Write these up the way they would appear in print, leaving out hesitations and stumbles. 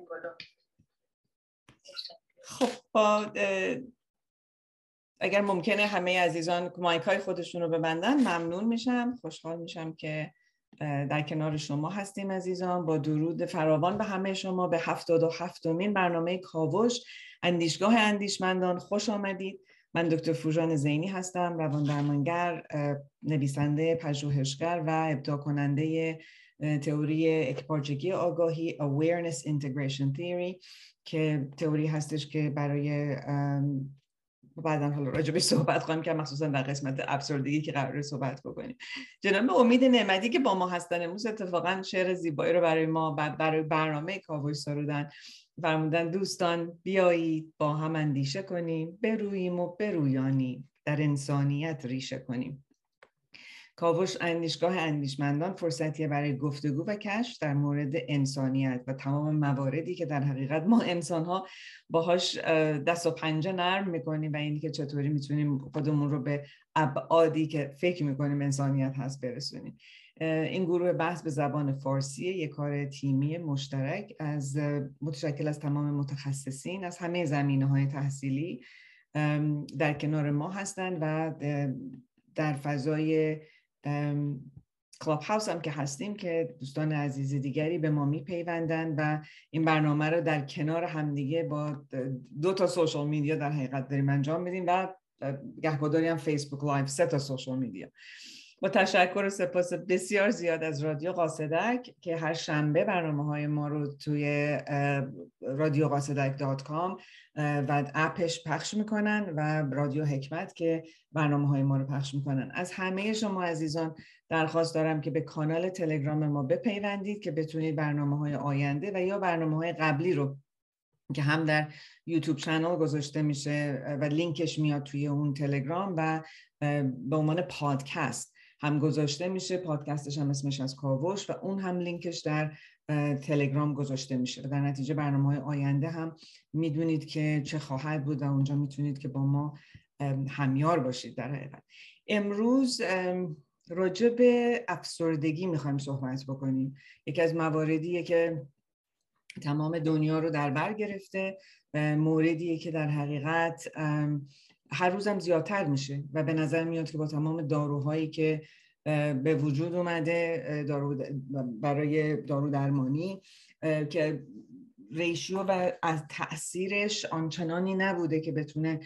رفتیم بالا. خب با اگر ممکنه همه عزیزان مایکای خودشون رو ببندن ممنون میشم، خوشحال میشم که در کنار شما هستیم عزیزان. با درود فراوان به همه شما به 77مین برنامه کاوش اندیشگاه اندیشمندان خوش آمدید. من دکتر فوژان زینی هستم، رواندرمانگر، نویسنده، پژوهشگر و ابداع کننده تئوری اکپارچگی آگاهی Awareness Integration Theory که تئوری هستش که برای بعداً حالا راجع بهش صحبت خواهیم کرد، مخصوصاً در قسمت افسردگی که قراره صحبت بکنیم. جناب امید نعمتی که با ما هستن امروز اتفاقاً شعر زیبایی رو برای ما برای برنامه کاوش سرودن. فرمودن دوستان بیایید با هم اندیشه کنیم، برویم و برویانیم، در انسانیت ریشه کنیم. کاوش اندیشگاه اندیشمندان فرصتیه برای گفتگو و کشف در مورد انسانیت و تمام مواردی که در حقیقت ما انسان‌ها باهاش دست و پنجه نرم می‌کنیم و اینی که چطوری می‌تونیم خودمون رو به ابعادی که فکر می‌کنیم انسانیت هست برسونیم. این گروه بحث به زبان فارسیه، یک کار تیمی مشترک از متشکل از تمام متخصصین از همه زمینه‌های تحصیلی در کنار ما هستند و در فضای کلاب هاوس هم که هستیم که دوستان عزیز دیگری به ما میپیوندن و این برنامه رو در کنار همدیگه با دو تا سوشال میدیا در حقیقت داریم انجام میدیم و گهگداری هم فیسبوک لایو، 3 تا سوشال میدیا. با تشکر و سپاس بسیار زیاد از رادیو قاصدک که هر شنبه برنامه‌های ما رو توی رادیو قاصدک.com و اپش پخش میکنن و رادیو حکمت که برنامه‌های ما رو پخش میکنن. از همه شما عزیزان درخواست دارم که به کانال تلگرام ما بپیوندید که بتونید برنامه‌های آینده و یا برنامه‌های قبلی رو که هم در یوتیوب چنل گذاشته میشه و لینکش میاد توی اون تلگرام و به عنوان پادکست هم گذاشته میشه، پادکستش هم اسمش از کاوش و اون هم لینکش در تلگرام گذاشته میشه. در نتیجه برنامه‌های آینده هم میدونید که چه خواهد بود و اونجا میتونید که با ما همیار باشید. در حقیقت امروز راجع به افسردگی میخوایم صحبت بکنیم. یکی از مواردیه که تمام دنیا رو در بر گرفته، موردیه که در حقیقت هر روزم زیادتر میشه و به نظر میاد که با تمام داروهایی که به وجود اومده برای دارو درمانی که ریشیو و از تأثیرش آنچنانی نبوده که بتونه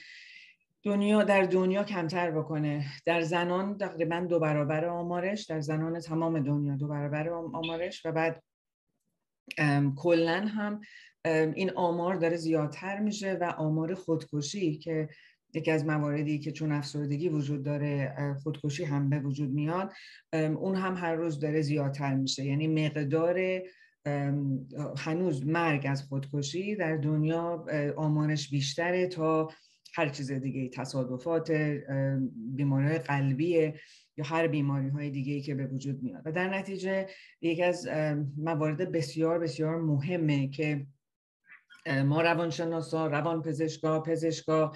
در دنیا کمتر بکنه. در زنان تقریبا 2 برابر آمارش، در زنان تمام دنیا 2 برابر آمارش و بعد کلن هم این آمار داره زیادتر میشه و آمار خودکشی که یکی از مواردی که چون افسردگی وجود داره خودکشی هم به وجود میاد، اون هم هر روز داره زیادتر میشه. یعنی مقدار هنوز مرگ از خودکشی در دنیا آمارش بیشتره تا هر چیز دیگه، تصادفات، بیماری قلبی یا هر بیماری های دیگه‌ای که به وجود میاد و در نتیجه یکی از موارد بسیار بسیار مهمه که ما روانشناسا، روانپزشکا، پزشکا،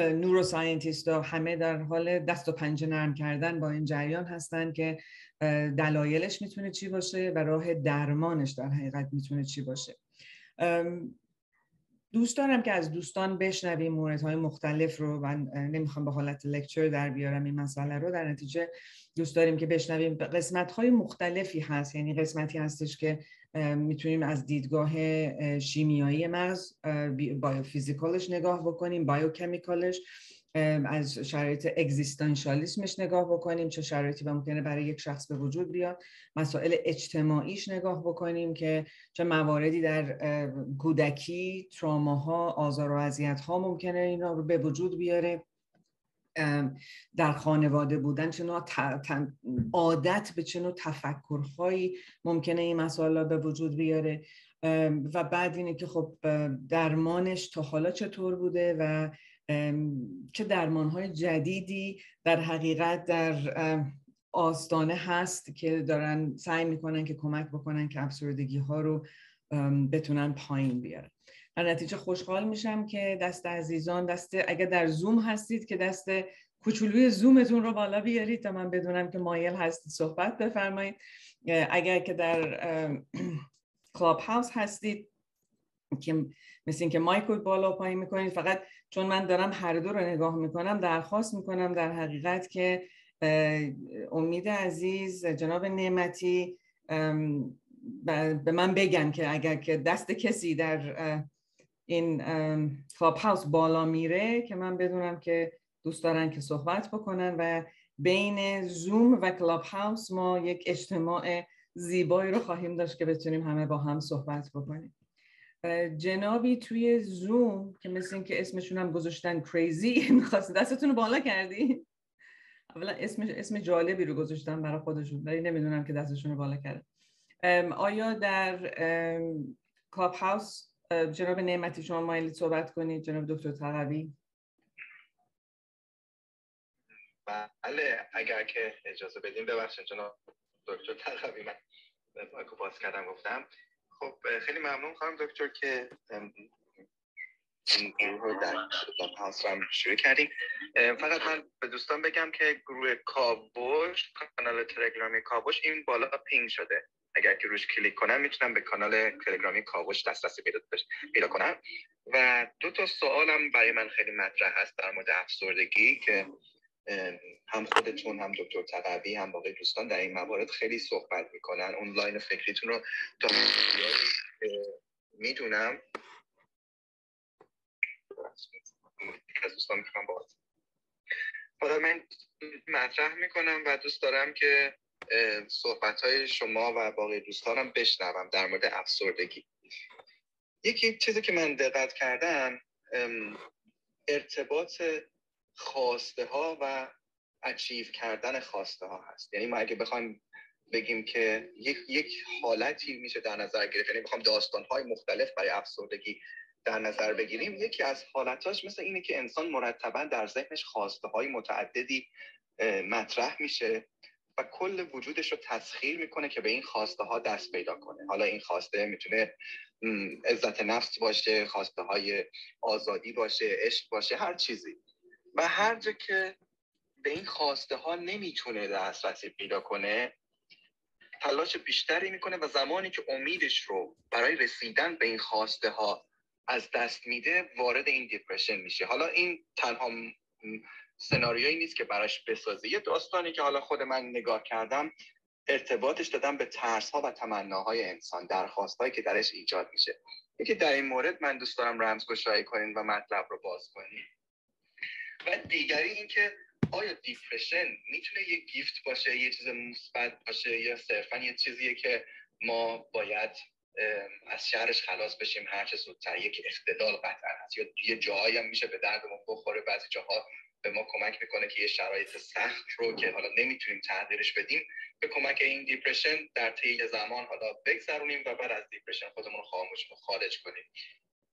نوروساینتیست‌ها همه در حال دست و پنجه نرم کردن با این جریان هستن که دلایلش میتونه چی باشه و راه درمانش در حقیقت میتونه چی باشه. دوست دارم که از دوستان بشنویم موردهای مختلف رو. من نمیخوام به حالت لکچر در بیارم این مسئله رو، در نتیجه دوست داریم که بشنویم. قسمت‌های مختلفی هست، یعنی قسمتی هستش که میتونیم از دیدگاه شیمیایی مغز، بایوفیزیکالش نگاه بکنیم، بایوکمیکالش، از شرایط اگزیستانشالیسمش نگاه بکنیم، چه شرایطی ممکنه برای یک شخص به وجود بیاد، مسائل اجتماعیش نگاه بکنیم که چه مواردی در کودکی، تروماها، آزار و اذیت‌ها ممکنه اینا رو به وجود بیاره، در خانواده بودن چه نوع عادت به چه نوع تفکرهایی ممکنه این مسائل به وجود بیاره و بعد اینه که خب درمانش تا حالا چطور بوده و چه درمان‌های جدیدی در حقیقت در آستانه هست که دارن سعی میکنن که کمک بکنن که افسردگی‌ها رو بتونن پایین بیارن. در نتیجه خوشحال میشم که دست عزیزان، اگر در زوم هستید که دست کوچولوی زومتون رو بالا بیارید تا من بدونم که مایل هستید صحبت بفرمایید. اگر که در کلاب هاوس هستید که مثل اینکه مایکل بالا پایین میکنید، فقط چون من دارم هر دو رو نگاه میکنم درخواست میکنم در حقیقت که امید عزیز، جناب نعمتی به من بگن که اگر که دست کسی در این کلاب هاوس بالا میره که من بدونم که دوست دارن که صحبت بکنن و بین زوم و کلاب هاوس ما یک اجتماع زیبایی رو خواهیم داشت که بتونیم همه با هم صحبت بکنیم. جنابی توی زوم که مثل این که اسمشون هم گذاشتن کریزی، میخواست دستتون رو بالا کردی؟ اولا اسم جالبی رو گذاشتن برای خودشون، ولی نمیدونم که دستشون رو بالا کرد. آیا در کلاب هاوس جناب نعمتی شما مایلید صحبت کنید؟ جناب دکتر تقوی. بله اگر که اجازه بدیم. ببخشید جناب دکتر تقوی، من مایکو باز کردم گفتم. خب خیلی ممنون خانم دکتر که این گروه رو در کلاب هاوس هم شروع کردیم. فقط من به دوستان بگم که گروه کاوش، کانال تلگرامی کاوش این بالا پینگ شده، اگر که روش کلیک کنم میتونم به کانال تلگرامی کاوش دسترسی پیدا کنم. و دو تا سوالم برای من خیلی مطرح هست در مورد افسردگی که هم خودتون هم دکتر تقوی هم باقی دوستان در این موارد خیلی صحبت میکنن. اون لاین فکریتون رو تا میدونم از دوستان میخوام باز حالا من مطرح میکنم و دوست دارم که صحبت‌های شما و باقی دوستانم بشنوم در مورد افسردگی. یکی چیزی که من دقت کردم ارتباط خواسته ها و اچیو کردن خواسته ها هست. یعنی ما اگه بخوایم بگیم که یک حالتی میشه در نظر گرفت، یعنی بخوام داستان‌های مختلف برای افسردگی در نظر بگیریم، یکی از حالتاش مثل اینه که انسان مرتباً در ذهنش خواسته های متعددی مطرح میشه و کل وجودش رو تسخیر میکنه که به این خواسته ها دست پیدا کنه. حالا این خواسته میتونه عزت نفس باشه، خواسته های آزادی باشه، عشق باشه، هر چیزی. و هر جا که به این خواسته ها نمیتونه دسترسی پیدا کنه تلاش بیشتری میکنه و زمانی که امیدش رو برای رسیدن به این خواسته ها از دست میده وارد این دپرشن میشه. حالا این تنها سناریویی نیست که براش بسازی. یه داستانی که حالا خود من نگاه کردم ارتباطش دادم به ترس‌ها و تمناهای انسان، درخواستایی که درش ایجاد میشه. یکی در این مورد من دوست دارم رمزگشایی کنین و مطلب رو باز کنین. و دیگری این که آیا دیپرشن میتونه یه گیفت باشه، یه چیز مثبت باشه، یا صرفاً یه چیزیه که ما باید از شهرش خلاص بشیم هر چه زودتر؟ یک اختلال قطعاً هست، یا یه جایی هم میشه به دردمون بخوره. بعضی جاها به ما کمک میکنه که یه شرایط سخت رو که حالا نمیتونیم تغییرش بدیم به کمک این دیپرشن در طی زمان حالا بگذرونیم و بعد از دیپرشن خودمون رو خارج کنیم.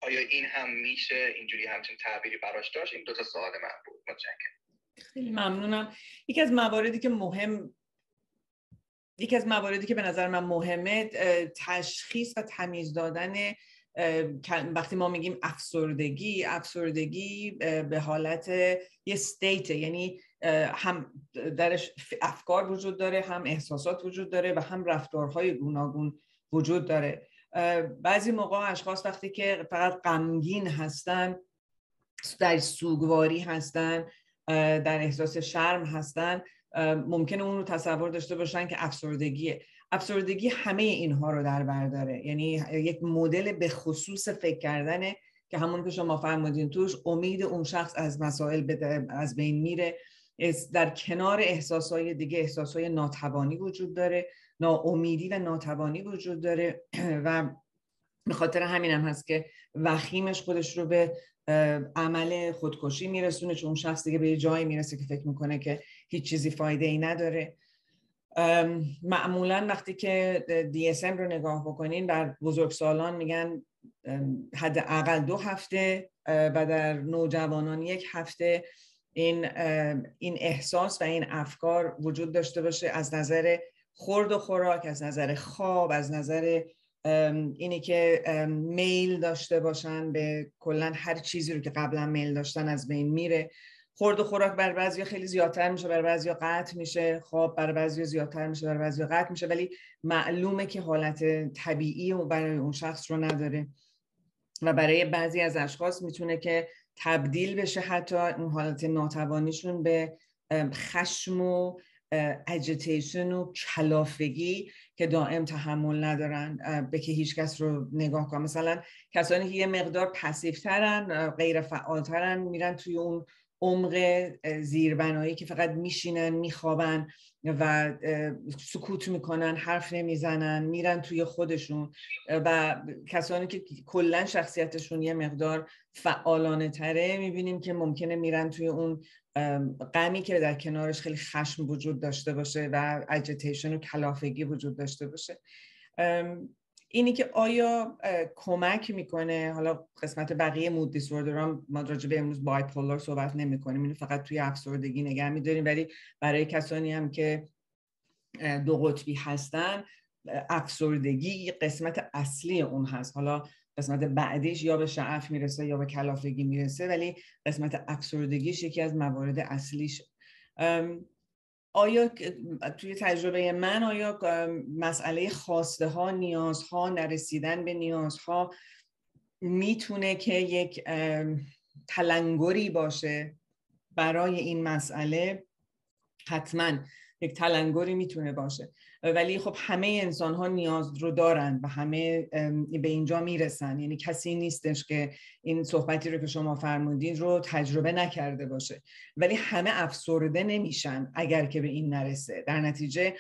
آیا این هم میشه اینجوری همچین تعبیری براش داشت؟ این دو تا سوال من بود. متشکرم. خیلی ممنونم. یکی از مواردی که به نظر من مهمه تشخیص و تمیز دادن. وقتی ما میگیم افسردگی به حالت یه استیت، یعنی هم درش افکار وجود داره، هم احساسات وجود داره و هم رفتارهای گوناگون وجود داره. بعضی موقع اشخاص وقتی که فقط غمگین هستن، در سوگواری هستن، در احساس شرم هستن، ممکنه اون رو تصور داشته باشن که افسردگیه. افسردگی همه اینها رو در بر داره، یعنی یک مدل به خصوص فکر کردنه که همون که شما فرمودین توش امید اون شخص از مسائل از بین میره. در کنار احساسهای دیگه احساسهای ناتوانی وجود داره، ناامیدی و ناتوانی وجود داره و به خاطر همین هم هست که وخیمش خودش رو به عمل خودکشی میرسونه، چون اون شخص دیگه به یه جایی میرسه که فکر میکنه که هیچ چیزی فایده ای نداره. معمولا وقتی که DSM رو نگاه بکنین در بزرگسالان میگن حداقل 2 هفته و در نوجوانان 1 هفته این احساس و این افکار وجود داشته باشه، از نظر خورد و خوراک، از نظر خواب، از نظر اینی که میل داشته باشن به کلن هر چیزی رو که قبلا میل داشتن از بین میره. خورد و خوراک بر بعضیا خیلی زیادتر میشه، بر بعضیا قطع میشه. خواب بر بعضیا زیادتر میشه، بر بعضیا قطع میشه، ولی معلومه که حالت طبیعی برای اون شخص رو نداره. و برای بعضی از اشخاص میتونه که تبدیل بشه حتی اون حالت ناتوانیشون به خشم و اجیتیشن و کلافگی که دائم تحمل ندارن به که هیچ کس رو نگاه کنن. مثلا کسانی که یه مقدار پسیفترن، غیر فعالترن، میرن توی اون عمق زیربنایی که فقط میشینن، میخوابن و سکوت میکنن، حرف نمیزنن، میرن توی خودشون. و کسانی که کلن شخصیتشون یه مقدار فعالانه تره میبینیم که ممکنه میرن توی اون غمی که در کنارش خیلی خشم وجود داشته باشه و اجیتیشن و کلافگی وجود داشته باشه. اینی که آیا کمک میکنه، حالا قسمت بقیه مود دیسوردرام ما راجع به امروز بایپولار صحبت نمیکنیم، اینو فقط توی افسردگی نگه میداریم، ولی برای کسانی هم که دو قطبی هستن افسردگی قسمت اصلی اون هست. حالا قسمت بعدیش یا به شعف میرسه یا به کلافگی میرسه، ولی قسمت افسردگیش یکی از موارد اصلیشه. آیا توی تجربه من آیا مسئله خواسته ها، نیازها، نرسیدن به نیازها میتونه که یک تلنگری باشه برای این مسئله؟ حتماً یک تلنگری میتونه باشه، ولی خب همه انسان ها نیاز رو دارن و همه به اینجا میرسن، یعنی کسی نیستش که این صحبتی رو که شما فرمودین رو تجربه نکرده باشه، ولی همه افسرده نمیشن اگر که به این نرسه. در نتیجه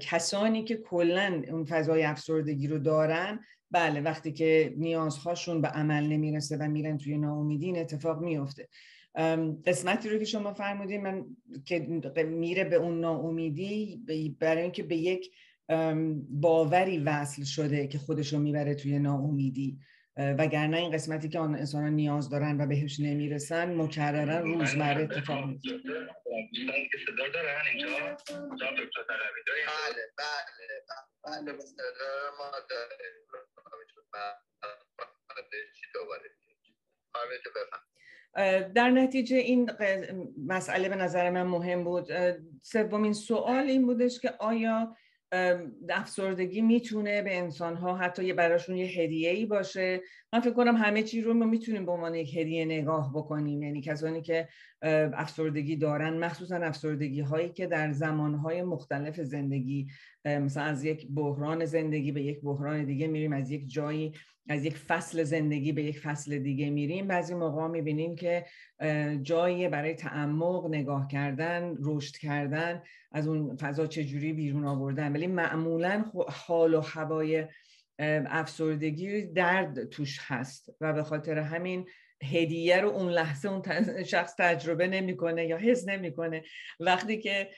کسانی که کلن اون فضای افسردگی رو دارن، بله، وقتی که نیازهاشون به عمل نمیرسه و میرن توی ناامیدی، اتفاق میفته. قسمتی رو که شما فرمودین من که میره به اون ناامیدی، برای اینکه به یک باوری وصل شده که خودش رو میبره توی ناامیدی، وگرنه این قسمتی که آن انسان ها نیاز دارن و بهش نمیرسن مکررن روزمره اتفاق میفته. بله ما داریم. در نتیجه این مسئله به نظر من مهم بود. سومین سوال این بودش که آیا افسردگی میتونه به انسانها حتی براشون یه هدیه‌ای باشه؟ من فکر کنم همه چی رو ما میتونیم به عنوان یک هدیه نگاه بکنیم، یعنی کسانی که افسردگی دارن، مخصوصا افسردگی هایی که در زمانهای مختلف زندگی، مثلا از یک بحران زندگی به یک بحران دیگه میریم، از یک جایی، از یک فصل زندگی به یک فصل دیگه میریم، بعضی موقع میبینیم که جایی برای تعمق، نگاه کردن، رشد کردن، از اون فضا چجوری بیرون آوردن، ولی معمولا حال و هوای افسردگی درد توش هست و به خاطر همین هدیه رو اون لحظه اون شخص تجربه نمیکنه یا حس نمیکنه. وقتی که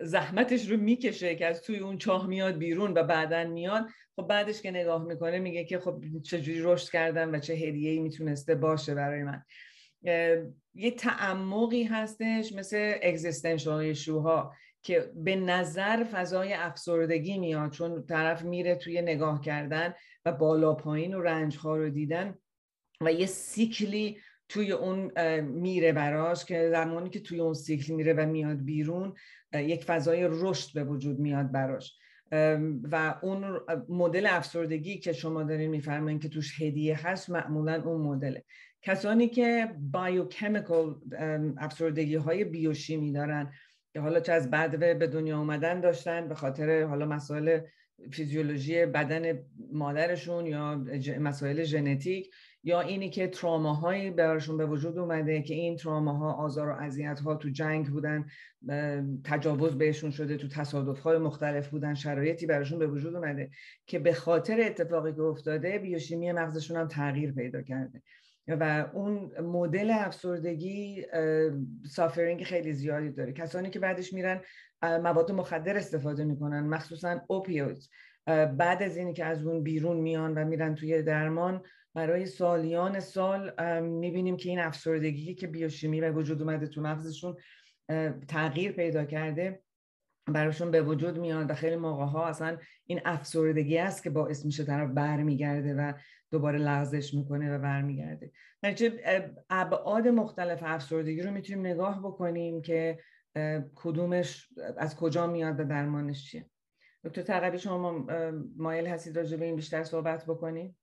زحمتش رو میکشه که از توی اون چاه میاد بیرون و بعدن میاد، خب بعدش که نگاه میکنه میگه که خب چجوری رشد کردم و چه هدیه‌ای میتونسته باشه برای من. یه تعمقی هستش مثل اگزیستنشال ایشوها که به نظر فضای افسردگی میاد، چون طرف میره توی نگاه کردن و بالا پایین و رنج‌ها رو دیدن و یه سیکلی توی اون میره براش، که زمانی که توی اون سیکل میره و میاد بیرون یک فضای رشد به وجود میاد براش. و اون مدل افسردگی که شما دارین میفرمایین که توش هدیه هست معمولا اون مدله. کسانی که بایوکمیکال افسردگی های بیوشیمی دارن که حالا چه از بعد به دنیا اومدن داشتن به خاطر حالا مسائل فیزیولوژی بدن مادرشون یا مسائل ژنتیک، یا اینی که تراماهایی براشون به وجود اومده که این تراماها، آزار و اذیت‌ها تو جنگ بودن، تجاوز بهشون شده، تو تصادف‌های مختلف بودن، شرایطی براشون به وجود اومده که به خاطر اتفاقی که افتاده بیوشیمی مغزشون هم تغییر پیدا کرده و اون مدل افسردگی سافرینگ خیلی زیادی داره. کسانی که بعدش میرن مواد مخدر استفاده میکنن، مخصوصا اوپیوید، بعد از اینی که از اون بیرون میان و میرن توی درمان، برای سالیان سال میبینیم که این افسردگی که بیوشیمی به وجود اومده تو مغزشون تغییر پیدا کرده براشون به وجود میاد و خیلی موقع ها اصلا این افسردگی است که باعث میشه طرف برمیگرده و دوباره لغزش میکنه و برمیگرده. یعنی ابعاد مختلف افسردگی رو میتونیم نگاه بکنیم که کدومش از کجا میاد و درمانش چیه. دکتر تقوی، شما مایل هستید راجع به این بیشتر صحبت بکنید؟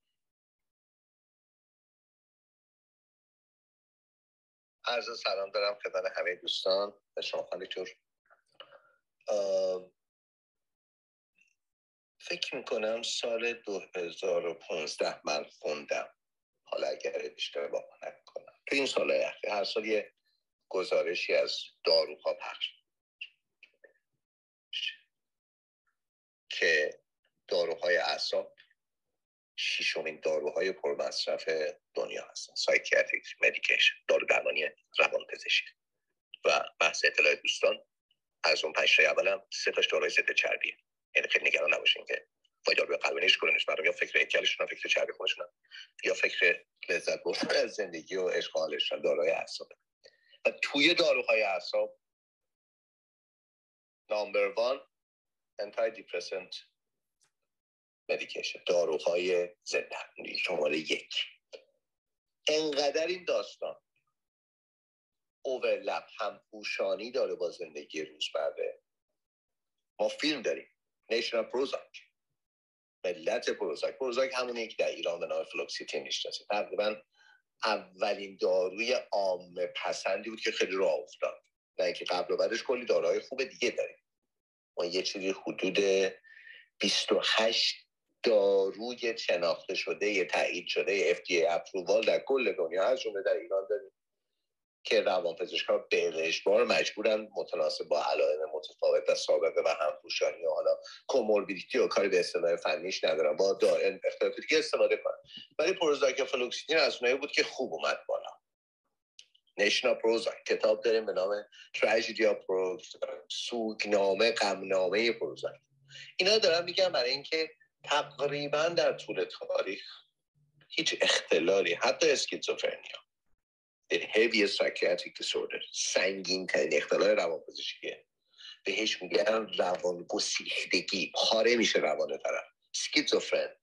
عرض سلام دارم خدمت همه دوستان. شما دکتر، فکر میکنم سال 2015 من خوندم، حالا اگر بیشتر با من نکنم، تو این سال هر سال یه گزارشی از داروها پخش که داروهای اعصاب ششمین داروهای پرمصرف دنیا هستن، سایکیاتریک مدیکیشن، دارو درمانی روانپزشکی. و بحث اطلاع دوستان از اون 5 تا اولام 3 تاش داروهای ضد چربیه، یعنی خیلی نگران نباشین که باید دارو قلبی نیش کننش برام، یا فکر ایکلشون، فکر چربی خودشون، یا فکر لذت بردن از زندگی و اشغالشون داروهای اعصاب. و توی داروهای اعصاب نمبر 1 انتی دیپرسنت مدیکیشن، داروهای ضد تحمیل شماره 1. انقدر این داستان اوورلپ، همپوشانی داره با زندگی روزمره ما. فیلم داریم نیشنال پروزاک، ملت پروزاک. پروزاک همونه که در ایران به نام فلوکسیتین میشناسه. تقریبا اولین داروی عامه پسندی بود که خیلی راه افتاد، نه اینکه قبل و بعدش کلی داروهای خوب دیگه داریم. ما یه چیزی حدود 28 داروی شناخته شده، تایید شده، FDA اپرووال در کل دنیا هست، جمله در ایران داریم که روانپزشکان به اجبار مجبورن متناسب با علائم متفاوت و سابقه و همپوشانی و حالا کوموربیدیتی و کاری به اصطلاح فنیش ندارن با دارو اختلافی دیگه استفاده کنن. ولی پروزاک فلوکسیتین از اونایی بود که خوب اومد بالا. نشنا پروزاک، کتاب داریم به نام تراژدی پروزاک، سوگنامه، غمنامه پروزاک. اینا دارم میگم برای اینکه تقریبا در طول تاریخ هیچ اختلالی، حتی اسکیزوفرنیا، the heavy psychiatric disorder، سنگین ترین اختلال روانپزشکیه، بهش میگن روانگسیختگی، پاره میشه روان طرف. اسکیزوفرن،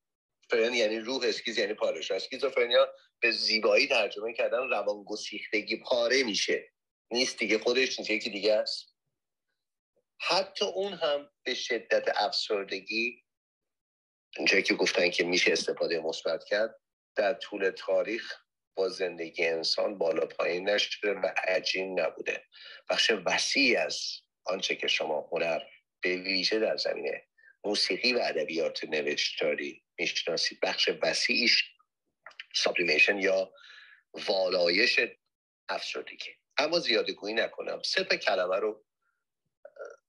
فرن یعنی روح، اسکیز یعنی پارش. اسکیزوفرنیا به زیبایی ترجمه کردن روانگسیختگی، پاره میشه، نیست دیگه، خودش نیست، یکی دیگه است. حتی اون هم به شدت افسردگی، اونجایی که گفتن که میشه استفاده مثبت کرد، در طول تاریخ با زندگی انسان بالا پایین نشده و عجین نبوده. بخش وسیعی از آنچه که شما هنر، به ویژه در زمینه موسیقی و ادبیات نوشتاری میشناسید، بخش وسیعیش سابلیمیشن یا والایش افسردگی. اما زیاده گویی نکنم، صرف کلمه رو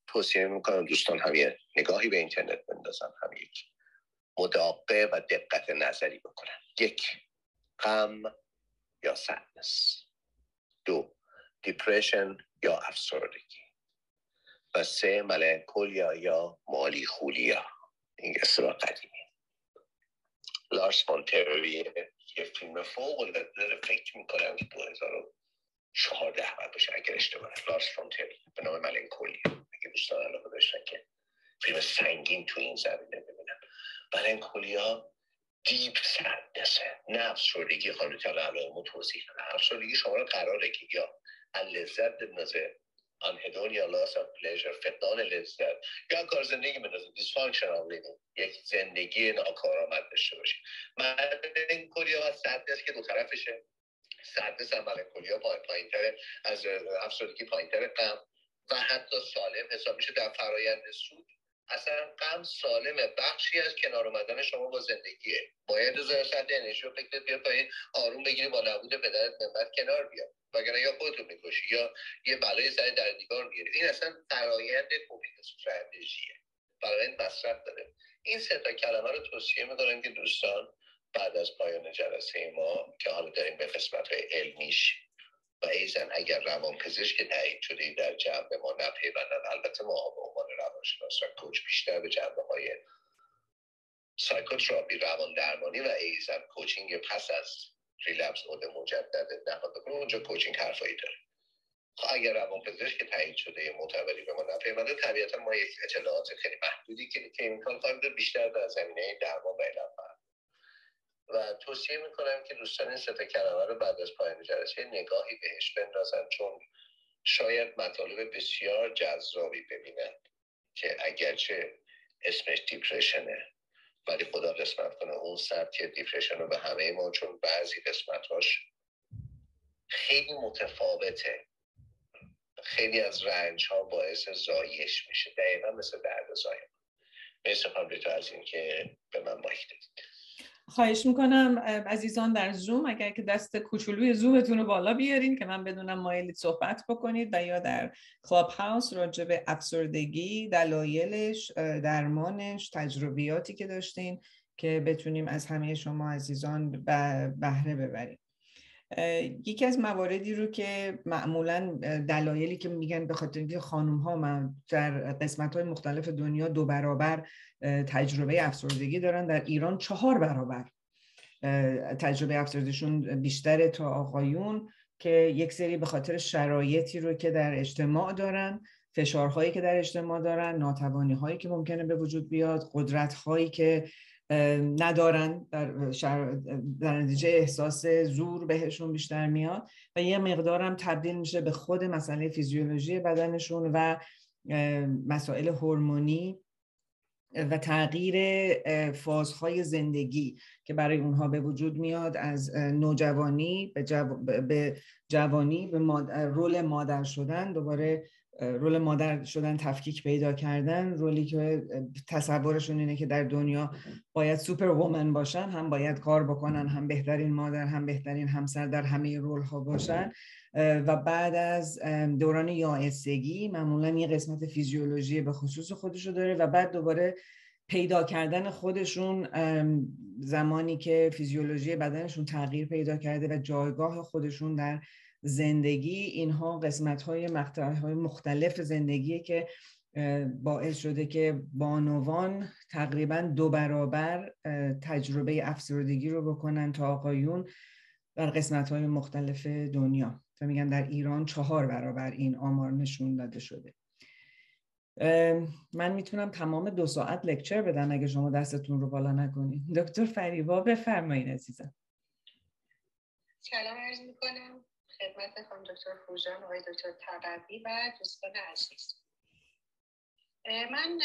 توصیه میکنم دوستان هم یه نگاهی به اینترنت بندازن، هم یک مداقه و دقت نظری بکنن. 1 غم یا سدنس، 2 دیپرشن یا افسردگی، و 3 ملانکولیا یا مالی خولیا. این اصطلاح قدیمیه. لارس فون تریر یه فیلم فوق‌العاده داره، فکر میکنم 2014 باشه اگر اشتباه نکنم، لارس فون تریر، به نام ملانکولیا. اگه دوستان علاقه داشتن که فیلم سنگین تو این زمینه ببینن. ملانکولیا دیپ سدنسه، نه افسردگی خانوی تالا علایمو توضیح کنه. افسردگی شما را قراره که یا اللذت بنازه، انهدون یا لاس آف پلیجر، فقدان لذت، یا کار زندگی بنازه، دیسفانکشنال لیوینگ، یک زندگی ناکارآمد داشته باشه. ملانکولیا و سدنس که دو طرفشه، سدنس هم ملانکولیا پایین‌تره، از افسردگی پایین‌تره، غم و حتی سالم حساب میشه در فرایند سود. اصلا غم سالمه، بخشی از کنار اومدن شما با زندگیه. باید از سطح انرژی و فکرت بیاد پایین، آروم بگیری، با نبود پدرت نعمت کنار بیاد، وگرنه یا خودتو میکشی یا یه بلای سر در دیوار میاری. این اصلا فرایند کوپینگ استراتژیه، فرایند مصرف داره. این 3 تا کلمه رو توصیه می‌کنم که دوستان بعد از پایان جلسه ما که حالا داریم به قسمت‌های علمیش و ایزن اگر روانپزشک که تایید شده در جنبه ما نپیوندن، البته ما به عنوان روانشناس و کوچ بیشتر به جنبه های سایکوتراپی، روان درمانی و ایزن کوچینگ پس از ریلپس عود مجدد نهاد بکنه، اونجا کوچینگ حرفایی داره. اگر روانپزشک که تایید شده معتبری به ما نپیونده، طبیعتا ما یک اطلاعات خیلی محدودی که امکان خواهیم داشت بیشتر در زمینه درمان و علم. و توصیه میکنم که دوستان این 3 تا کلمه رو بعد از پایان جلسه نگاهی بهش بندازن، چون شاید مطالب بسیار جذابی ببینن که اگرچه اسمش دیپرشنه، ولی خدا قسمت کنه اون سبک دیپرشن رو به همه ما، چون بعضی قسمت‌هاش خیلی متفاوته. خیلی از رنج ها باعث زایش میشه، دقیقا مثل درد زایمان. مرسی خانم دکتر از این که به من مایک دادید. خواهش میکنم عزیزان در زوم اگر که دست کوچولوی زومتون رو بالا بیارین که من بدونم مایلید صحبت بکنید، و یا در کلاب هاوس راجع به افسردگی، دلایلش، درمانش، تجربیاتی که داشتین که بتونیم از همه شما عزیزان بهره ببریم. یکی از مواردی رو که معمولاً دلایلی که میگن به خاطر اینکه خانم‌ها در قسمت‌های مختلف دنیا 2 برابر تجربه افسردگی دارن، در ایران 4 برابر تجربه افسردگیشون بیشتره تا آقایون، که یک سری به خاطر شرایطی رو که در اجتماع دارن، فشارهایی که در اجتماع دارن، ناتوانی‌هایی که ممکنه به وجود بیاد، قدرت‌هایی که ندارن، در نتیجه احساس زور بهشون بیشتر میاد، و یه مقدارم تبدیل میشه به خود مسئله فیزیولوژی بدنشون و مسائل هورمونی و تغییر فازهای زندگی که برای اونها به وجود میاد، از نوجوانی به جوانی، به رول مادر شدن، دوباره رول مادر شدن تفکیک پیدا کردن، رولی که تصورشون اینه که در دنیا باید سوپر وومن باشن، هم باید کار بکنن، هم بهترین مادر، هم بهترین همسر، در همه رول ها باشن. و بعد از دوران یائسگی معمولا یه قسمت فیزیولوژی به خصوص خودشو داره، و بعد دوباره پیدا کردن خودشون زمانی که فیزیولوژی بدنشون تغییر پیدا کرده و جایگاه خودشون در زندگی. اینها قسمت‌های مقطع‌های مختلف زندگیه که باعث شده که بانوان تقریباً 2 برابر تجربه افسردگی رو بکنن تا آقایون در قسمت‌های مختلف دنیا. تا میگم در ایران 4 برابر این آمار نشون داده شده. من میتونم تمام 2 ساعت لکچر بدم اگه شما دستتون رو بالا نکنید. دکتر فریبا بفرمایید عزیزم. سلام عرض می‌کنم خدمت خانم دکتر فوژان، آقای دکتر تقوی و دوستان عزیز. من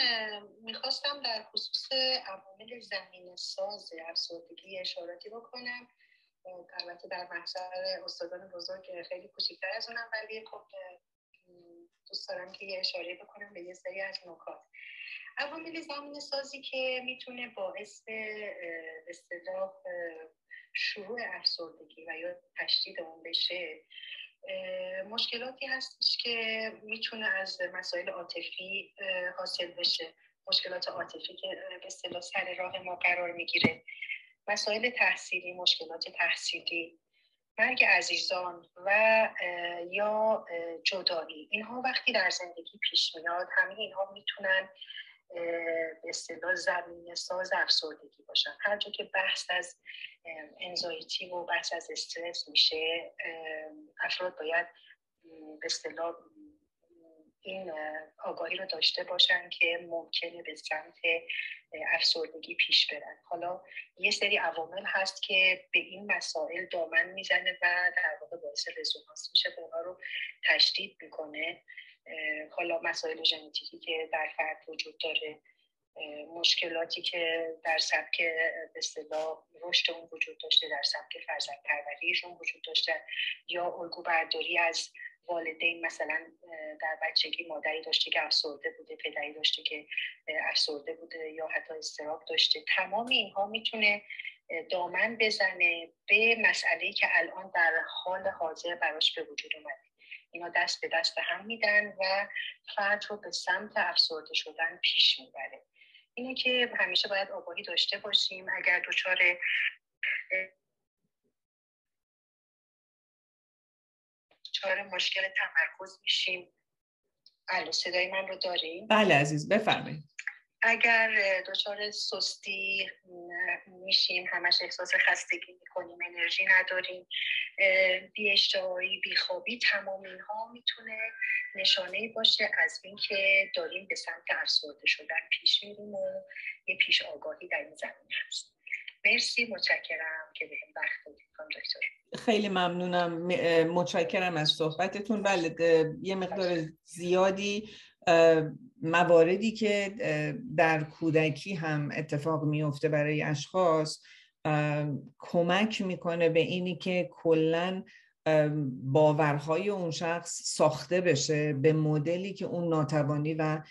میخواستم در خصوص عوامل زمینه ساز افسردگی اشاراتی بکنم. البته در محضر استادان بزرگ خیلی کوچکتر از اونم، ولی خب دوست دارم که یه اشاره بکنم به یه سری از نکات. عوامل زمینه سازی که میتونه باعث استدراف شروع افسردگی و یا تشدید اون بشه، مشکلاتی هستش که میتونه از مسائل عاطفی حاصل بشه، مشکلات عاطفی که به اصطلاح سر راه ما قرار میگیره، مسائل تحصیلی، مشکلات تحصیلی، مرگ عزیزان و یا جدایی. اینها وقتی در زندگی پیش میاد، همه اینها میتونن به اصطلاح زمینه ساز افسردگی باشن. هر جا که بحث از انزایتی و بحث از استرس میشه، افراد باید به اصطلاح این آگاهی رو داشته باشن که ممکنه به سمت افسردگی پیش برن. حالا یه سری عوامل هست که به این مسائل دامن میزنه و در واقع باعث رزونانس میشه، به اونا رو تشدید میکنه. حالا مسائل ژنتیکی که در فرد وجود داره، مشکلاتی که در سبک به اصطلاح رشد اون وجود داشته، در سبک فرزند پروریشون وجود داشته، یا الگو برداری از والدین، مثلا در بچگی مادری داشته که افسرده بوده، پدری داشته که افسرده بوده، یا حتی اضطراب داشته. تمام اینها میتونه دامن بزنه به مسئله‌ای که الان در حال حاضر براش به وجود اومده. اینا دست به دست هم میدن و فرد رو به سمت افسرده شدن پیش میبره. اینه که همیشه باید آگاهی داشته باشیم. اگر دچار مشکل تمرکز میشیم. الو، صدای من رو داریم؟ بله عزیز، بفرمایید. اگر دچار سستی میشیم، همش احساس خستگی میکنیم، انرژی نداریم، بی‌اشتهایی، بیخوابی، تمام اینها میتونه نشانه‌ای باشه از اینکه داریم به سمت افسرده شدن پیش میریم و یه پیش آگاهی در این زمینه هست. مرسی، متشکرم که به این وقت دادید دکتر. خیلی ممنونم، متشکرم از صحبتتون. بله، یه مقدار زیادی مواردی که در کودکی هم اتفاق میفته برای اشخاص کمک میکنه به اینی که کلن باورهای اون شخص ساخته بشه به مدلی که اون ناتوانی و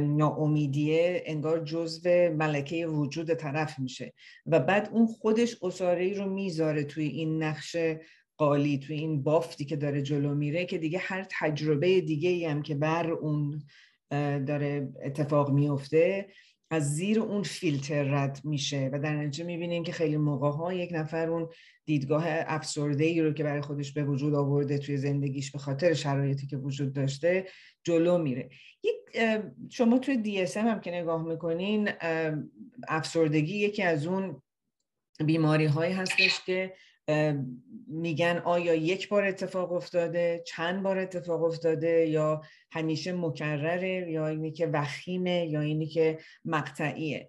ناامیدیه انگار جزو ملکه وجود طرف میشه و بعد اون خودش اصاره‌ای رو میذاره توی این نقش قالی، توی این بافتی که داره جلو میره که دیگه هر تجربه دیگه‌ای هم که بر اون داره اتفاق میفته از زیر اون فیلتر رد میشه و در نتیجه میبینیم که خیلی موقع‌ها یک نفر اون دیدگاه افسرده‌ای رو که برای خودش به وجود آورده توی زندگیش به خاطر شرایطی که وجود داشته جلو میره. شما توی DSM هم که نگاه میکنین، افسردگی یکی از اون بیماری‌های هستش که میگن آیا یک بار اتفاق افتاده، چند بار اتفاق افتاده، یا همیشه مکرره، یا اینی که وخیمه، یا اینی که مقطعیه.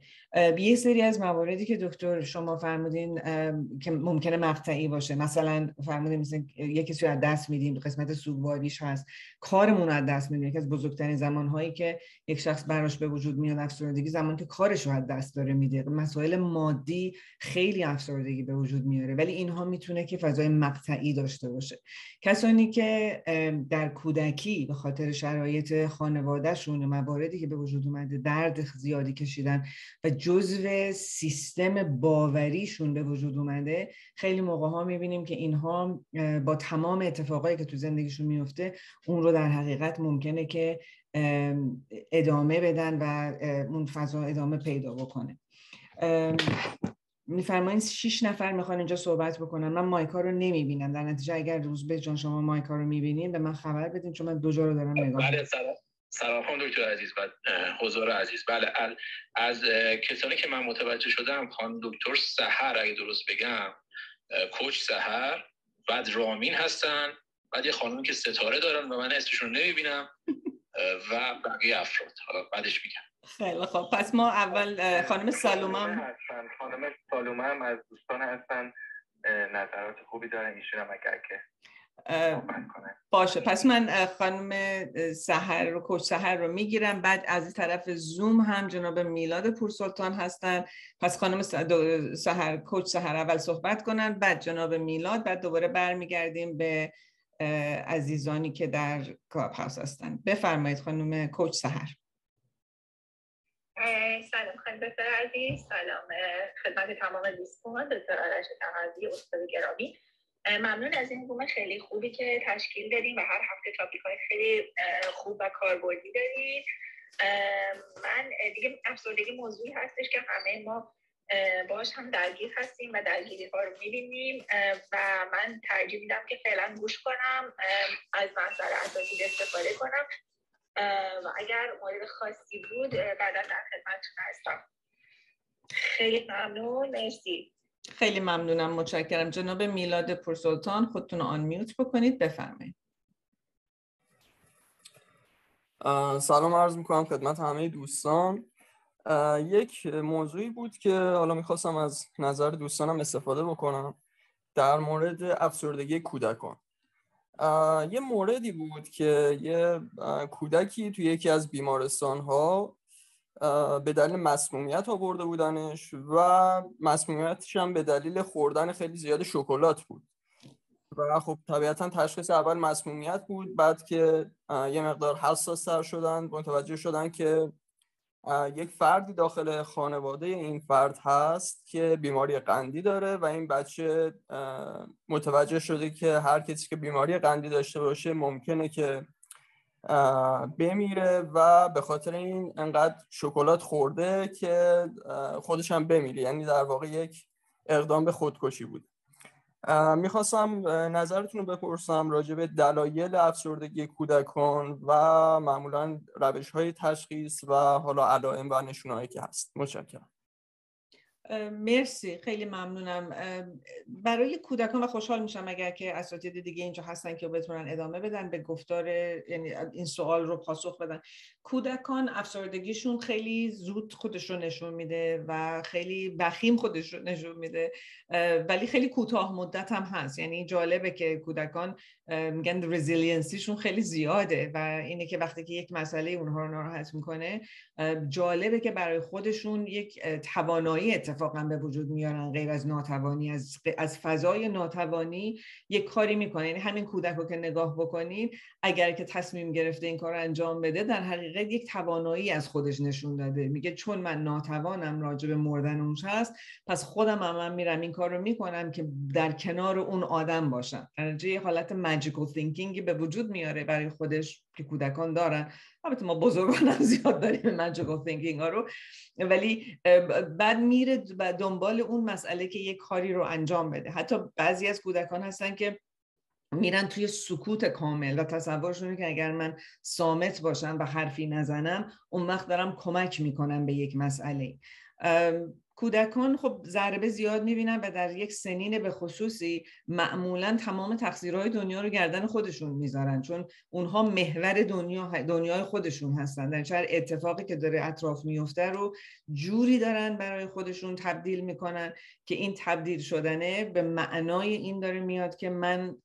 یه سری از مواردی که دکتر شما فرمودین که ممکنه مقطعی باشه، مثلا فرمودین مثلا یکی سوی از دست میدیم، قسمت سوگواریش هست، کارمون رو از دست میدیم. یکی از بزرگترین زمانهایی که یک شخص براش به وجود میاد افسردگی، زمانی که کارش رو از دست داره میده. مسائل مادی خیلی افسردگی به وجود میاره، ولی اینها میتونه که فضای مقطعی داشته باشه. کسانی که در کودکی به خاطر شرایط خانوادهشون، مواردی که به وجود اومده، درد زیادی کشیدن و جزو سیستم باوریشون به وجود اومده، خیلی موقع‌ها می‌بینیم که اینها با تمام اتفاقایی که تو زندگیشون میفته اون رو در حقیقت ممکنه که ادامه بدن و اون فضا ادامه پیدا بکنه. میفرمایید 6 نفر میخوان اینجا صحبت بکنن. من مایکا رو نمیبینم، در نتیجه اگر روز به جان شما مایکا رو میبینین به من خبر بدین، چون من دو جا رو دارم نگاه میکنم. سلام خانم دکتر عزیز و حضور عزیز. بله، از کسانی که من متوجه شدم، خانم دکتر سحر، اگه درست بگم کوچ سحر، بعد رامین هستن، بعد یه خانومی که ستاره دارن و من اسمشون رو نمیبینم و بقیه افراد، حالا بعدش میگم. خیلی خب، پس ما اول خانم سالومه هم از دوستان هستن، نظرات خوبی دارن ایشون هم اگر که باشه. پس من خانم سحر رو، کوچ سحر رو میگیرم. بعد از این طرف زوم هم جناب میلاد پورسلطان هستن. پس خانم سحر، کوچ سحر اول صحبت کنن، بعد جناب میلاد، بعد دوباره برمیگردیم به عزیزانی که در کلاب هاوس هستن. بفرمایید خانم کوچ سحر. سلام خانم دکتر عزیز، سلام خدمت تمام دوستان. دکتر آرش تقوی استاد گرامی، ممنون از این گروه خیلی خوبی که تشکیل دادیم و هر هفته تاپیک‌های خیلی خوب و کاربردی دارید. من دیگه افسردگی موضوعی هستش که همه ما باهاش هم درگیر هستیم و درگیری‌ها رو می‌بینیم و من ترجیح میدم که فعلا گوش کنم، از منظر اساسی استفاده کنم و اگر مورد خاصی بود بعدا در خدمتتون هستم. خیلی ممنون، مرسی. خیلی ممنونم، متشکرم. جناب میلاد پورسلطان، خودتون آن میوت بکنید، بفرمایید. سلام عرض میکنم خدمت همه دوستان. یک موضوعی بود که حالا میخواستم از نظر دوستانم استفاده بکنم در مورد افسردگی کودکان. یه موردی بود که یه کودکی توی یکی از بیمارستان‌ها به دلیل مسمومیت آورده بودنش و مسمومیتش هم به دلیل خوردن خیلی زیاد شکلات بود و خب طبیعتا تشخیص اول مسمومیت بود، بعد که یه مقدار حساس‌تر شدن متوجه شدن که یک فردی داخل خانواده این فرد هست که بیماری قندی داره و این بچه متوجه شده که هر کسی که بیماری قندی داشته باشه ممکنه که بمیره و به خاطر این انقدر شکلات خورده که خودش هم بمیره، یعنی در واقع یک اقدام به خودکشی بود. میخواستم نظرتون رو بپرسم راجع به دلایل افسردگی کودکان و معمولا روش‌های تشخیص و حالا علائم و نشونهایی که هست. متشکرم. مرسی، خیلی ممنونم. برای کودکان و خوشحال میشم اگر که اساتید دیگه اینجا هستن که بتونن ادامه بدن به گفتار، یعنی این سوال رو پاسخ بدن. کودکان افسردگیشون خیلی زود خودش رو نشون میده و خیلی وخیم خودش رو نشون میده، ولی خیلی کوتاه مدت هم هست. یعنی جالبه که کودکان میگن رزیلینسیشون خیلی زیاده و اینه که وقتی که یک مسئله اونها رو ناراحت میکنه، جالبه که برای خودشون یک توانایی اتفاقا به وجود میارن غیر از ناتوانی، از فضای ناتوانی یک کاری میکنه. یعنی همین کودک رو که نگاه بکنین، اگر که تصمیم گرفته این کار رو انجام بده، در حقیقت یک توانایی از خودش نشون داده. میگه چون من ناتوانم راجع به مردن اونش هست، پس خودم هم میرم این کار رو میکنم که در کنار اون آدم باشم. درجه یه حالت ماجیکال تینکینگی به وجود میاره برای خودش که کودکان دارن. البته ما بزرگان هم زیاد داریم ماجیکال تینکینگ ها رو، ولی بعد میره دنبال اون مسئله که یک کاری رو انجام بده. حتی بعضی از کودکان هستن که میرن توی سکوت کامل و تصورشونه که اگر من صامت باشم و حرفی نزنم، اون وقت دارم کمک میکنم به یک مسئله. کودکان خب ضربه زیاد میبینن و در یک سنین به خصوصی معمولا تمام تقصیرهای دنیا رو گردن خودشون میذارن، چون اونها محور دنیای خودشون هستن. در چهر اتفاقی که داره اطراف میفته رو جوری دارن برای خودشون تبدیل میکنن که این تبدیل شدنه به معنای این داره میاد که من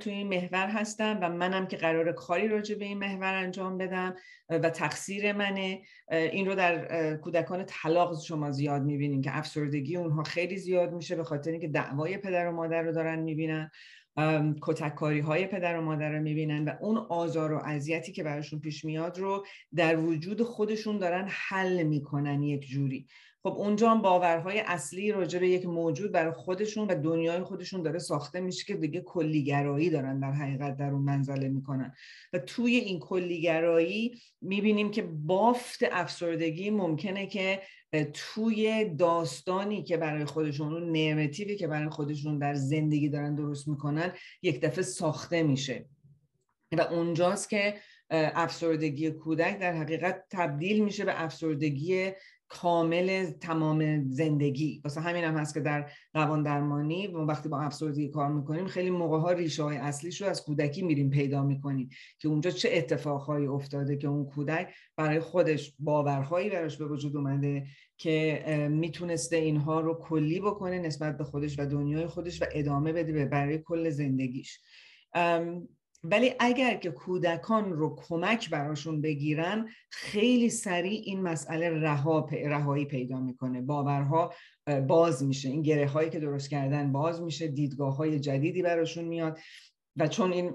توی این محور هستم و منم که قرار کاری راجع به این محور انجام بدم و تقصیر منه. این رو در کودکان طلاق شما زیاد میبینین که افسردگی اونها خیلی زیاد میشه، به خاطر اینکه دعوای پدر و مادر رو دارن میبینن، کتککاری های پدر و مادر رو میبینن و اون آزار و اذیتی که براشون پیش میاد رو در وجود خودشون دارن حل میکنن یک جوری. خب اونجا هم باورهای اصلی راجع به یک موجود برای خودشون و دنیای خودشون داره ساخته میشه که دیگه کلیگرایی دارن در حقیقت در اون منزله میکنن و توی این کلیگرایی میبینیم که بافت افسردگی ممکنه که توی داستانی که برای خودشون، اون نرمتیوی که برای خودشون در زندگی دارن درست میکنن، یک دفعه ساخته میشه و اونجاست که افسردگی کودک در حقیقت تبدیل میشه به افسردگی کامل تمام زندگی. واسه همین هم هست که در روان درمانی وقتی با افسردگی کار میکنیم، خیلی موقع ها ریشه های اصلیش رو از کودکی میریم پیدا میکنیم که اونجا چه اتفاقهایی افتاده که اون کودک برای خودش باورهایی براش به وجود اومده که میتونسته اینها رو کلی بکنه نسبت به خودش و دنیای خودش و ادامه بده برای کل زندگیش. ولی اگر که کودکان رو کمک براشون بگیرن، خیلی سریع این مسئله رهایی پیدا میکنه، باورها باز میشه، این گره هایی که درست کردن باز میشه، دیدگاه های جدیدی براشون میاد و چون این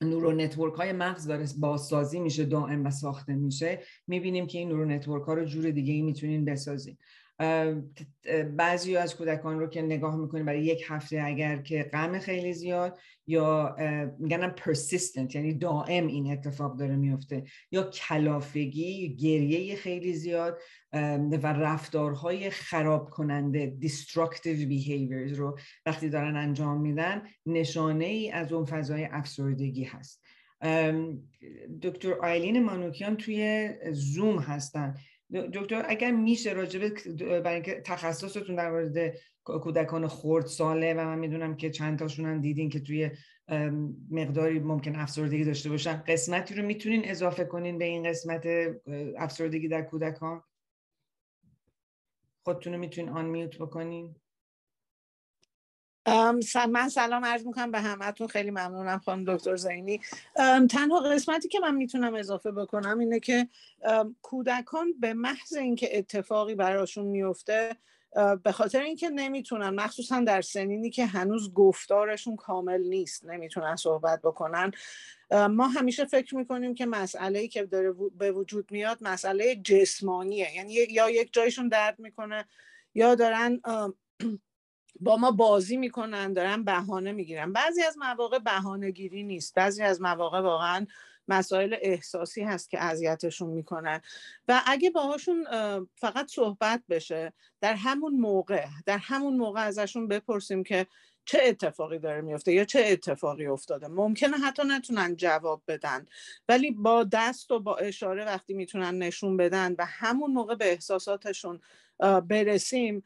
نورو نتورک های مغز داره بازسازی میشه دائم و ساخته میشه، میبینیم که این نورو نتورک ها رو جور دیگه ای میتونین بسازین. بعضی از کودکان رو که نگاه میکنیم برای یک هفته اگر که غم خیلی زیاد یا میگنم persistent، یعنی دائم این اتفاق داره میفته، یا کلافگی، گریه خیلی زیاد و رفتارهای خراب کننده destructive behaviors رو وقتی دارن انجام میدن، نشانه ای از اون فضای افسردگی هست. دکتر آیلین مانوکیان توی زوم هستن. دکتر اگر میشه راجبه، برای اینکه تخصصتون در مورد کودکان خردساله و من میدونم که چند تاشون هم دیدین که توی مقداری ممکن افسردگی داشته باشن، قسمتی رو میتونین اضافه کنین به این قسمت افسردگی در کودکان؟ خودتون رو میتونین آن میوت بکنین. من سلام عرض میکنم به همه‌تون، خیلی ممنونم خانم دکتر زینی. تنها قسمتی که من میتونم اضافه بکنم اینه که کودکان به محض اینکه اتفاقی براشون میفته، به خاطر اینکه نمیتونن، مخصوصا در سنینی که هنوز گفتارشون کامل نیست، نمیتونن صحبت بکنن، ما همیشه فکر میکنیم که مسئله‌ای که داره به وجود میاد مسئله جسمانیه، یعنی یا یک جایشون درد میکنه یا دارن با ما بازی میکنن، دارن بهانه میگیرن. بعضی از مواقع بهانه گیری نیست، بعضی از مواقع واقعا مسائل احساسی هست که اذیتشون میکنن و اگه باهاشون فقط صحبت بشه، در همون موقع ازشون بپرسیم که چه اتفاقی داره میفته یا چه اتفاقی افتاده، ممکنه حتی نتونن جواب بدن، ولی با دست و با اشاره وقتی میتونن نشون بدن و همون موقع به احساساتشون برسیم،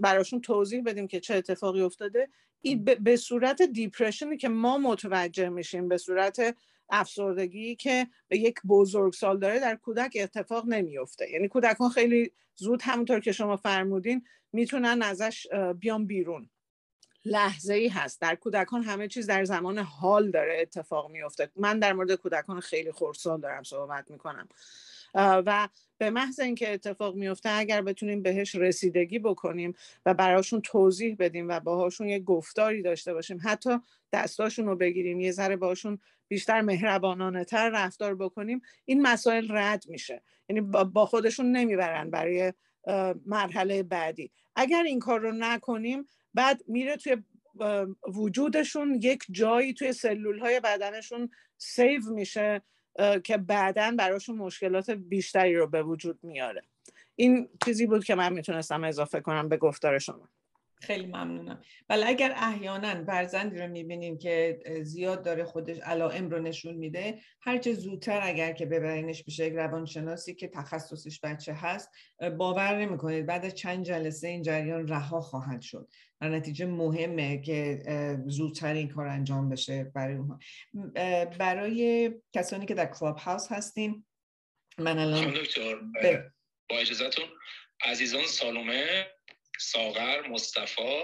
براشون توضیح بدیم که چه اتفاقی افتاده، این به صورت دیپرشنی که ما متوجه میشیم، به صورت افسردگی که به یک بزرگسال داره، در کودک اتفاق نمیفته. یعنی کودکان خیلی زود، همونطور که شما فرمودین، میتونن ازش بیان بیرون. لحظه‌ای هست. در کودکان همه چیز در زمان حال داره اتفاق میفته. من در مورد کودکان خیلی خردسال دارم صحبت میکنم. و به محض اینکه اتفاق میفته اگر بتونیم بهش رسیدگی بکنیم و براشون توضیح بدیم و باهاشون یه گفتاری داشته باشیم، حتی دستاشون رو بگیریم، یه ذره باهاشون بیشتر مهربانانه تر رفتار بکنیم، این مسائل رد میشه، یعنی با خودشون نمیبرن برای مرحله بعدی. اگر این کار رو نکنیم بعد میره توی وجودشون، یک جایی توی سلولهای بدنشون سیو میشه که بعداً براشون مشکلات بیشتری رو به وجود میاره. این چیزی بود که من میتونستم اضافه کنم به گفتار شما. خیلی ممنونم. بله، اگر احیاناً فرزندی رو میبینیم که زیاد داره خودش علائم رو نشون میده، هرچه زودتر اگر که ببرینش بشه یک روانشناسی که تخصصش بچه هست، باور نمیکنید بعد از چند جلسه این جریان رها خواهد شد. در نتیجه مهمه که زودتر این کار انجام بشه برای اونها. برای کسانی که در کلاب هاوس هستین، من الان دکتر با اجازهتون عزیزان سالومه، ساغر، مصطفی،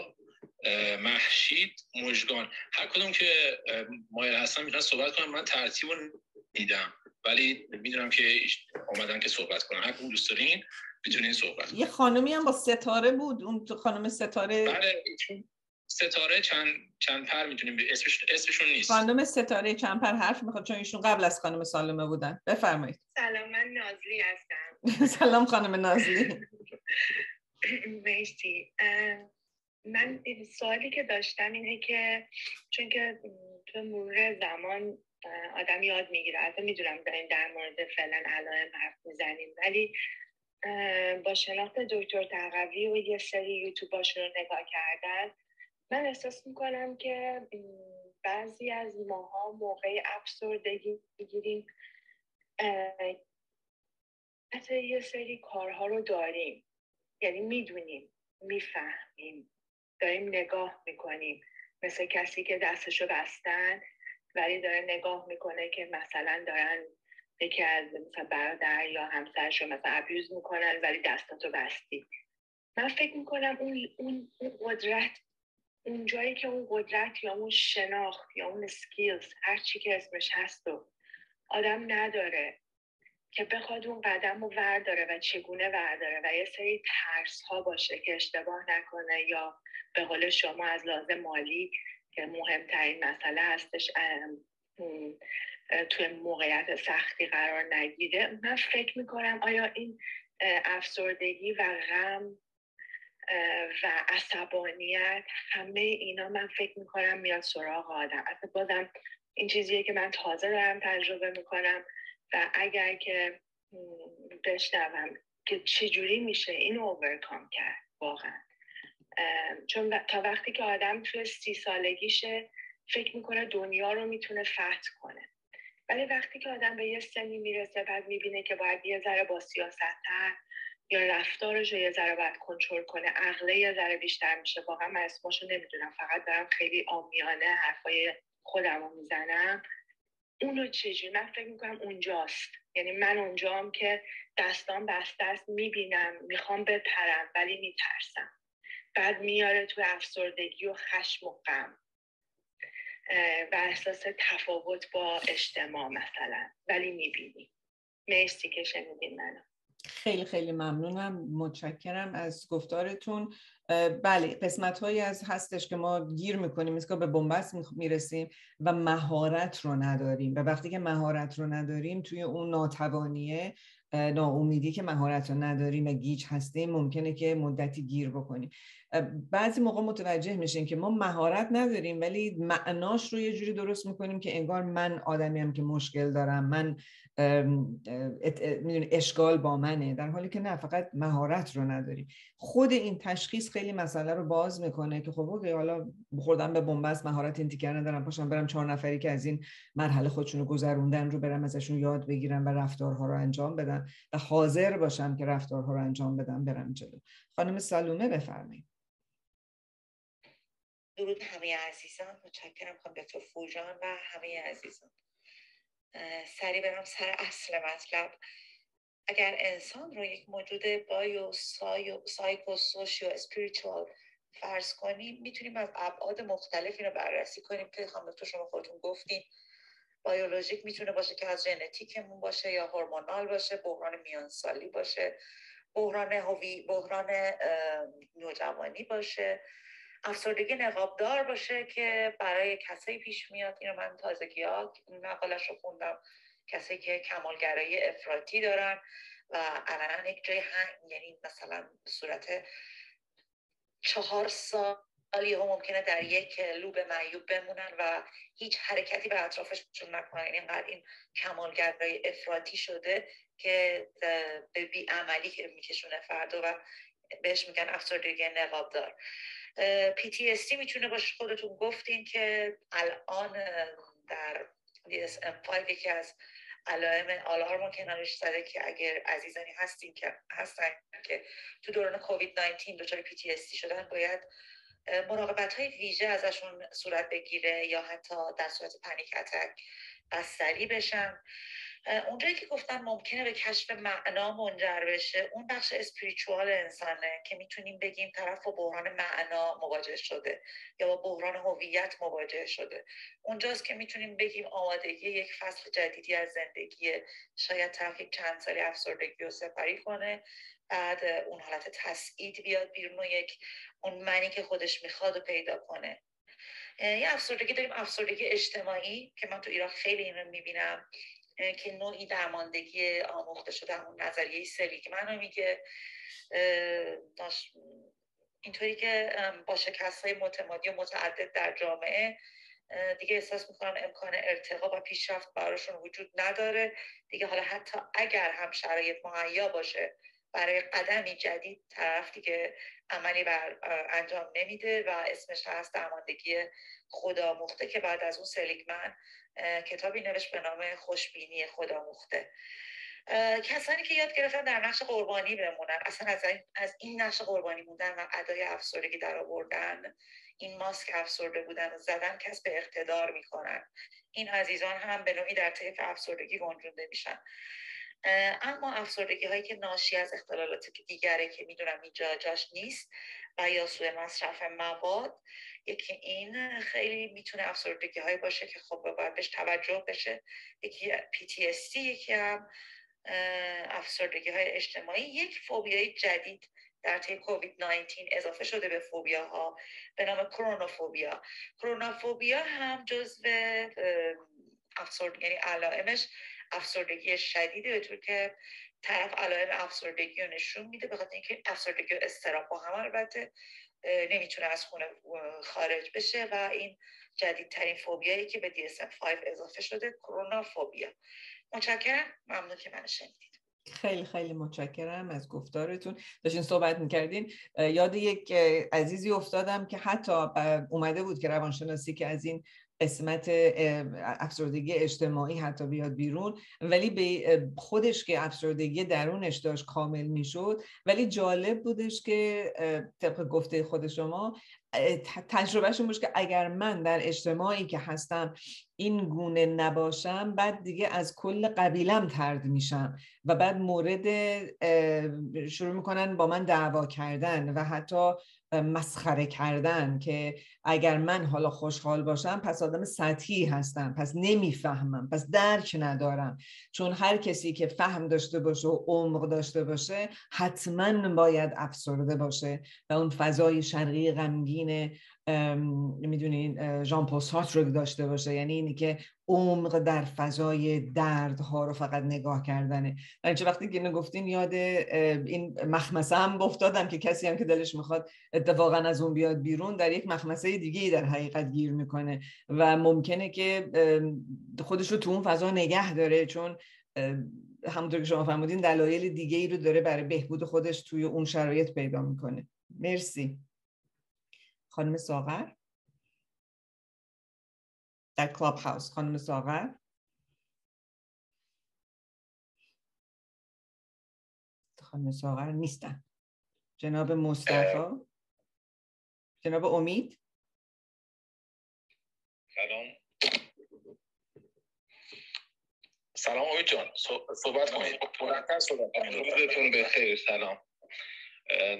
محشید، مژگان، هر کدوم که مایل هستن میتونن صحبت کنن. من ترتیبو ندیدم ولی میدونم که اومدن که صحبت کنن. هر کدوم دوست دارین میتونین صحبت کنن. یه خانمی هم با ستاره بود، اون خانم ستاره. بله، ستاره چند پر میتونیم اسمشون نیست. خانم ستاره چند پر حرف میخواد چون ایشون قبل از خانم سالمه بودن. بفرمایید. سلام، من نازلی هستم. سلام خانم نازلی. مرسی. من سوالی که داشتم اینه که چون که تو مرور زمان آدم یاد میگیره، حتی میدونم داریم در مورد فعلا علائم حرف میزنیم، ولی با شناخت دکتر تقوی و یه سری یوتیوباشون رو نگاه کردن، من احساس میکنم که بعضی از ماها موقع افسردگی میگیریم، حتی یه سری کارها رو داریم، یعنی میدونیم، میفهمیم، داریم نگاه میکنیم، مثل کسی که دستشو بستن ولی داره نگاه میکنه که مثلا دارن یکی از مثلا برادر یا همسرشو مثلا ابیوز میکنن ولی دستاتو بستی. من فکر میکنم اون قدرت، اون جایی که اون قدرت یا اون شناخت یا اون سکیلز، هر چی که اسمش هست، و آدم نداره که بخواد اون قدم رو ورداره و چگونه ورداره و یه سری ترس ها باشه که اشتباه نکنه، یا به قول شما از لحاظ مالی که مهمترین مسئله هستش توی موقعیت سختی قرار نگیره. من فکر میکنم آیا این افسردگی و غم و عصبانیت، همه اینا من فکر میکنم میاد سراغ آدم. اصلا بازم این چیزیه که من تازه دارم تجربه میکنم و اگر که بشنوم که چجوری میشه این اوورکام کرد واقعا، چون تا وقتی که آدم توی 30 سالگیشه فکر میکنه دنیا رو میتونه فتح کنه، ولی وقتی که آدم به یه سنی میرسه بعد میبینه که باید یه ذره با سیاست‌تر یا رفتارش رو یه ذره باید کنترل کنه، عقله یه ذره بیشتر میشه. واقعا من اسماشو نمیدونم، فقط دارم خیلی عامیانه حرفای خودم رو میزنم. اونو چجوری؟ من فکر میکنم اونجاست، یعنی من اونجام که دستان بسته است، میبینم میخوام بپرم ولی میترسم، بعد میاره تو افسردگی و خشم و غم و احساس تفاوت با اجتماع مثلا، ولی میبینی. مرسی که شنیدین منو. خیلی خیلی ممنونم، متشکرم از گفتارتون. بله، قسمت‌هایی از هستش که ما گیر می‌کنیم، مثلا به بنبست می‌رسیم و مهارت رو نداریم، و وقتی که مهارت رو نداریم توی اون ناتوانیه، ناامیدی که مهارت رو نداریم و گیج هستیم، ممکنه که مدتی گیر بکنیم. بعضی موقع متوجه میشیم که ما مهارت نداریم ولی معناش رو یه جوری درست میکنیم که انگار من آدمیم که مشکل دارم، من میدونی اشکال با منه، در حالی که نه، فقط مهارت رو نداریم. خود این تشخیص خیلی مسئله رو باز میکنه که خب اوکی، حالا بخوردم به بنبست، مهارت این تیکر ندارم، پاشم برم 4 نفری که از این مرحله خودشون رو گذروندن رو برم ازشون یاد بگیرم و رفتارها رو انجام بدم و حاضر باشم که رفتارها رو انجام بدم، برم جلو. خانم سالومه بفرمایید. درود همه عزیزان، متشکرم خانم دکتر فوژان و همه عزیزان. سریع برم سر اصل مطلب. اگر انسان رو یک موجود بایو سایکو سوشیو اسپریچوال فرض کنیم، میتونیم از ابعاد مختلف اینو بررسی کنیم که خانم دکتر شما خودتون گفتین. بیولوژیک میتونه باشه که از ژنتیکمون باشه یا هورمونال باشه، بحران میانسالی باشه، بحران نوجوانی باشه، افسردگی نقابدار باشه که برای کسایی پیش میاد. اینو من تازگی ها مقاله‌شو خوندم، کسایی که کمالگرایی افراطی دارن و علنا یک جای هنگ، یعنی مثلا صورت 4 سال یهو ممکنه در یک لوب معیوب بمونن و هیچ حرکتی به اطرافشون نکنن. اینقدر این کمالگرایی افراطی شده که به بی‌عملی که میکشونه فردو و بهش میگن افسردگی نقابدار. PTSD میتونه باشه، خودتون گفتین که الان در DSM-5 یکی از علائم آلارم کنارش زده که اگر عزیزانی هستن که تو دوران کووید 19 دچار PTSD شدن باید مراقبت‌های ویژه ازشون صورت بگیره یا حتی در صورت پنیک اتک بستری بشن. اونجایی که گفتن ممکنه به کشف معنا منجر بشه، اون بخش اسپریچوال انسانه که میتونیم بگیم طرف با بحران معنا مواجه شده یا با بحران هویت مواجه شده. اونجاست که میتونیم بگیم آمادگی یک فصل جدیدی از زندگیه، شاید طرف یک چند سالی افسردگی رو سپری کنه، بعد اون حالت تسعید بیاد بیرون و یک اون معنی که خودش میخواد رو پیدا کنه. یه افسردگی داریم، افسردگی اجتماعی که من تو ایران خیلی این رو میبینم که نوعی درماندگی آموخته شده، همون نظریه سلیگمن رو میگه، اینطوری که با شکست‌های متمادی و متعدد در جامعه دیگه احساس میکنن امکان ارتقا و پیشرفت براشون وجود نداره دیگه. حالا حتی اگر هم شرایط مهیا باشه برای قدمی جدید، طرف دیگه عملی بر انجام نمیده و اسمش هست درماندگی خودآموخته که بعد از اون سلیگمن کتابی نوشت به نام خوشبینی خودآموخته. کسانی که یاد گرفتن در نقش قربانی بمونن، اصلا از این نقش قربانی بودن و ادای افسردگی در آوردن، این ماسک افسرده بودن و زدن کس به اقتدار میکنن. این عزیزان هم به نوعی در طیف افسردگی گنجونده میشن. اما افسردگی هایی که ناشی از اختلالات دیگره که میدونم اینجا جاش نیست و یا سوء مصرف مواد، یکی این خیلی میتونه افسردگی هایی باشه که خب باید بهش توجه بشه، یکی PTSD، یکی هم افسردگی های اجتماعی. یک فوبیای جدید در طی کووید 19 اضافه شده به فوبیاها به نام کرونوفوبیا. کرونوفوبیا هم جزو افسردگی، یعنی علائمش افسردگی شدیده، به طور که طرف علائم افسردگی رو نشون میده، به خاطر اینکه افسردگی و اضطراب با هم البته نمیتونه از خونه خارج بشه و این جدیدترین فوبیایی که به DSM-5 اضافه شده، کرونوفوبیا. متشکرم، ممنون که من شنیدید. خیلی خیلی متشکرم از گفتارتون. داشتین صحبت میکردین، یاد یک عزیزی افتادم که حتی اومده بود که روانشناسی که از این قسمت افسردگی اجتماعی حتی بیاد بیرون، ولی به خودش که افسردگی درونش داشت کامل میشد. ولی جالب بودش که طبق گفته خود شما تجربهشون بود که اگر من در اجتماعی که هستم این گونه نباشم، بعد دیگه از کل قبیلم طرد میشم و بعد مورد شروع میکنن با من دعوا کردن و حتی مسخره کردن که اگر من حالا خوشحال باشم پس آدم سطحی هستم، پس نمیفهمم، پس درک ندارم. چون هر کسی که فهم داشته باشه و عمق داشته باشه حتما باید افسرده باشه و اون فضای شرقی غمگین میدونین ژان پل سارتر رو داشته باشه، یعنی اینی که عمق در فضای دردها رو فقط نگاه کردنه. من چه وقتی که اینو گفتین یاد این مخمسه هم افتادم که کسی هم که دلش میخواد اتفاقا از اون بیاد بیرون در یک مخمسه دیگه در حقیقت گیر میکنه و ممکنه که خودش رو تو اون فضا نگه داره، چون همونطور که شما فهمیدین دلایل دیگه ای رو داره برای بهبود خودش توی اون شرایط پیدا میکنه. مرسی. خانم ساغر در کلاب هاوس. خانم ساغر، خانم ساغر نیستن. جناب مصطفی، جناب امید. سلام امید جان، صحبت کنید. روزتون بخیر. سلام.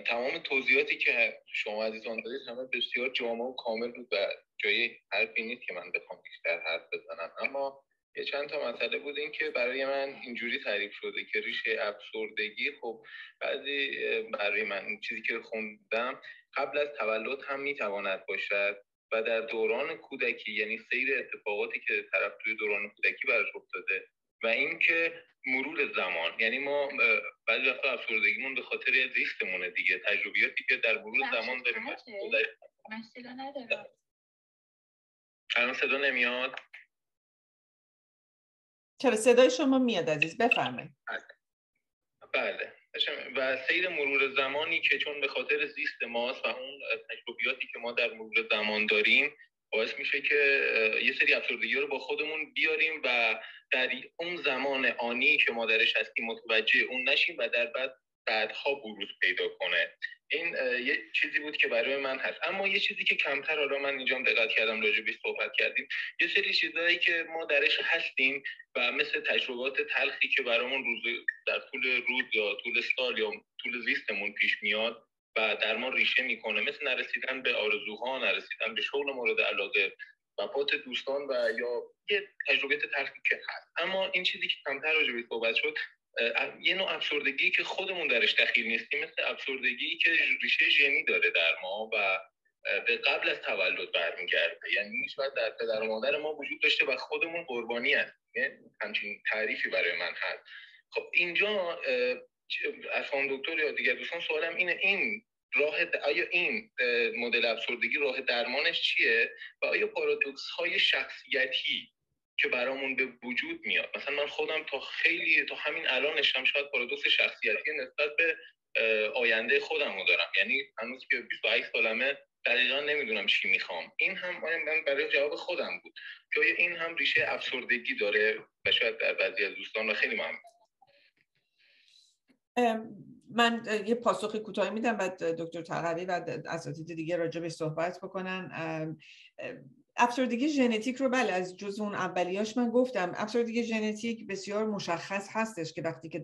تمام توضیحاتی که شما عزیزان دادید همه بسیار جامع و کامل بود و جای حرفی نیست که من بخوام بیشتر حرف بزنم، اما یه چند تا مسئله بود این که برای من اینجوری تعریف شده که ریشه افسردگی، خب بعضی برای من چیزی که خوندم قبل از تولد هم میتواند باشد و در دوران کودکی، یعنی سیر اتفاقاتی که طرف توی دوران کودکی براش افتاده و اینکه مرور زمان، یعنی ما بعضی وقتا افسردگیمون به خاطر ریستمونه دیگه، تجربیاتی که در مرور زمان داریم. من صدا ندارم، الان صدا نمیاد؟ چرا، صدای شما میاد عزیز، بفرمایید. بله، و سیر مرور زمانی که چون به خاطر زیست ماست و اون تجربیاتی که ما در مرور زمان داریم باعث میشه که یه سری افسردگی رو با خودمون بیاریم و در اون زمان آنی که ما درش هستیم متوجه اون نشیم و در بعدها بروز پیدا کنه. این یه چیزی بود که برای من هست. اما یه چیزی که کمتر آرام من اینجام دقت کردم، راجبش صحبت کردیم، یه سری چیزایی که ما درش هستیم و مثل تجربات تلخی که برامون روز در طول روز یا طول سال یا طول زیستمون پیش میاد و در ما ریشه میکنه، مثل نرسیدن به آرزوها، نرسیدن به شغل مورد علاقه، وفات دوستان و یا یه تجربات تلخی که هست. اما این چیزی که کمتر راجبش صحبت شد یه نوع افسردگی که خودمون درش دخیل نیستیم، مثل افسردگی که ریشه ژنی داره در ما و به قبل از تولد برمیگرده، یعنی نسبت در پدر و مادر ما وجود داشته و خودمون قربانی هستیم. همچین تعریفی برای من هست. خب اینجا از خانم دکتر یا دیگر دوستان سوالم اینه، این راه آیا این مدل افسردگی راه درمانش چیه و آیا پارادوکس‌های شخصیتی که برامون به وجود میاد، مثلا من خودم تا همین الانشم شاید پارادوکس شخصیتی نسبت به آینده خودم رو دارم، یعنی هنوز که 28 سالمه دقیقا نمیدونم چی میخوام. این هم من برای جواب خودم بود که این هم ریشه افسردگی داره و شاید در بعضی از دوستان خیلی مهم. من یه پاسخ کوتاه میدم و دکتر تقوی و اساتید دیگه راجع به صحبت بکنن. افسردگی ژنتیک رو بله، از جزو اون اولیاش من گفتم، افسردگی ژنتیک بسیار مشخص هستش که وقتی که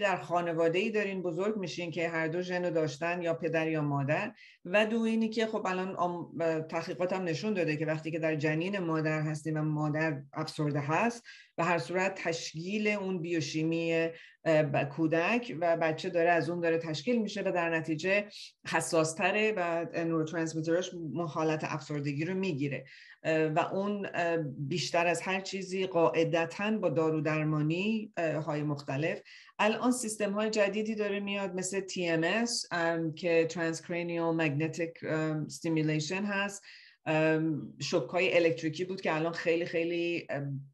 در خانواده‌ای دارین بزرگ میشین که هر دو ژن رو داشتن، یا پدر یا مادر، و دو اینی که خب الان تحقیقات هم نشون داده که وقتی که در جنین مادر هستیم و مادر افسرده هست، به هر صورت تشکیل اون بیوشیمی کودک و بچه از اون داره تشکیل میشه و در نتیجه حساس‌تره و نوروترانسمیترش حالت افسردگی رو میگیره و اون بیشتر از هر چیزی قاعدتاً با دارودرمانی های مختلف. الان سیستم های جدیدی داره میاد مثل TMS که Transcranial Magnetic Stimulation هست، شوک‌های الکتریکی بود که الان خیلی خیلی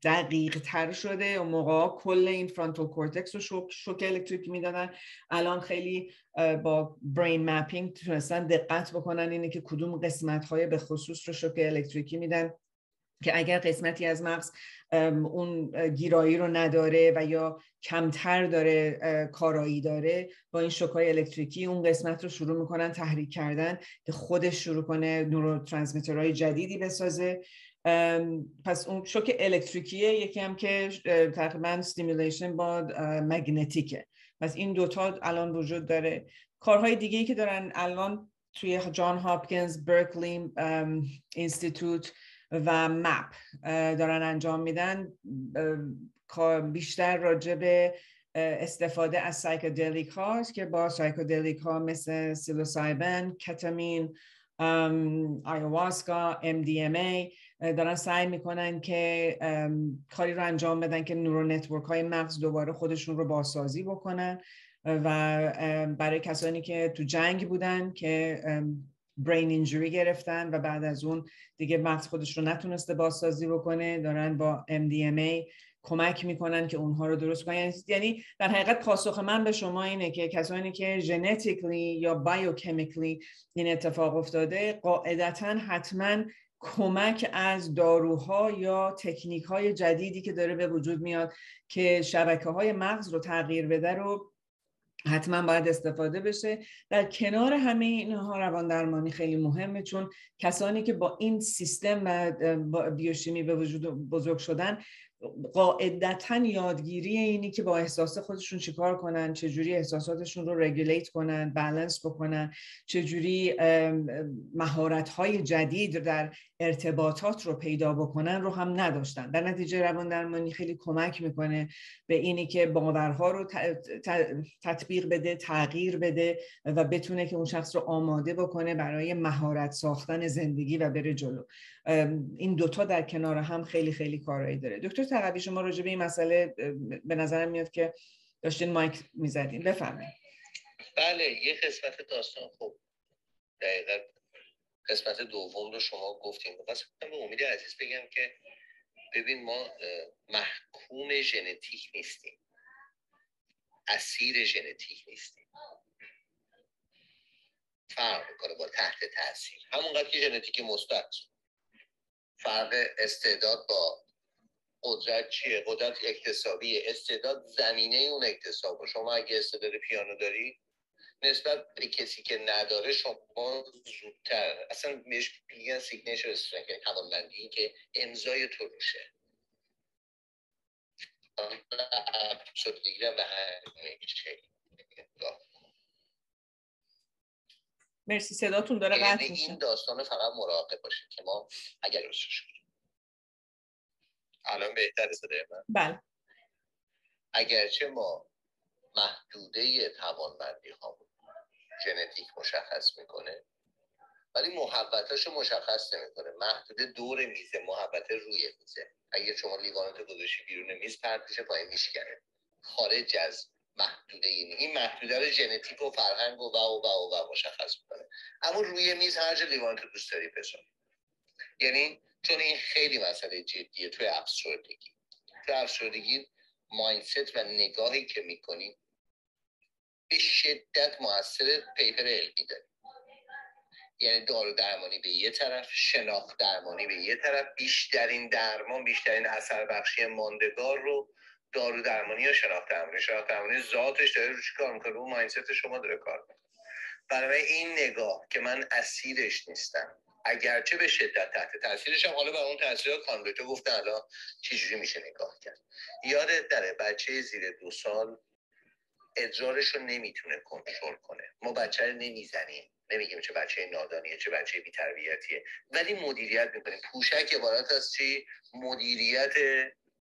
دقیق تر شده. اون موقع کل این فرانتال کورتکس رو شوک الکتریکی میدادن، الان خیلی با برین مپینگ تونستن دقت بکنن اینه که کدوم قسمت‌های به خصوص رو شوک الکتریکی میدن که اگر قسمتی از مغز اون گیرایی رو نداره و یا کمتر داره کارایی داره، با این شوک‌های الکتریکی اون قسمت رو شروع میکنن تحریک کردن که خودش شروع کنه نوروترانسمیترهای جدیدی بسازه. پس اون شوک الکتریکیه، یکی هم که تقریبا ستیمیلیشن با مگنتیکه. پس این دوتا الان وجود داره. کارهای دیگه‌ای که دارن الان توی جان هاپکینز، برکلی، اینستیتوت و مپ دارن انجام میدن، بیشتر راجع به استفاده از سایکدلیک هاست که با سایکدلیک ها مثل سیلوسایبن، کتامین، آیواسکا، MDMA دارن سعی میکنن که کاری رو انجام بدن که نورون نتورک های مغز دوباره خودشون رو بازسازی بکنن و برای کسانی که تو جنگ بودن که برین اینجوری گرفتن و بعد از اون دیگه مغز خودش رو نتونسته بازسازی بکنه، دارن با MDMA کمک میکنن که اونها رو درست کنن. یعنی در حقیقت پاسخ من به شما اینه که کسانی که ژنتیکلی یا بایوکمیکلی این اتفاق افتاده قاعدتاً حتماً کمک از داروها یا تکنیک‌های جدیدی که داره به وجود میاد که شبکه‌های مغز رو تغییر بده رو حتما باید استفاده بشه. در کنار همه اینها رواندرمانی خیلی مهمه، چون کسانی که با این سیستم و بیوشیمی به وجود بزرگ شدن قاعدتاً یادگیری اینی که با احساس خودشون چیکار کنن، چجوری احساساتشون رو رگولیت کنن، بالانس بکنن، چجوری مهارت‌های جدید در ارتباطات رو پیدا بکنن رو هم نداشتن. در نتیجه روان درمانی خیلی کمک میکنه به اینی که باورها رو تطبیق بده، تغییر بده و بتونه که اون شخص رو آماده بکنه برای مهارت ساختن زندگی و بره جلو. این دوتا در کنار هم خیلی خیلی کارایی داره. دکتر تقوی، شما راجع به این مسئله به نظرم میاد که داشتین مایک میزدین، بفرمایید. بله، یه قسمت داستان خوب دقیقاً قسمت دوم رو شما گفتیم. واسه من به امید عزیز بگم که ببین، ما محکوم ژنتیک نیستیم، اسیر ژنتیک نیستیم. فرق میکنه با تحت تاثیر. همونقدر که ژنتیک مثبت، فرق استعداد با قدرت چیه؟ قدرت اکتسابیه. استعداد زمینه اون اکتسابه. شما اگه استعداد پیانو داری نسبت به کسی که نداره شما زودتر، اصلا بهش میگن سیگنچر استرنگ، یعنی توانمندی که امضای تو روشه. مرسی، صداتون داره قطع میشه. این داستان فقط مراقب باشه که ما اگر روشش کنیم. الان بهتر صدای من؟ بله. اگرچه ما محدوده توانمندی ها ژنتیک مشخص میکنه ولی محبتاش مشخص نمیکنه. محدوده دور میزه، محبته روی میزه. اگه شما لیوانتو گذاشی بیرون میز، پرت میشه پایین، میشکنه. خارج از محدوده این محدوده رو ژنتیک و فرهنگ و مشخص میکنه. اما روی میز هر جا لیوانتو دوست داری بذار. یعنی چون این خیلی مسئله جدیه توی افسردگی. توی افسردگی مایندست و نگاهی که میکنی به شدت مؤثر. پیپر علمی داره، یعنی دارو درمانی به یه طرف، شناخت درمانی به یه طرف. بیشترین درمان، بیشترین اثر بخشی ماندگار رو دارو درمانی یا شناخت درمانی. شناخت درمانی ذاتش داره روش کار میکنه، رو مایندست شما داره کار میکنه. برای این نگاه که من اسیرش نیستم، اگرچه به شدت تحت تاثیرش هم، حالا به اون تاثیرات کانویتو گفتن الان چجوری میشه نگاه کرد. یادت داره بچه زیر 2 سال ادرارش رو نمیتونه کنترل کنه. ما بچه رو نمیزنیم، نمیگیم چه بچه نادانیه، چه بچه بی‌تربیتیه، ولی مدیریت میکنیم. پوشک عبارت از چی؟ مدیریت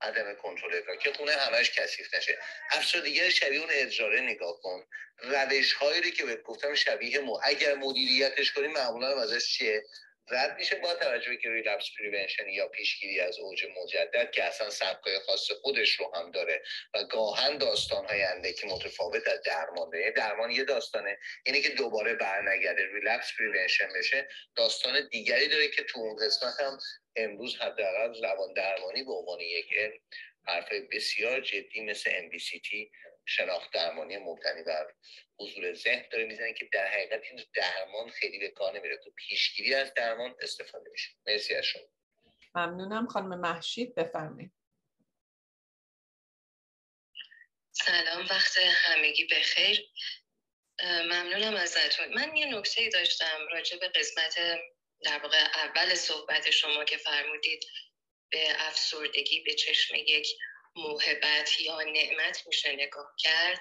عدم کنترل ادرار، که خونه همش کثیف نشه. افسردگی شبیه اون ادراره. نگاه کن روش‌هایی رو که بهت گفتم شبیه اگر مدیریتش کنیم معمولا ازش چیه رد میشه، با توجه به که ریلپس پریونشن یا پیشگیری از اوج مجدد که اصلا سبکای خاص خودش رو هم داره و گاهن داستان‌های اندکی متفاوت از درمان داره. درمان یه داستانه، اینه که دوباره برنگرده، ریلپس پریونشن بشه. داستان دیگری داره که تو اون قسمت هم امروز حداقل روان درمانی به عنوان یک حرفه بسیار جدی مثل MBCT، شناخت درمانی مبتنی بر حضور ذهن، داره میزنه که در حقیقت این درمان خیلی به کار نمیره، تو پیشگیری از درمان استفاده میشه. مرسی از شما. ممنونم. خانم محشید، بفرمایید. سلام، وقت همگی بخیر. ممنونم ازتون. من یه نکته‌ای داشتم راجع به قسمت در واقع اول صحبت شما که فرمودید به افسردگی به چشم یک موهبت یا نعمت میشه نگاه کرد.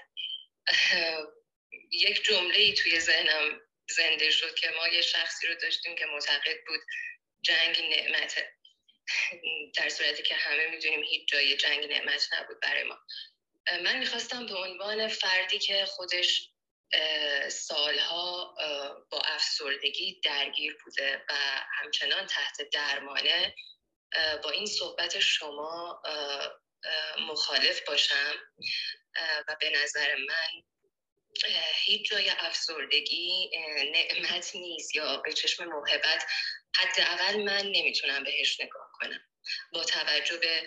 یک جمله‌ای توی ذهنم زنده شد که ما یه شخصی رو داشتیم که معتقد بود جنگ نعمته، در صورتی که همه میدونیم هیچ جای جنگ نعمت نبود برای ما. من میخواستم به عنوان فردی که خودش سالها با افسردگی درگیر بوده و همچنان تحت درمانه با این صحبت شما مخالف باشم و به نظر من هیچ جای افسردگی نعمت نیست یا به چشم موهبت حداقل من نمیتونم بهش نگاه کنم با توجه به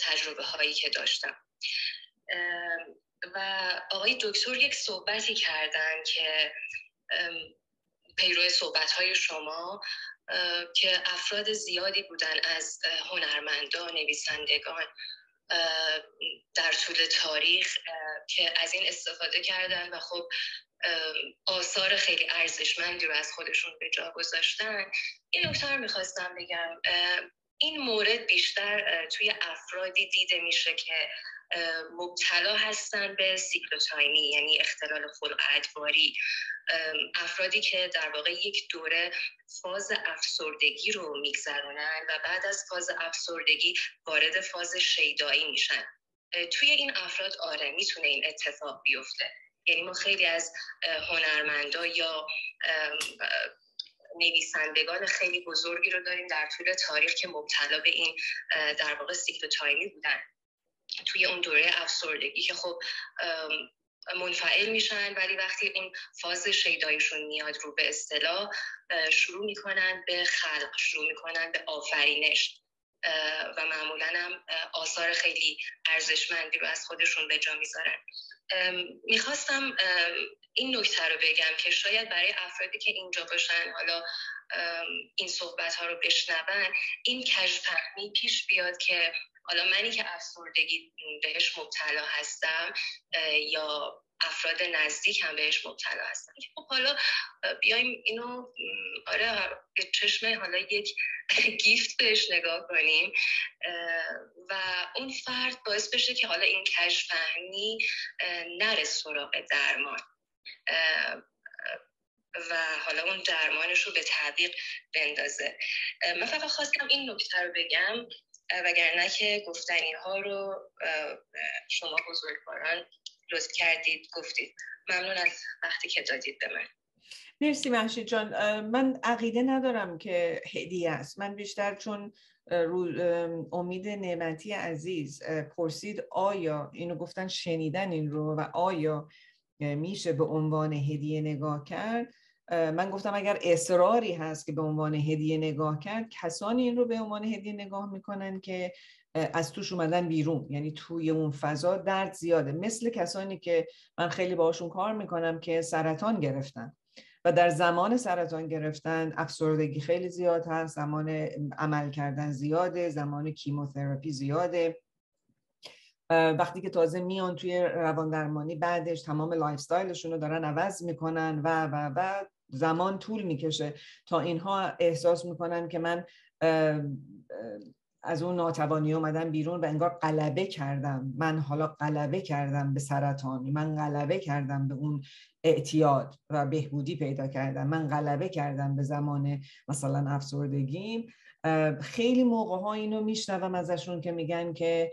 تجربه هایی که داشتم. و آقای دکتر یک صحبتی کردن که پیرو صحبت های شما که افراد زیادی بودن از هنرمندان، نویسندگان در طول تاریخ که از این استفاده کردن و خب آثار خیلی ارزشمندی رو از خودشون به جا گذاشتن. این نکته رو میخواستم بگم، این مورد بیشتر توی افرادی دیده میشه که مبتلا هستن به سیکلوتایمی، یعنی اختلال خلق ادواری، افرادی که در واقع یک دوره فاز افسردگی رو میگذرونن و بعد از فاز افسردگی وارد فاز شیدایی میشن. توی این افراد آره میتونه این اتفاق بیفته، یعنی ما خیلی از هنرمندا یا نویسندگان خیلی بزرگی رو داریم در طول تاریخ که مبتلا به این در واقع سیکلوتایمی بودن توی اون دوره افسردگی که خب منفعل میشن، ولی وقتی اون فاز شیدایشون میاد رو به اصطلاح شروع میکنن به خلق، شروع میکنن به آفرینش و معمولاً هم آثار خیلی ارزشمندی رو از خودشون به جا میذارن. میخواستم این نکته رو بگم که شاید برای افرادی که اینجا باشن، حالا این صحبت‌ها رو بشنون، این کژفهمی پیش بیاد که حالا منی که افسردگی بهش مبتلا هستم یا افراد نزدیک هم بهش مبتلا هستن، خب حالا بیایم اینو آره به چشم حالا یک گیفت بهش نگاه کنیم و اون فرد باعث بشه که حالا این کژفهمی نره سراغ درمان و حالا اون درمانش رو به تعویق بندازه. من فقط خواستم این نکته رو بگم، وگرنه که گفتنی ها رو شما بزرگواران لطف کردید گفتید. ممنون از وقتی که دادید به من. مرسی محشید جان. من عقیده ندارم که هدیه است، من بیشتر چون امید نعمتی عزیز پرسید آیا اینو گفتن شنیدن این رو و آیا میشه به عنوان هدیه نگاه کرد، من گفتم اگر اصراری هست که به عنوان هدیه نگاه کرد، کسانی این رو به عنوان هدیه نگاه میکنن که از توش اومدن بیرون، یعنی توی اون فضا درد زیاده، مثل کسانی که من خیلی باشون کار میکنم که سرطان گرفتن و در زمان سرطان گرفتن افسردگی خیلی زیاد هست، زمان عمل کردن زیاده، زمان کیموتراپی زیاده، وقتی که تازه میان توی رواندرمانی بعدش تمام لایف استایلشون رو دارن عوض میکنن و زمان طول میکشه تا اینها احساس میکنن که من از اون ناتوانی اومدم بیرون و انگار غلبه کردم، من حالا غلبه کردم به سرطان، من غلبه کردم به اون اعتیاد و بهبودی پیدا کردم، من غلبه کردم به زمان مثلا افسردگیم. خیلی موقع‌ها اینو میشنوم ازشون که میگن که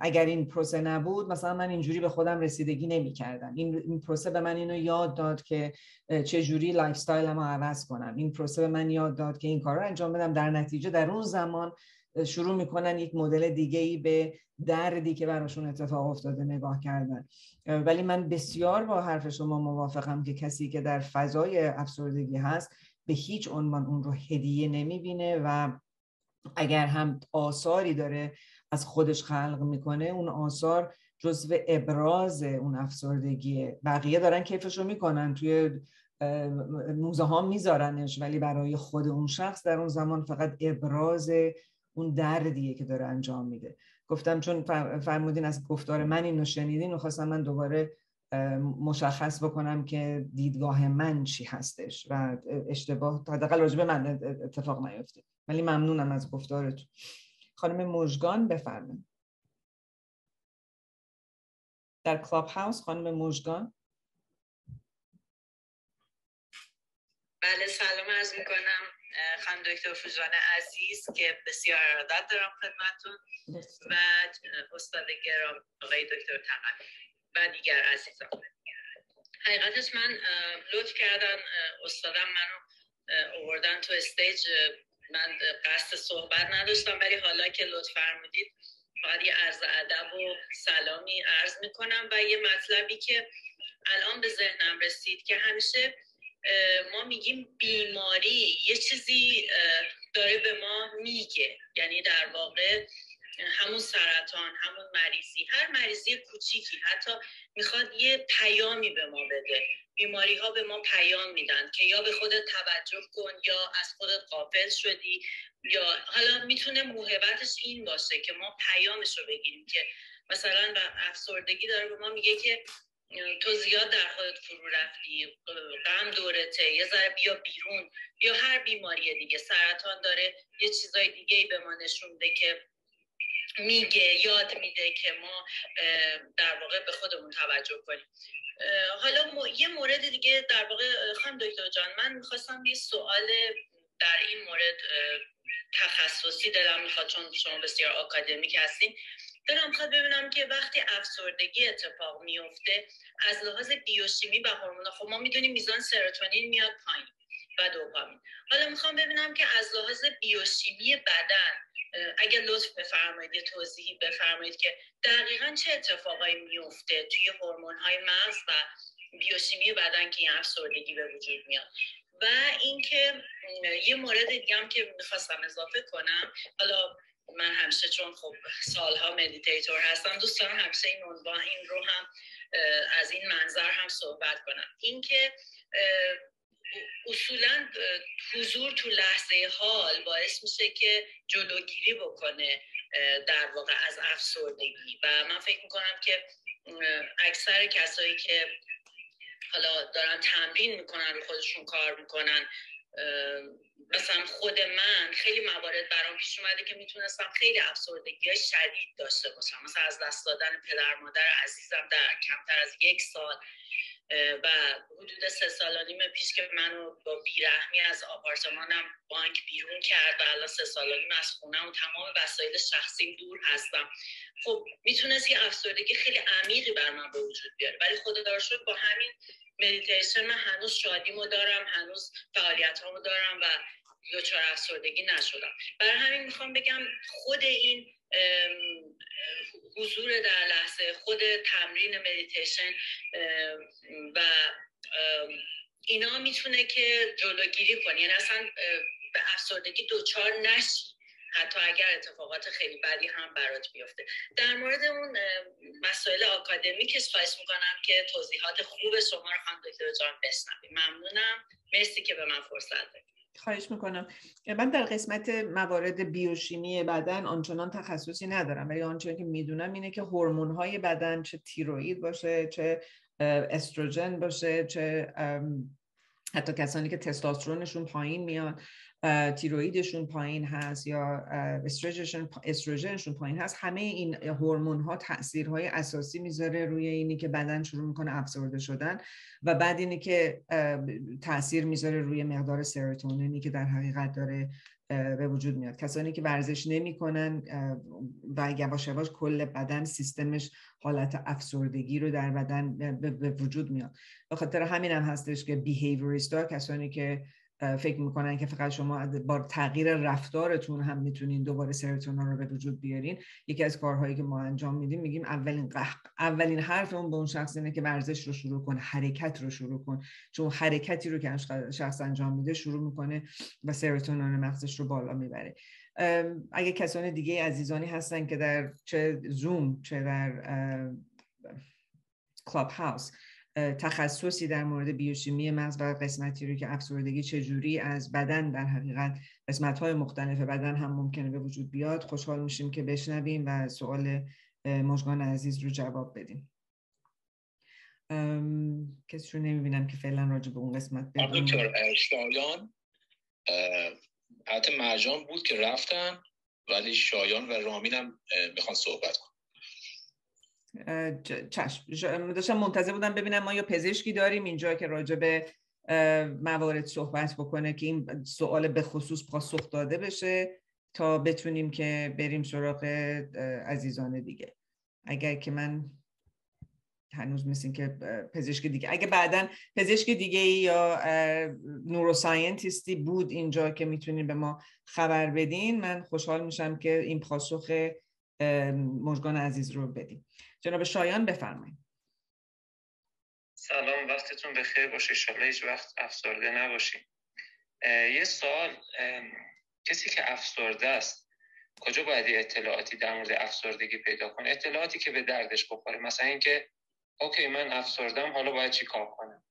اگر این پروسه نبود مثلا من اینجوری به خودم رسیدگی نمی کردم، این پروسه به من اینو یاد داد که چجوری لایف استایلمو عوض کنم، این پروسه به من یاد داد که این کار رو انجام بدم، در نتیجه در اون زمان شروع میکنن یک مدل دیگه‌ای به دردی که براشون اتفاق افتاده نگاه کردن. ولی من بسیار با حرف شما موافقم که کسی که در فضای افسردگی هست به هیچ عنوان اون رو هدیه نمیبینه و اگر هم آثاری داره از خودش خلق میکنه، اون آثار جزو ابراز اون افسردگیه. بقیه دارن کیفشو میکنن، توی موزه ها میذارنش، ولی برای خود اون شخص در اون زمان فقط ابراز اون دردیه که داره انجام میده. گفتم چون فرمودین از گفتار من اینو شنیدین و خواستم من دوباره مشخص بکنم که دیدگاه من چی هستش و اشتباه حداقل راجع به من اتفاق نیفته. ولی ممنونم از گفتارتون. خانم مژگان بفرمایید. در کلاب هاوس خانم مژگان. بله سلام عرض می‌کنم خانم دکتر فوژان عزیز که بسیار ارادت دارم خدمتتون و استاد گرامی آقای دکتر تقوی و دیگر عزیزان. حقیقتش من لطف کردن استادم منو آوردن تو استیج، من قصد صحبت نداشتم ولی حالا که لطف فرمودید فقط یه عرض ادب و سلامی عرض میکنم و یه مطلبی که الان به ذهنم رسید که همیشه ما میگیم بیماری یه چیزی داره به ما میگه، یعنی در واقع همون سرطان، همون مریضی، هر مریضی کوچیکی حتی میخواد یه پیامی به ما بده. بیماری ها به ما پیام میدن که یا به خودت توجه کن یا از خودت غافل شدی، یا حالا میتونه موهبتش این باشه که ما پیامش رو بگیریم که مثلا افسردگی داره به ما میگه که تو زیاد در خودت فرو رفتی، غم دورته، یه ذره بیا بیرون، بیا هر بیماری دیگه، سرطان داره یه چیزای دیگه‌ای به ما نشون بده که میگه، یاد میده که ما در واقع به خودمون توجه کنیم. حالا یه مورد دیگه در واقع خانم دکتر جان، من میخواستم یه سوال در این مورد تخصصی دلم میخواد، چون شما بسیار آکادمیک هستین، دارم میخواد ببینم که وقتی افسردگی اتفاق میفته از لحاظ بیوشیمی و هورمونا، خب ما میدونیم میزان سروتونین میاد پایین و دوپامین، حالا میخوام ببینم که از لحاظ بیوشیمی بدن اگر لطف بفرمایید توضیحی بفرمایید که دقیقاً چه اتفاقایی میفته توی هورمون‌های مغز و بیوشیمی بدن که این افسردگی به وجود میاد. و اینکه یه مورد دیگه هم که می‌خواستم اضافه کنم، حالا من همیشه چون خب سالها مدیتیتور هستم دوست دارم همیشه این عنوان این رو هم از این منظر هم صحبت کنم، اینکه اصولاً حضور تو لحظه حال باعث میشه که جلوگیری بکنه در واقع از افسردگی. و من فکر میکنم که اکثر کسایی که حالا دارن تمرین میکنن رو خودشون کار میکنن، مثلا خود من خیلی موارد برام پیش اومده که میتونستم خیلی افسردگی شدید داشته باشم، مثلا از دست دادن پدر مادر عزیزم در کمتر از 1 سال و حدود 3.5 سال پیش که منو با بیرحمی از آپارتمانم بانک بیرون کرد و الان 3.5 سال از خونم و تمام وسایل شخصیم دور هستم. خب میتونست یه افسردگی خیلی عمیقی بر من به وجود بیاره، ولی خدا دار شد با همین مدیتیشن من هنوز شادیمو دارم، هنوز فعالیتامو دارم و دچار افسردگی نشدم. برای همین میخوام بگم خود این حضور در لحظه، خود تمرین مدیتیشن و اینا میتونه که جلوگیری کنه، یعنی اصلا به افسردگی دچار نشی حتی اگر اتفاقات خیلی بدی هم برات بیفته. در مورد اون مسائل آکادمیکش خواهش میکنم که توضیحات خوب شما رو خانم دکتر جان بشنویم. ممنونم، مرسی که به من فرصت دادید. خواهش میکنم. من در قسمت موارد بیوشیمی بدن آنچنان تخصصی ندارم، ولی آنچنان که میدونم اینه که هورمون‌های بدن، چه تیروئید باشه، چه استروژن باشه، چه حتی کسانی که تستوسترونشون پایین میاد، تیروئیدشون پایین هست یا استروژنشون پایین هست، همه این هورمون‌ها تاثیرهای اساسی میذاره روی اینی که بدن شروع میکنه افسرده شدن و بعد اینی که تاثیر میذاره روی مقدار سروتونینی که در حقیقت داره به وجود میاد. کسانی که ورزش نمیکنن و یواش یواش کل بدن سیستمش حالت افسردگی رو در بدن به وجود میاد. به خاطر همین هم هستش که بیهیوریستا، کسانی که فکر میکنن که فقط شما با تغییر رفتارتون هم میتونین دوباره سروتونین رو به وجود بیارین، یکی از کارهایی که ما انجام میدیم میگیم اولین حرف اون به اون شخص اینه که ورزش رو شروع کن، حرکت رو شروع کن، چون حرکتی رو که شخص انجام میده شروع میکنه و سروتونین مغزش رو بالا میبره. اگه کسان دیگه عزیزانی هستن که در چه زوم چه در کلاب هاوس تخصصی در مورد بیوشیمی مغز و قسمتی رو که افسردگی چجوری از بدن در حقیقت قسمت‌های مختلف بدن هم ممکنه به وجود بیاد، خوشحال میشیم که بشنویم و سوال مجگان عزیز رو جواب بدیم. کسی رو نمیبینم که فعلا راجع به اون قسمت بدونم. دکتر شایان حتی مرجان بود که رفتن، ولی شایان و رامین هم میخوان صحبت کنن. چشم، داشتم منتظر بودم ببینم ما یا پزشکی داریم اینجا که راجع به موارد صحبت بکنه که این سوال به خصوص پاسخ داده بشه تا بتونیم که بریم سراغ عزیزان دیگه. اگر که من هنوز مثل این که پزشک دیگه، اگه بعداً پزشک دیگه یا نوروساینتیستی بود اینجا که میتونین به ما خبر بدین، من خوشحال میشم که این پاسخ مژگان عزیز رو بدیم. جناب شایان بفرمایید. سلام، وقتتون بخیر باشه، انشالله هیچ وقت افسرده نباشیم. یه سوال، کسی که افسرده است کجا باید اطلاعاتی در مورد افسردگی پیدا کنه؟ اطلاعاتی که به دردش بخوره، مثلا اینکه اوکی من افسردم حالا باید چی کار کنم.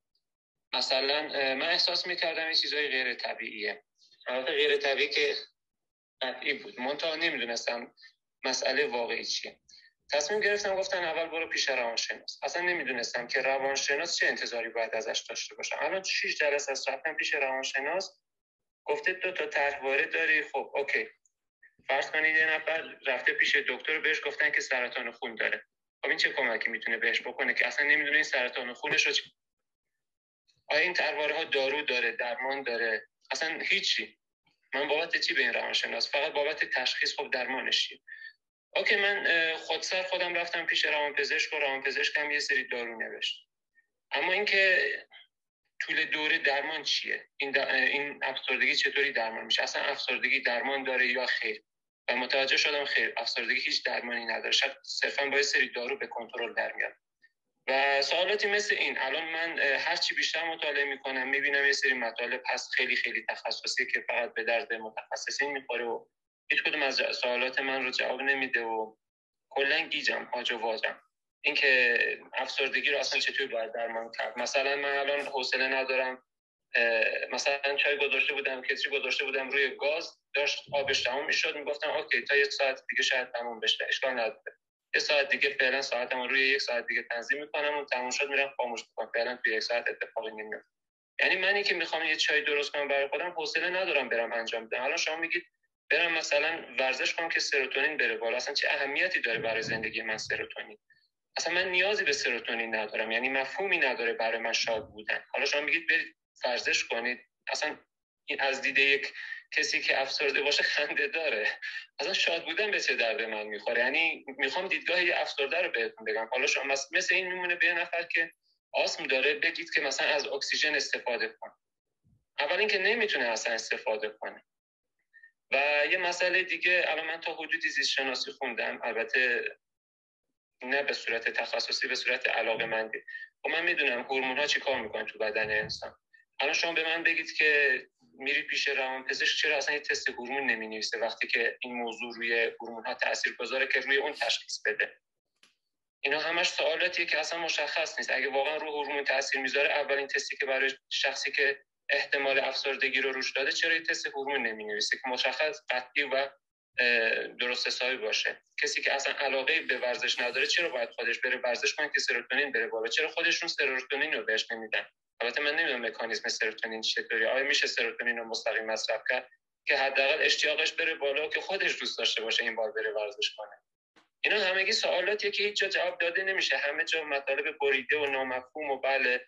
مثلا من احساس می‌کردم این چیزای غیر طبیعیه، حالت غیر طبیعی که این بود، من تا نمی‌دونستم مسئله واقعی چیه. تصمیم گرفتم گفتن اول برو پیش روانشناس. اصلا نمیدونستم که روانشناس چه انتظاری باید ازش داشته باشم. الان 6 جلسه است رفتم پیش روانشناس، گفته 2 تا طرح وارد داری. خب اوکی. فرض کنید یه نفر رفته پیش دکتر، بهش گفتن که سرطان خون داره. خب این چه کمکی میتونه بهش بکنه که اصلا نمیدونه این سرطان خونش رو چی؟ آیا این طرحوارها دارو داره، درمان داره؟ اصلا هیچی. من بابت چی به این روانشناس؟ فقط بابت تشخیص. خب درمانش چیه؟ اوکی، من خودسر خودم رفتم پیش روانپزشک و روانپزشکم یه سری دارو نوشت. اما اینکه طول دوره درمان چیه؟ این افسردگی چطوری درمان میشه؟ اصلا افسردگی درمان داره یا خیر؟ و متوجه شدم خیر، افسردگی هیچ درمانی نداره. شاید صرفا با یه سری دارو به کنترل درمیاد. و سوالاتی مثل این. الان من هر چی بیشتر مطالعه میکنم میبینم یه سری مطالب هست خیلی خیلی تخصصی که فقط به درد متخصصین میخوره و هیچ کدوم از سوالات من رو جواب نمیده و کلا گیجم، هاج و واجم. اینکه افسردگی رو اصلا چطور باید درمان کرد. مثلا من الان حوصله ندارم، مثلا چای گذاشته بودم، کتری گذاشته بودم روی گاز، داشت آبش تموم میشد، میگفتم اوکی تا 1 ساعت دیگه شاید تموم بشه، اشکال نداره. 1 ساعت دیگه فعلا ساعتم رو روی 1 ساعت دیگه تنظیم میکنم و تموم شد میرم خاموش میکنم. فعلا توی 1 ساعت اتفاقی نمیفته. یعنی منی که میخوام یه چای درست کنم برای خودم حوصله ندارم برم انجام بدم. الان شما میگید برم مثلا ورزش کنم که سروتونین بره بالا. اصلا چه اهمیتی داره برای زندگی من سروتونین؟ اصلا من نیازی به سروتونین ندارم، یعنی مفهومی نداره برای من شاد بودن. حالا شما میگید برید ورزش کنید. اصلا این از دیده یک کسی که افسرده باشه خنده داره. اصلا شاد بودن به چه درد من میخوره؟ یعنی میخوام دیدگاه یه افسرده رو بهتون بگم. حالا شما مثل این میمونه به نفر که آسم داره بگید که مثلا از اکسیژن استفاده کن. اول اینکه نمیتونه اصلا استفاده کنه. و یه مسئله دیگه، الان من تا حدودی زیست شناسی خوندم، البته نه به صورت تخصصی، به صورت علاقه‌مندی. و من میدونم هورمون‌ها چیکار میکنن تو بدن انسان. الان شما به من بگید که میری پیش روانپزشک چرا اصلا یه تست هورمون نمی‌نویسه وقتی که این موضوع روی هورمون‌ها تاثیرگذاره که روی اون تشخیص بده. اینا همش سوالاتیه که اصلا مشخص نیست. اگه واقعا روی هورمون تاثیر میذاره، اولین تستی که برای شخصی که احتمال افسردگی رو روش داده چرا یه تست هورمون نمی‌نویسه که مشخص، قطعی و درست حسابی باشه. کسی که اصلا علاقه به ورزش نداره چرا باید خودش بره ورزش کنه که سروتونین بره بالا؟ چرا خودشون سروتونین رو بهش نمیدن؟ البته من نمیدونم مکانیزم سروتونین چطوری. آیا میشه سروتونین رو مستقیم مصرف کرد که حداقل اشتیاقش بره بالا و که خودش دوست داشته باشه این بار بره ورزش کنه؟ اینا همگی سوالاتیه که هیچ جا جواب داده نمیشه. همه جا مطالب بریده و نامفهوم و بله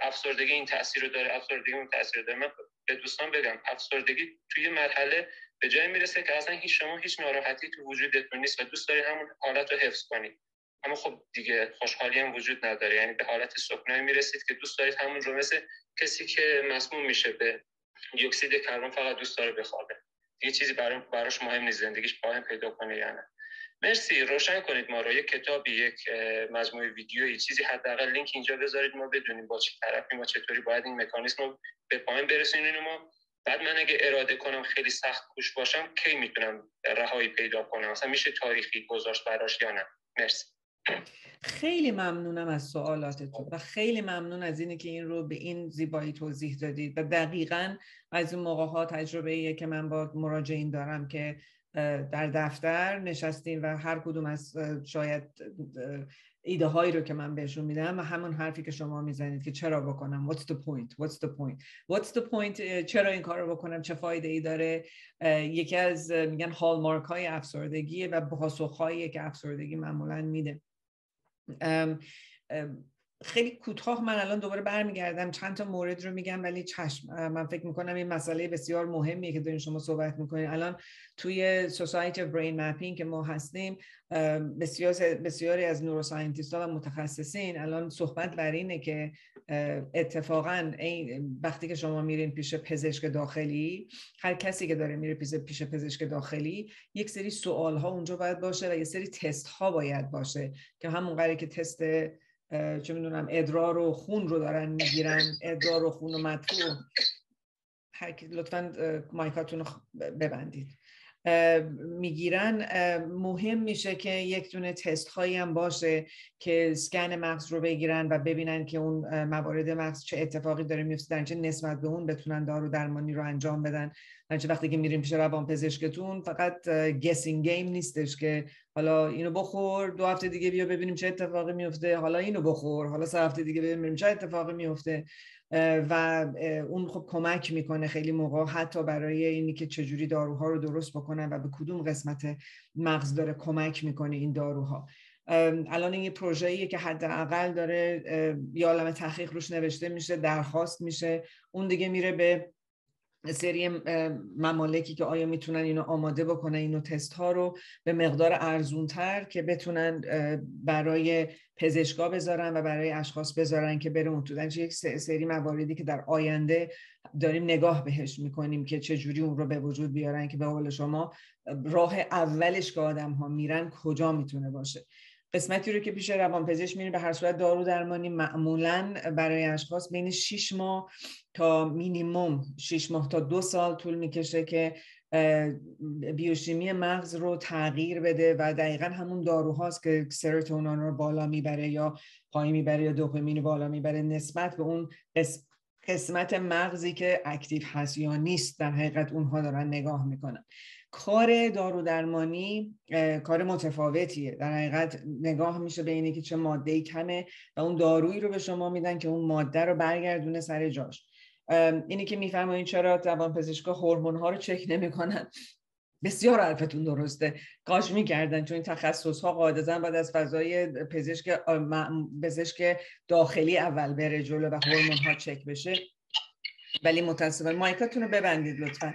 افسردگی این تاثیر رو داره، افسردگی اون تاثیر داره. من به دوستان بگم افسردگی توی مرحله به جای میرسه که اصلا هیچ ناراحتی تو وجودتون نیست و دوست داری همون حالت رو حفظ کنی. اما خب دیگه خوشحالی هم وجود نداره، یعنی به حالت سکونایی میرسید که دوست دارید همون رو، مثل کسی که مسموم میشه به دی اکسید کربن فقط دوست داره بخوابه، دیگه چیزی براش مهم نیست زندگیش پایان پیدا کنه یا نه. مرسی، روشن کنید ما رو، یک کتابی، یک مجموعه ویدیویی، چیزی، حداقل لینک اینجا بذارید ما بدونیم با چه طرفی، ما چطوری باید این مکانیزم رو به پایان برسونیم. ما بعد من اگه اراده کنم خیلی سخت کوش باشم کی میتونم رهایی پیدا کنم؟ مثلا میشه تاریخی گذاشت براش یا نه؟ مرسی. خیلی ممنونم از سوالاتتون و خیلی ممنون از اینه که این رو به این زیبایی توضیح دادید و دقیقاً از اون موقع‌ها تجربه‌ایه که من با مراجعین دارم که در دفتر نشستیم و هر کدوم از شاید ایده هایی رو که من بهشون میدم و همون حرفی که شما میزنید که چرا بکنم، what's the point چرا این کار رو بکنم، چه فایده ای داره. یکی از میگن هالمارک های افسردگیه و پاسخ هایی که افسردگی معمولا میده. خیلی کوتاه من الان دوباره برمیگردم چند تا مورد رو میگم، ولی چشم، من فکر میکنم این مسئله بسیار مهمیه که دارین شما صحبت میکنین. الان توی Society of Brain Mapping که ما هستیم بسیاری از نوروساینتیست‌ها و متخصصین الان صحبت بر اینه که اتفاقاً وقتی که شما میرین پیش پزشک داخلی، هر کسی که داره میره پیش پزشک داخلی، یک سری سوال‌ها اونجا باید باشه و یک سری تست‌ها باید باشه که همونقدر که تست چه میدونم ادرار و خون رو دارن میگیرن، ادرار و خون و مدفوع، هر کی لطفاً مایکاتون رو ببندید، میگیرن. مهم میشه که یک دونه تست هایی هم باشه که اسکن مغز رو بگیرن و ببینن که اون موارد مغز چه اتفاقی داره میفته، چه نسبت به اون بتونن دارو درمانی رو انجام بدن. هرچند وقتی که میریم پیش روانپزشکتون فقط گسینگ گیم نیستش که حالا اینو بخور، دو هفته دیگه بیا ببینیم چه اتفاقی میفته، حالا اینو بخور، حالا سه هفته دیگه ببینیم چه اتفاقی میفته، و اون خب کمک میکنه خیلی موقع حتی برای اینی که چجوری داروها رو درست بکنن و به کدوم قسمت مغز داره کمک میکنه این داروها. الان این یه پروژه‌ایه که حداقل داره یه عالمه تحقیق روش نوشته میشه، درخواست میشه، اون دیگه میره به سری ممالکی که آیا میتونن اینو آماده بکنن، اینو تست ها رو به مقدار ارزونتر که بتونن برای پزشکا بذارن و برای اشخاص بذارن که بره اون یک سری مواردی که در آینده داریم نگاه بهش میکنیم که چجوری اون رو به وجود بیارن که به قول شما راه اولش که آدم ها میرن کجا میتونه باشه. قسمتی رو که پیش روانپزشک میریم به هر صورت دارو درمانی معمولاً برای اشخاص بین 6 ماه تا مینیمم 6 ماه تا 2 سال طول میکشه که بیوشیمی مغز رو تغییر بده و دقیقاً همون داروهاست که سروتونین رو بالا میبره یا پایین میبره یا دوپامین رو بالا میبره نسبت به اون قسمت مغزی که اکتیو هست یا نیست. در حقیقت اونها دارن نگاه میکنن. کار دارودرمانی کار متفاوتیه، در حقیقت نگاه میشه به اینه که چه ماده‌ای کمه و اون دارویی رو به شما میدن که اون ماده رو برگردونه سر جاش. اینی که میفرمایید چرا روانپزشکا هورمون‌ها رو چک نمی‌کنن، بسیار حرفتون درسته، کاش می‌کردن، چون این تخصص‌ها قاعدتاً بعد از فضای پزشک داخلی اول بره جلو و هورمون‌ها چک بشه. ولی متأسفانه مایکاتون رو ببندید لطفاً.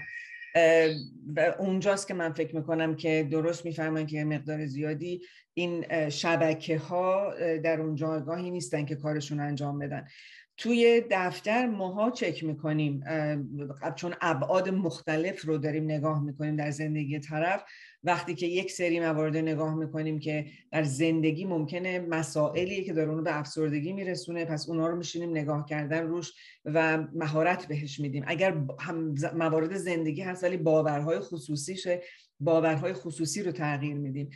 اونجاست که من فکر میکنم که درست میفهمن که مقدار زیادی این شبکه ها در اون جایگاهی نیستن که کارشون انجام بدن. توی دفتر ماها چک میکنیم چون ابعاد مختلف رو داریم نگاه میکنیم در زندگی طرف. وقتی که یک سری موارد نگاه میکنیم که در زندگی ممکنه مسائلی که داره اونو به افسردگی میرسونه، پس اونا رو میشینیم نگاه کردن روش و مهارت بهش میدیم. اگر هم موارد زندگی هست ولی باورهای خصوصیشه، باورهای خصوصی رو تغییر میدیم.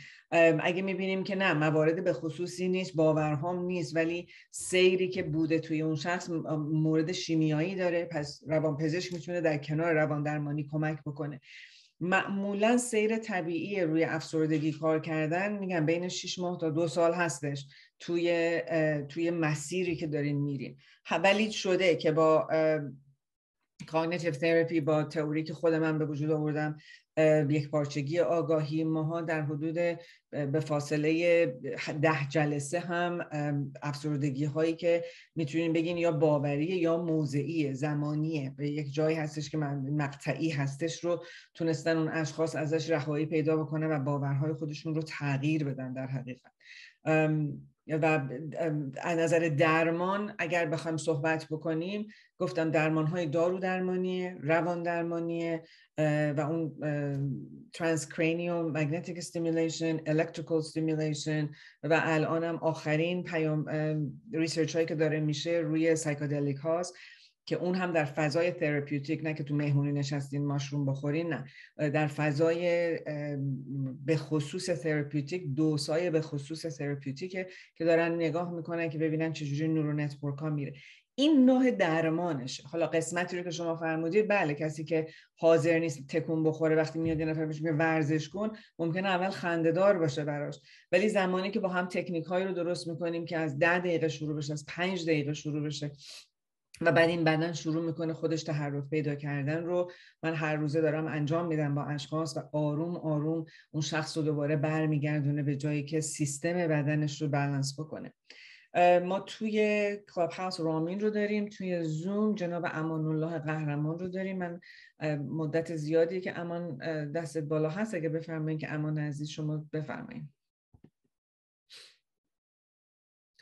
اگه میبینیم که نه موارد به خصوصی نیست، باورهام نیست، ولی سیری که بوده توی اون شخص مورد شیمیایی داره، پس روانپزشک میتونه در کنار رواندرمانی کمک بکنه. معمولا سیر طبیعی روی افسردگی کار کردن میگن بین 6 ماه تا 2 سال هستش توی مسیری که دارین میرین. ولی شده که با Cognitive Therapy، با تئوری که خودم هم به وجود آوردم، یک پارچگی آگاهی، ماها در حدود به فاصله 10 جلسه هم افسردگی هایی که میتونین بگین یا باوریه یا موضعیه، زمانیه، به یک جایی هستش که مقطعی هستش رو تونستن اون اشخاص ازش رهایی پیدا بکنن و باورهای خودشون رو تغییر بدن در حقیقت. و از نظر درمان اگر بخوایم صحبت بکنیم، گفتم درمان‌های دارو درمانیه، روان درمانیه و اون Transcranial Magnetic Stimulation، Electrical Stimulation و الان هم آخرین ریسرچ هایی که داره میشه روی سایکادلیک هاست که اون هم در فضای تراپیوتیک، نه که تو مهمونی نشستین ماشروم بخورین، نه، در فضای به خصوص تراپیوتیک، دوسای به خصوص تراپیوتیکه که دارن نگاه میکنن که ببینن چجوری نورون نتورک ها میره. این نوع درمانشه. حالا قسمتی رو که شما فرمودید، بله، کسی که حاضر نیست تکون بخوره وقتی میاد یه نفر بهش میگه ورزش کن، ممکنه اول خنده‌دار باشه براش، ولی زمانی که با هم تکنیک‌هایی رو درست میکنیم که از 10 دقیقه شروع بشه، از 5 دقیقه شروع بشه و بعد این بدن شروع میکنه خودش تحرک پیدا کردن رو من هر روزه دارم انجام میدم با اشخاص و آروم آروم اون شخص رو دوباره برمیگردونه به جایی که سیستم بدنش رو بالانس بکنه. ما توی کلاب هاوس رامین رو داریم، توی زوم جناب امان الله قهرمان رو داریم. من مدت زیادی که امان دستت بالا هست، اگه بفرمایید که امان عزیز شما بفرمایید.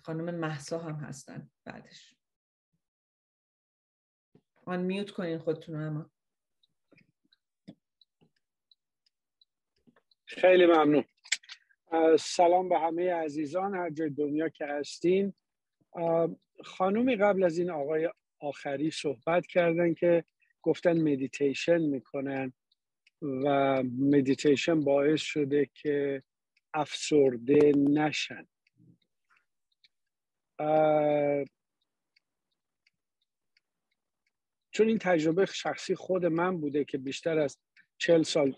خانم مهسا هم هستن بعدش. آن میوت کنین خودتون رو. اما خیلی ممنون. سلام به همه عزیزان هر جای دنیا که هستین. خانومی قبل از این آقای آخری صحبت کردن که گفتن مدیتیشن میکنن و مدیتیشن باعث شده که افسرده نشن. چون این تجربه شخصی خود من بوده که بیشتر از 40 سال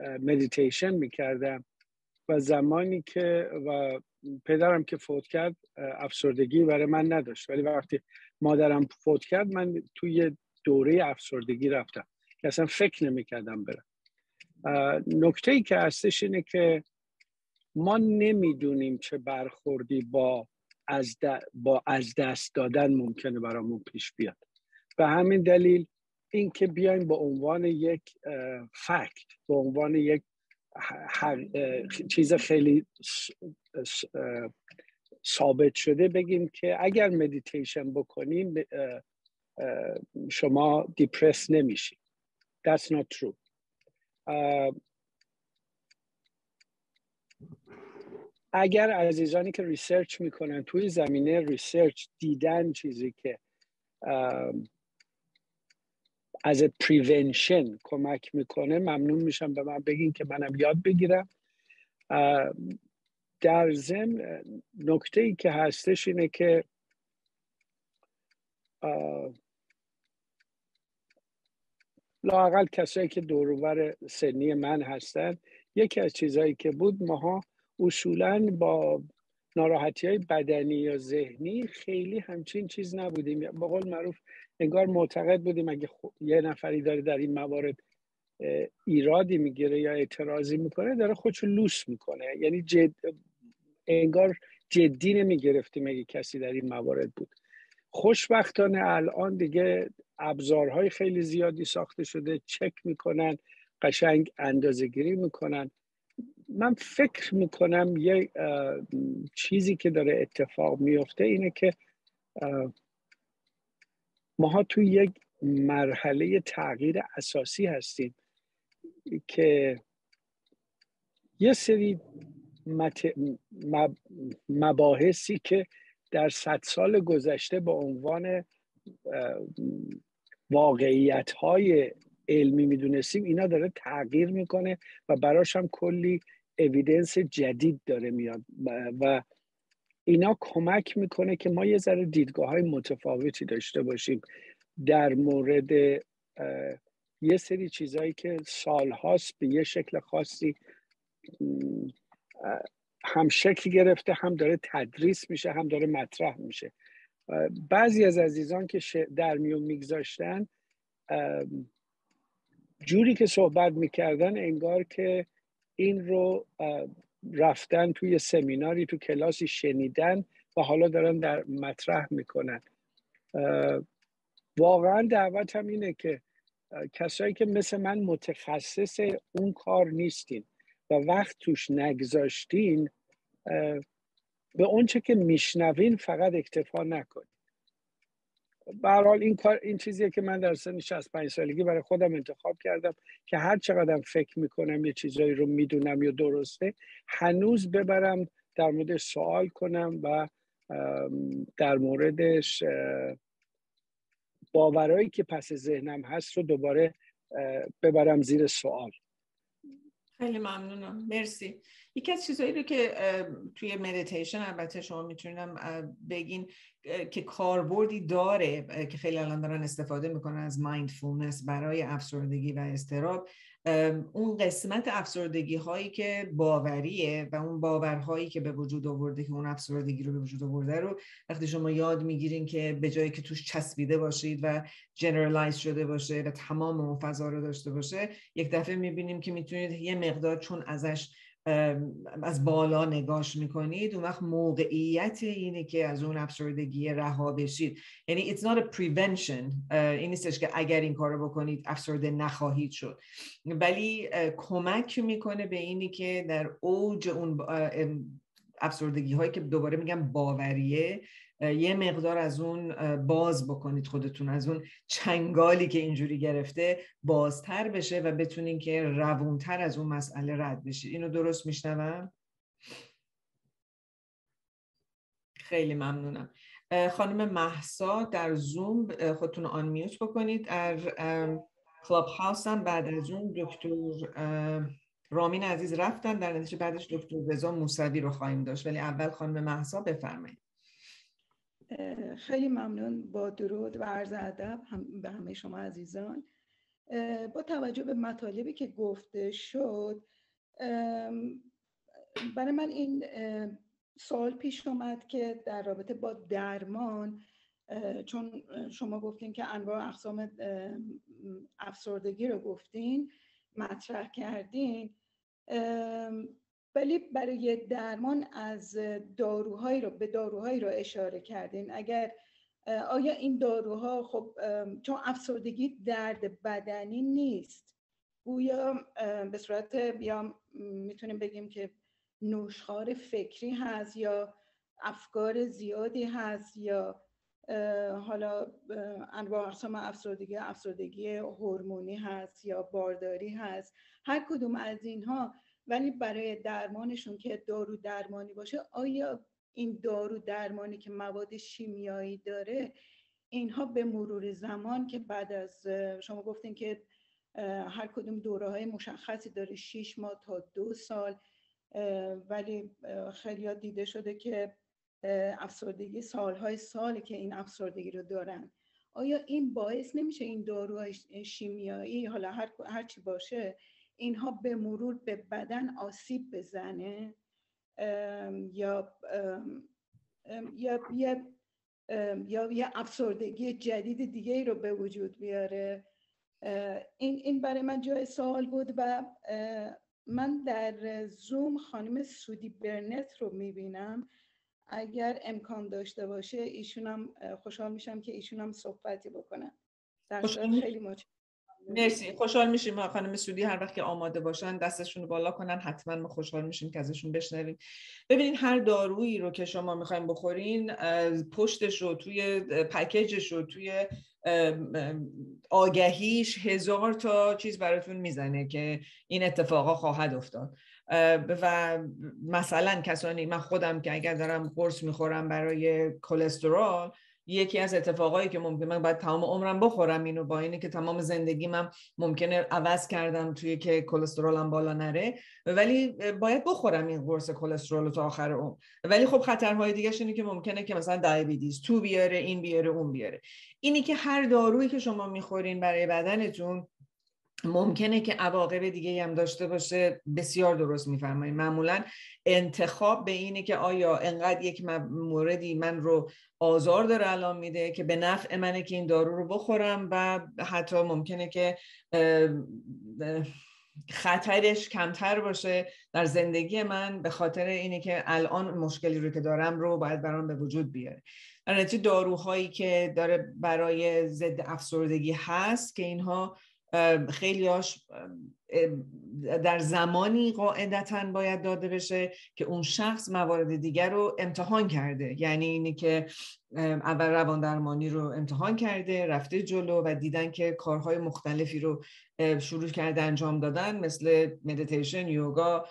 مدیتیشن میکردم و زمانی که و پدرم که فوت کرد افسردگی برای من نداشت، ولی وقتی مادرم فوت کرد من توی دوره افسردگی رفتم که اصلا فکر نمیکردم برم. نکته‌ای که هستش اینه که ما نمیدونیم چه برخوردی با از دست دادن ممکنه برامون پیش بیاد. به همین دلیل این که بیایم به عنوان یک فکت، به عنوان یک چیز خیلی ثابت شده بگیم که اگر مدیتیشن بکنیم شما دیپرس نمیشید. That's not true. اگر عزیزانی که ریسرچ میکنن توی زمینه ریسرچ دیدن چیزی که از پریونشن کمک میکنه ممنون میشم به من بگین که منم یاد بگیرم. در ضمن نکته‌ای که هستش اینه که لااقل کسایی که دور و بر سنی من هستن یکی از چیزایی که بود، ماها اصولاً با ناراحتی‌های بدنی یا ذهنی خیلی همچین چیز نبودیم، به قول معروف انگار معتقد بودیم اگه یه نفری داره در این موارد ایرادی میگیره یا اعتراضی میکنه داره خودشو لوس میکنه، یعنی انگار جدی نمیگرفتیم اگه کسی در این موارد بود. خوشبختانه الان دیگه ابزارهای خیلی زیادی ساخته شده، چک میکنن، قشنگ اندازه گیری میکنن. من فکر میکنم یه چیزی که داره اتفاق میفته اینه که ماها توی یک مرحله تغییر اساسی هستیم که یه سری مباحثی که در 100 سال گذشته به عنوان واقعیت‌های علمی میدونستیم اینا داره تغییر میکنه و براش هم کلی اویدنس جدید داره میاد و اینا کمک میکنه که ما یه ذره دیدگاه‌های متفاوتی داشته باشیم در مورد یه سری چیزایی که سال‌هاست به یه شکل خاصی هم شکل گرفته، هم داره تدریس میشه، هم داره مطرح میشه. بعضی از عزیزان که در میون میگذاشتن جوری که صحبت میکردن انگار که این رو رفتن توی سمیناری تو کلاسی شنیدن و حالا دارن در مطرح میکنن. واقعا دعوت هم اینه که کسایی که مثل من متخصص اون کار نیستین و وقت توش نگذاشتین به اون چه که میشنوین فقط اکتفا نکنید. به هر حال این چیزیه که من در سن 65 سالگی برای خودم انتخاب کردم که هر چقدرم فکر میکنم یه چیزایی رو میدونم یا درسته هنوز ببرم در موردش سوال کنم و در موردش باورایی که پس ذهنم هست رو دوباره ببرم زیر سوال. خیلی ممنونم، مرسی. یکی از چیزایی رو که توی مدیتیشن البته شما میتونم بگین که کاربردی داره که خیلی الان دارن استفاده میکنن از مایندفولنس برای افسردگی و اضطراب، اون قسمت افسردگی هایی که باوریه و اون باورهایی که به وجود آورده که اون افسردگی رو به وجود آورده رو وقتی شما یاد میگیرین که به جایی که توش چسبیده باشید و جنرالایز شده باشه و تمام اون فضا رو داشته باشه، یک دفعه میبینیم که میتونید یه مقدار چون ازش از بالا نگاش میکنید اون وقت موقعیت اینه که از اون افسردگی رها بشید. یعنی it's not a prevention، این نیستش که اگر این کارو بکنید افسرده نخواهید شد، ولی کمک میکنه به اینی که در اوج اون افسردگی هایی که دوباره میگم باوریه یه مقدار از اون باز بکنید، خودتون از اون چنگالی که اینجوری گرفته بازتر بشه و بتونین که روونتر از اون مسئله رد بشید. اینو درست میشنوم؟ خیلی ممنونم. خانم مهسا در زوم خودتون آن میوت بکنید. در کلاب هاوس هم بعد از اون دکتر رامین عزیز رفتن، در نتیجه بعدش دکتر رضا موسوی رو خواهیم داشت، ولی اول خانم مهسا بفرمایید. خیلی ممنون. با درود و عرض ادب به همه شما عزیزان. با توجه به مطالبی که گفته شد، برای من این سوال پیش اومد که در رابطه با درمان، چون شما گفتین که انواع اقسام افسردگی رو گفتین، مطرح کردین، ولی برای درمان از داروهایی رو به داروهایی رو اشاره کردین. اگر آیا این داروها، خب چون افسردگی درد بدنی نیست، گویا به صورت یا میتونیم بگیم که نوشخوار فکری هست یا افکار زیادی هست یا حالا انواع اقسام افسردگی هورمونی هست یا بارداری هست، هر کدوم از اینها، ولی برای درمانشون که دارو درمانی باشه، آیا این دارو درمانی که مواد شیمیایی داره، اینها به مرور زمان که بعد از شما گفتین که هر کدوم دوره‌های مشخصی داره 6 ماه تا 2 سال، ولی خیلی ها دیده شده که افسردگی سالهای ساله که این افسردگی رو دارن، آیا این باعث نمیشه این داروهای شیمیایی، حالا هر چی باشه، اینها به مرور به بدن آسیب بزنه یا یه افسردگی جدید دیگه ای رو به وجود بیاره؟ این برای من جای سوال بود. و من در زوم خانم سودی برنت رو میبینم، اگر امکان داشته باشه ایشونم خوشحال میشم که ایشونم صحبتی بکنن. خیلی متشکرم. مرسی، خوشحال میشیم خانم سودی، هر وقت که آماده باشن دستشون رو بالا کنن، حتما ما خوشحال میشیم که ازشون بشنویم. ببینین، هر دارویی رو که شما میخوایم بخورین، پشتش رو، توی پکیجش رو، توی آگهیش، 1000 تا چیز براتون میزنه که این اتفاقا خواهد افتاد. و مثلا کسانی، من خودم که اگر دارم قرص میخورم برای کلسترول، یکی از اتفاقایی که ممکنه من بعد تمام عمرم بخورم اینو، با اینه که تمام زندگیمم ممکنه عوض کردم توی که کلسترولم بالا نره، ولی باید بخورم این قرص کلسترول تا آخر عمر. ولی خب خطرهای دیگه اینه که ممکنه که مثلا دیابتیس 2 بیاره، این بیاره، اون بیاره. اینی که هر دارویی که شما میخورین برای بدنتون ممکنه که عواقب دیگه‌ای هم داشته باشه. بسیار درست می‌فرمایید. معمولاً انتخاب به اینه که آیا انقدر یک موردی من رو آزار داره الان میده که به نفع منه که این دارو رو بخورم و حتی ممکنه که خطرش کمتر باشه در زندگی من، به خاطر اینه که الان مشکلی رو که دارم رو باید برام به وجود بیاره. در نتیجه داروهایی که داره برای ضد افسردگی هست که اینها خیلیاش در زمانی قاعدتاً باید داده بشه که اون شخص موارد دیگر رو امتحان کرده، یعنی اینی که اول روان درمانی رو امتحان کرده، رفته جلو و دیدن که کارهای مختلفی رو شروع کرده انجام دادن، مثل مدیتیشن، یوگا،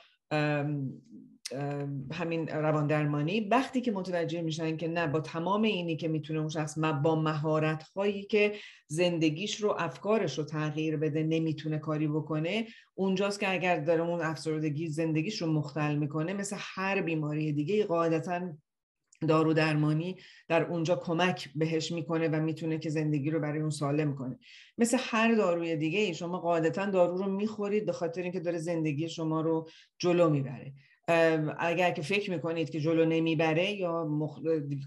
همین روان درمانی. وقتی که متوجه میشن که نه، با تمام اینی که میتونه اون شخص با مهارت هایی که زندگیش رو، افکارش رو تغییر بده، نمیتونه کاری بکنه، اونجاست که اگر داره اون افسردگی زندگیش رو مختل میکنه، مثل هر بیماری دیگه قاعدتاً دارو درمانی در اونجا کمک بهش میکنه و میتونه که زندگی رو برای اون سالم کنه. مثل هر داروی دیگه شما قاعدتاً دارو رو میخورید به خاطر اینکه داره زندگی شما رو جلو میبره. اگر که فکر میکنید که جلو نمیبره یا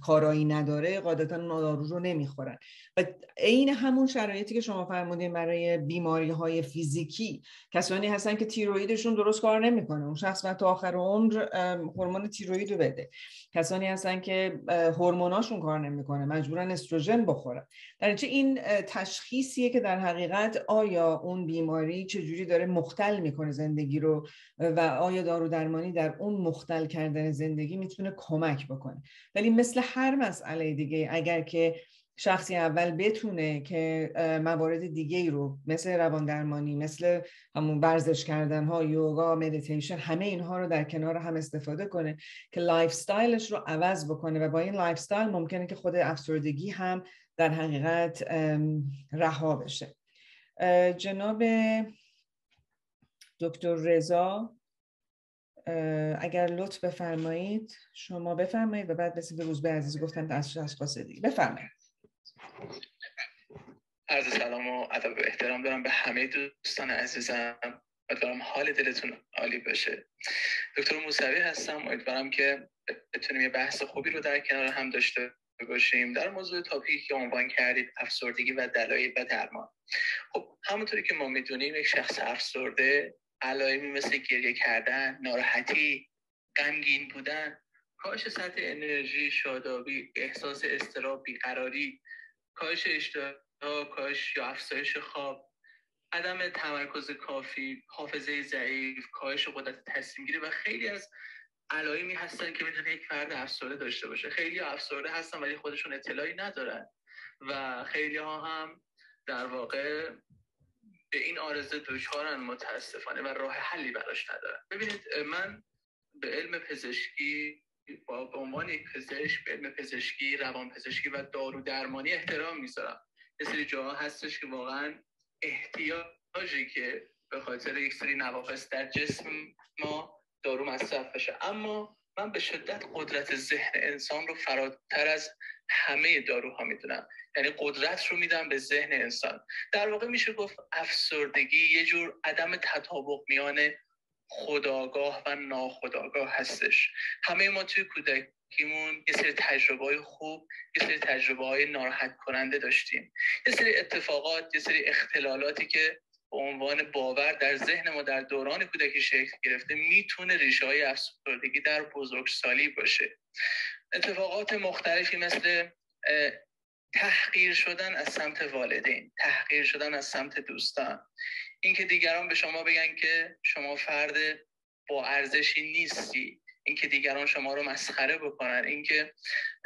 کارایی نداره، قاعدتا اون دارو رو نمیخورن. و این همون شرایطی که شما فرمودین برای بیماری های فیزیکی، کسانی هستن که تیرویدشون درست کار نمیکنه، اون شخص بعد تا آخر عمر هورمون تیروید رو بده. کسانی هستن که هورموناشون کار نمیکنه، مجبورن استروژن بخورن. در نتیجه این تشخیصیه که در حقیقت آیا اون بیماری چجوری داره مختل میکنه زندگی رو و آیا دارو درمانی در اون مختل کردن زندگی میتونه کمک بکنه. ولی مثل هر مسئله دیگه، اگر که شخصی اول بتونه که موارد دیگه رو، مثل روان درمانی، مثل همون ورزش کردن ها، یوگا، مدیتیشن، همه اینها رو در کنار هم استفاده کنه، که لایف استایلش رو عوض بکنه و با این لایف استایل ممکنه که خود افسردگی هم در حقیقت رها بشه. جناب دکتر رضا اگر لطف بفرمایید شما بفرمایید و بعد رسید به روزبه عزیز گفتم از اشخاص دیگه بفرمایید. عرض سلام و ادب و احترام دارم به همه دوستان عزیزم. امیدوارم حال دلتون عالی باشه. دکتر موسوی هستم. امیدوارم که بتونیم یه بحث خوبی رو در کنار هم داشته باشیم در موضوع تاپیکی که عنوان کردید، افسردگی و دلایل و درمان. خب همونطوری که ما میدونیم یک شخص افسرده علائمی مثل گریه کردن، ناراحتی، غمگین بودن، کاهش سطح انرژی، شادابی، احساس اضطراب، بیقراری، کاهش اشتها، کاهش یا افزایش خواب، عدم تمرکز کافی، حافظه ضعیف، کاهش قدرت تصمیم گیری و خیلی از علائمی هستن که میتونه یک فرد افسرده داشته باشه. خیلی افسرده هستن ولی خودشون اطلاعی ندارن و خیلی ها هم در واقع به این آرزه دچارن متاسفانه و راه حلی براش ندارن. ببینید من به علم پزشکی به عنوان یک پزشک به علم پزشکی، روان پزشکی و دارو درمانی احترام میذارم. یه سری جاها هستش که واقعا احتیاجی که به خاطر یک سری نواقص در جسم ما دارو مصرف بشه، اما من به شدت قدرت ذهن انسان رو فراتر از همه داروها میدونم، یعنی قدرت رو میدم به ذهن انسان. در واقع میشه گفت افسردگی یه جور عدم تطابق میان خودآگاه و ناخودآگاه هستش. همه ما توی کودکیمون یه سری تجربه‌های خوب، یه سری تجربه‌های ناراحت کننده داشتیم، یه سری اتفاقات، یه سری اختلالاتی که به عنوان باور در ذهن ما در دوران کودکی شکل گرفته میتونه ریشه‌های افسردگی در بزرگسالی باشه. اتفاقات مختلفی مثل تحقیر شدن از سمت والدین، تحقیر شدن از سمت دوستان، اینکه دیگران به شما بگن که شما فرد با ارزشی نیستی، اینکه دیگران شما رو مسخره بکنن، اینکه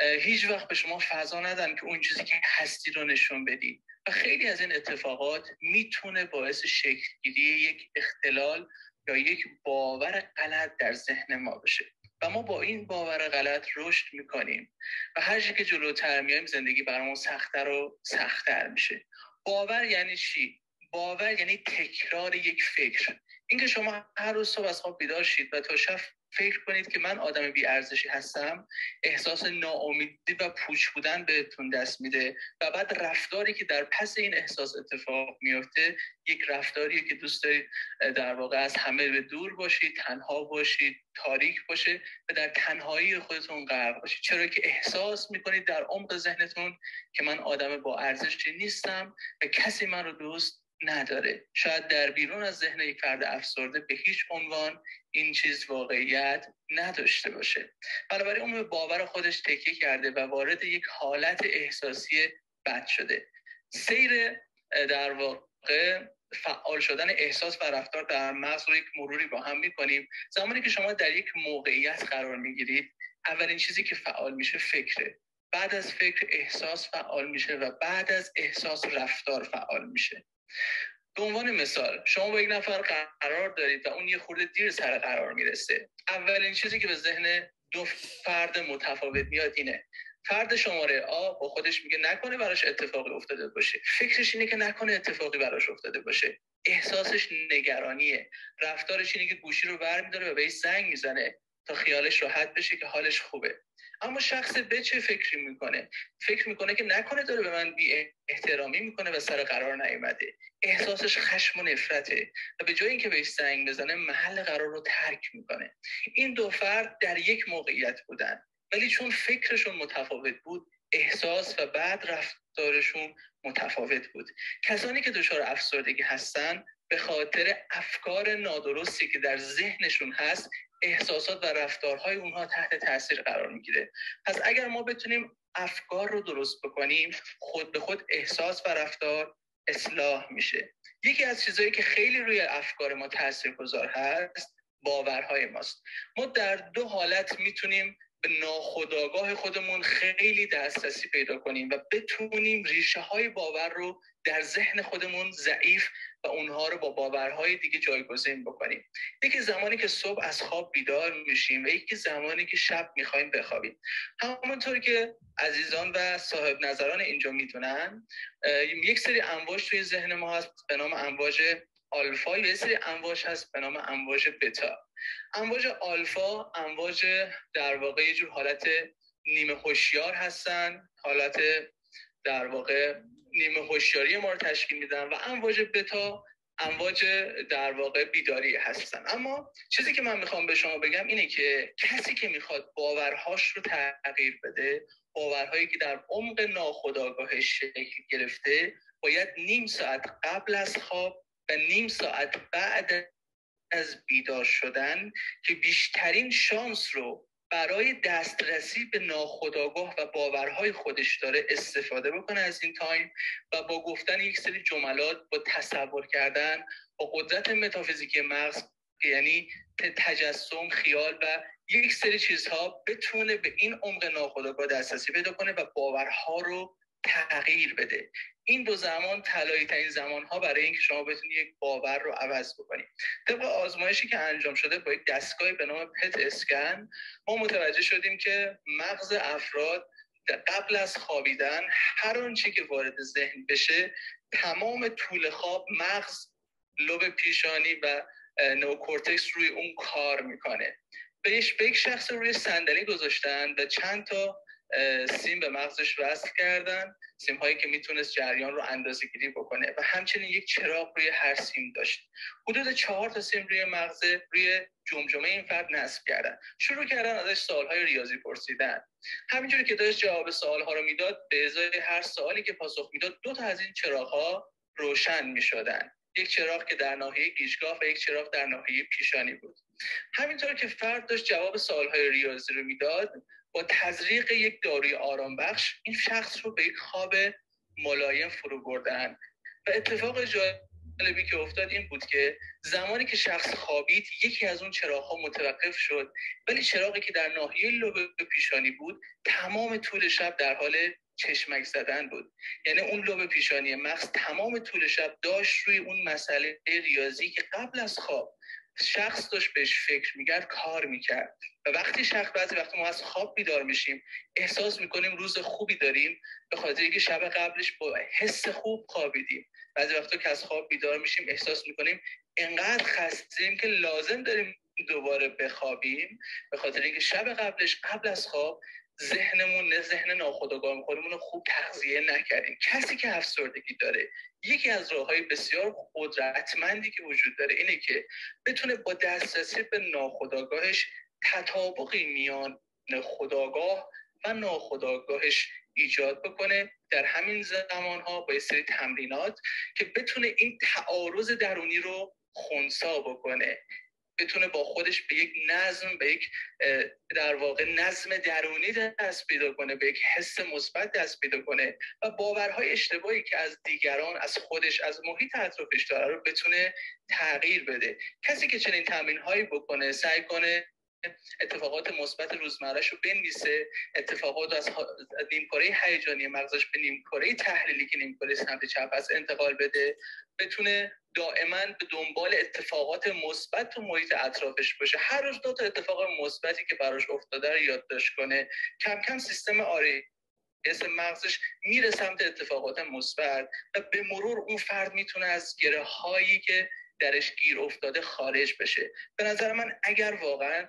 هیچ وقت به شما فضا ندن که اون چیزی که هستی رو نشون بدی. و خیلی از این اتفاقات میتونه باعث شکلگیری یک اختلال یا یک باور غلط در ذهن ما بشه و ما با این باور غلط رشد میکنیم و هر چی که جلوتر میایم زندگی برامون سخت‌تر و سخت‌تر میشه. باور یعنی چی؟ باور یعنی تکرار یک فکر. اینکه شما هر روز صبح از خواب بیدار شید و تا شب فکر کنید که من آدم بی‌ارزشی هستم، احساس ناامیدی و پوچ بودن بهتون دست میده و بعد رفتاری که در پس این احساس اتفاق میفته یک رفتاریه که دوست دارید در واقع از همه به دور باشید، تنها باشید، تاریک باشه و در تنهایی خودتون غرق باشید، چرا که احساس میکنید در عمق ذهنتون که من آدم با ارزشی نیستم و کسی من رو دوست نداره. شاید در بیرون از ذهن یک فرد افسرده به هیچ عنوان این چیز واقعیت نداشته باشه. بنابراین اون به باور خودش تکیه کرده و وارد یک حالت احساسی بد شده. سیر در واقع فعال شدن احساس و رفتار در مغز رو یک مروری با هم می‌کنیم. زمانی که شما در یک موقعیت قرار می‌گیرید، اولین چیزی که فعال میشه فکره. بعد از فکر احساس فعال میشه و بعد از احساس رفتار فعال میشه. به عنوان مثال شما با یک نفر قرار دارید و اون یه خورده دیر سر قرار میرسه، اولین چیزی که به ذهن دو فرد متفاوت میاد اینه. فرد شماره آ با خودش میگه نکنه براش اتفاقی افتاده باشه، فکرش اینه که نکنه اتفاقی براش افتاده باشه، احساسش نگرانیه، رفتارش اینه که گوشی رو برمیداره و بهش زنگ میزنه تا خیالش راحت بشه که حالش خوبه. اما شخص به چه فکری میکنه؟ فکر میکنه که نکنه داره به من بی احترامی میکنه و سر قرار نیومده. احساسش خشم و نفرته و به جای اینکه بهش زنگ بزنه محل قرار رو ترک میکنه. این دو فرد در یک موقعیت بودن ولی چون فکرشون متفاوت بود احساس و بعد رفتارشون متفاوت بود. کسانی که دچار افسردگی هستن به خاطر افکار نادرستی که در ذهنشون هست احساسات و رفتارهای اونها تحت تاثیر قرار میگیره. پس اگر ما بتونیم افکار رو درست بکنیم خود به خود احساس و رفتار اصلاح میشه. یکی از چیزایی که خیلی روی افکار ما تاثیرگذار هست باورهای ماست. ما در دو حالت میتونیم به ناخودآگاه خودمون خیلی دسترسی پیدا کنیم و بتونیم ریشه های باور رو در ذهن خودمون ضعیف و اونها رو با باورهای دیگه جایگزین بکنیم. یکی زمانی که صبح از خواب بیدار میشیم و یکی زمانی که شب میخوایم بخوابیم. همونطور که عزیزان و صاحب نظران اینجا میدونن یک سری امواج توی ذهن ما هست به نام امواج آلفا یه سری امواج هست به نام امواج بتا. امواج آلفا امواج در واقع یه جور حالت نیمه هوشیار هستن، حالت در واقع نیمه هوشیاری ما رو تشکیل میدن، و امواج بتا امواج در واقع بیداری هستن. اما چیزی که من میخوام به شما بگم اینه که کسی که میخواد باورهاش رو تغییر بده، باورهایی که در عمق ناخودآگاهش شکل گرفته، باید نیم ساعت قبل از خواب و نیم ساعت بعد از بیدار شدن که بیشترین شانس رو برای دسترسی به ناخودآگاه و باورهای خودش داره استفاده بکنه از این تایم، و با گفتن یک سری جملات، با تصور کردن، با قدرت متافیزیکی مغز، یعنی تجسم، خیال و یک سری چیزها، بتونه به این عمق ناخودآگاه دسترسی پیدا کنه و باورها رو تغییر بده. این دو زمان طلایی ترین زمان‌ها برای اینکه شما بتونید یک باور رو عوض بکنید. طبق آزمایشی که انجام شده با یک دستگاهی به نام پت اسکن، ما متوجه شدیم که مغز افراد قبل از خوابیدن هر آنچه که وارد ذهن بشه، تمام طول خواب مغز، لوب پیشانی و نئوکورتکس روی اون کار میکنه. به یک شخص روی صندلی گذاشتن و چند تا سیم به مغزش وصل کردن، سیم هایی که میتونست جریان رو اندازه گیری بکنه، و همچنین یک چراغ روی هر سیم داشت. حدود 4 تا سیم روی مغز، روی جمجمه این فرد نصب کردن. شروع کردن ازش سوالهای ریاضی پرسیدن. همینجوری که داشت جواب سوالها رو میداد، به ازای هر سوالی که پاسخ میداد 2 تا از این چراغها روشن میشدن. یک چراغ که در ناحیه گیجگاه و یک چراغ در ناحیه پیشانی بود. همینطور که فرد داشت جواب سوالهای ریاضی رو میداد، با تزریق یک داروی آرام بخش این شخص رو به یک خواب ملایم فرو بردن. و اتفاق جالبی که افتاد این بود که زمانی که شخص خوابید، یکی از اون چراغ‌ها متوقف شد، ولی چراغی که در ناحیه لوب پیشانی بود تمام طول شب در حال چشمک زدن بود. یعنی اون لوب پیشانی مغز تمام طول شب داشت روی اون مسئله ریاضی که قبل از خواب شخص داشت بهش فکر میکرد کار میکرد. و وقتی بعضی وقت ما از خواب بیدار میشیم، احساس میکنیم روز خوبی داریم به خاطر اینکه شب قبلش با حس خوب خوابیدیم. بعضی وقتا که از خواب بیدار میشیم احساس میکنیم انقدر خسته‌ایم که لازم داریم دوباره بخوابیم، به خاطر اینکه شب قبلش قبل از خواب ذهن ناخودآگاه خودمون رو خوب تغذیه نکردیم. کسی که افسردگی داره، یکی از راه‌های بسیار قدرتمندی که وجود داره اینه که بتونه با دسترسی به ناخودآگاهش تطابقی میان خودآگاه و ناخودآگاهش ایجاد بکنه. در همین زمان‌ها با یه سری تمرینات که بتونه این تعارض درونی رو خنثی بکنه، بتونه با خودش به یک نظم، به یک در واقع نظم درونی دست پیدا کنه، به یک حس مثبت دست پیدا کنه، و باورهای اشتباهی که از دیگران، از خودش، از محیط اطرافش داره رو بتونه تغییر بده. کسی که چنین تمرین‌هایی بکنه، سعی کنه اتفاقات مثبت روزمره‌اش رو بنویسه، اتفاقات از نیمکره هیجانی مغزش به نیمکره تحلیلی که نیمکره سمت چپ است انتقال بده، بتونه دائما به دنبال اتفاقات مثبت تو محیط اطرافش باشه، هر روز 2 تا اتفاق مثبتی که براش افتاده رو یادداشت کنه. کم کم سیستم RS مغزش میره سمت اتفاقات مثبت و به مرور اون فرد میتونه از گره هایی که درش گیر افتاده خارج بشه. به نظر من اگر واقعا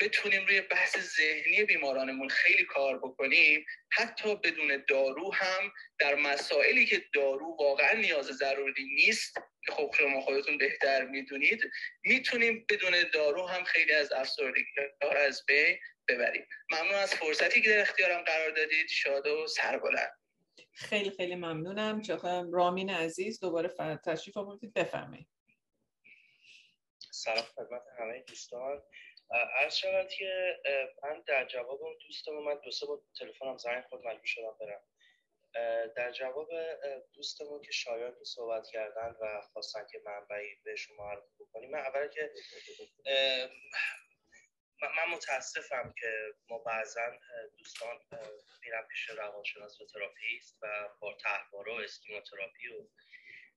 بتونیم روی بحث ذهنی بیمارانمون خیلی کار بکنیم، حتی بدون دارو هم در مسائلی که دارو واقعا نیاز ضروری نیست، که خب شما خودتون بهتر میدونید، میتونیم بدون دارو هم خیلی از افسردگی‌ها رو از بین ببریم. ممنون از فرصتی که در اختیارم قرار دادید. شاد و سربلند. خیلی خیلی ممنونم. رامین عزیز دوباره تشریف آوردید، بفرمایید. سلام خدمت همه دوستان. عرض شود که من در جواب اون دوستم، من 2-3 بار تلفنم زنگ خورد، مجبور شدم برم. در جواب دوستمون که شایان که صحبت کردن و خواستن که منبعی به شما معرفی بکنیم، من اول که من متاسفم که ما بعضا دوستان میرن پیش روانشناس و تراپیست و با تحوار و اسکیموتراپی و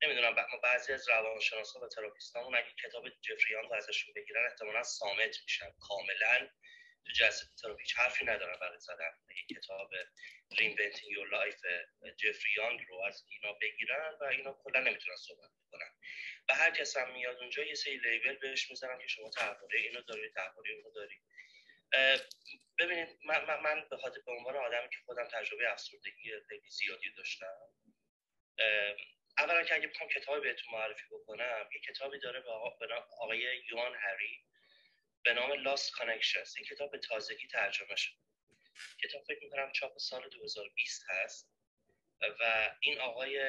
نمیدونم، ما بعضی از روانشناسا و تراپیستامون اگه کتاب جفریان رو ازشون بگیرن احتمالاً صامت میشن، کاملاً جلسه تراپی هیچ حرفی ندارن برای زدن. یک کتاب Reinventing Your Life جفری یانگ رو از اینا بگیرن و اینا کلا نمیتونن صحبت کنن. و هر کس هم میاد اونجا یه سری لیبل بهش میزنن که شما تحواره اینو داری، تحواره اونو داری. ببینید من به خاطر به عنوان آدمی که خودم تجربه افسردگی خیلی زیادی داشتم، اولا که اگه بخوام کتابی بهتون معرفی بکنم، یه کتابی داره به آقای یوان هری به نام Lost Connections. این کتاب به تازگی ترجمه شد. کتاب فکر می‌کنم چاپ سال 2020 هست و این آقای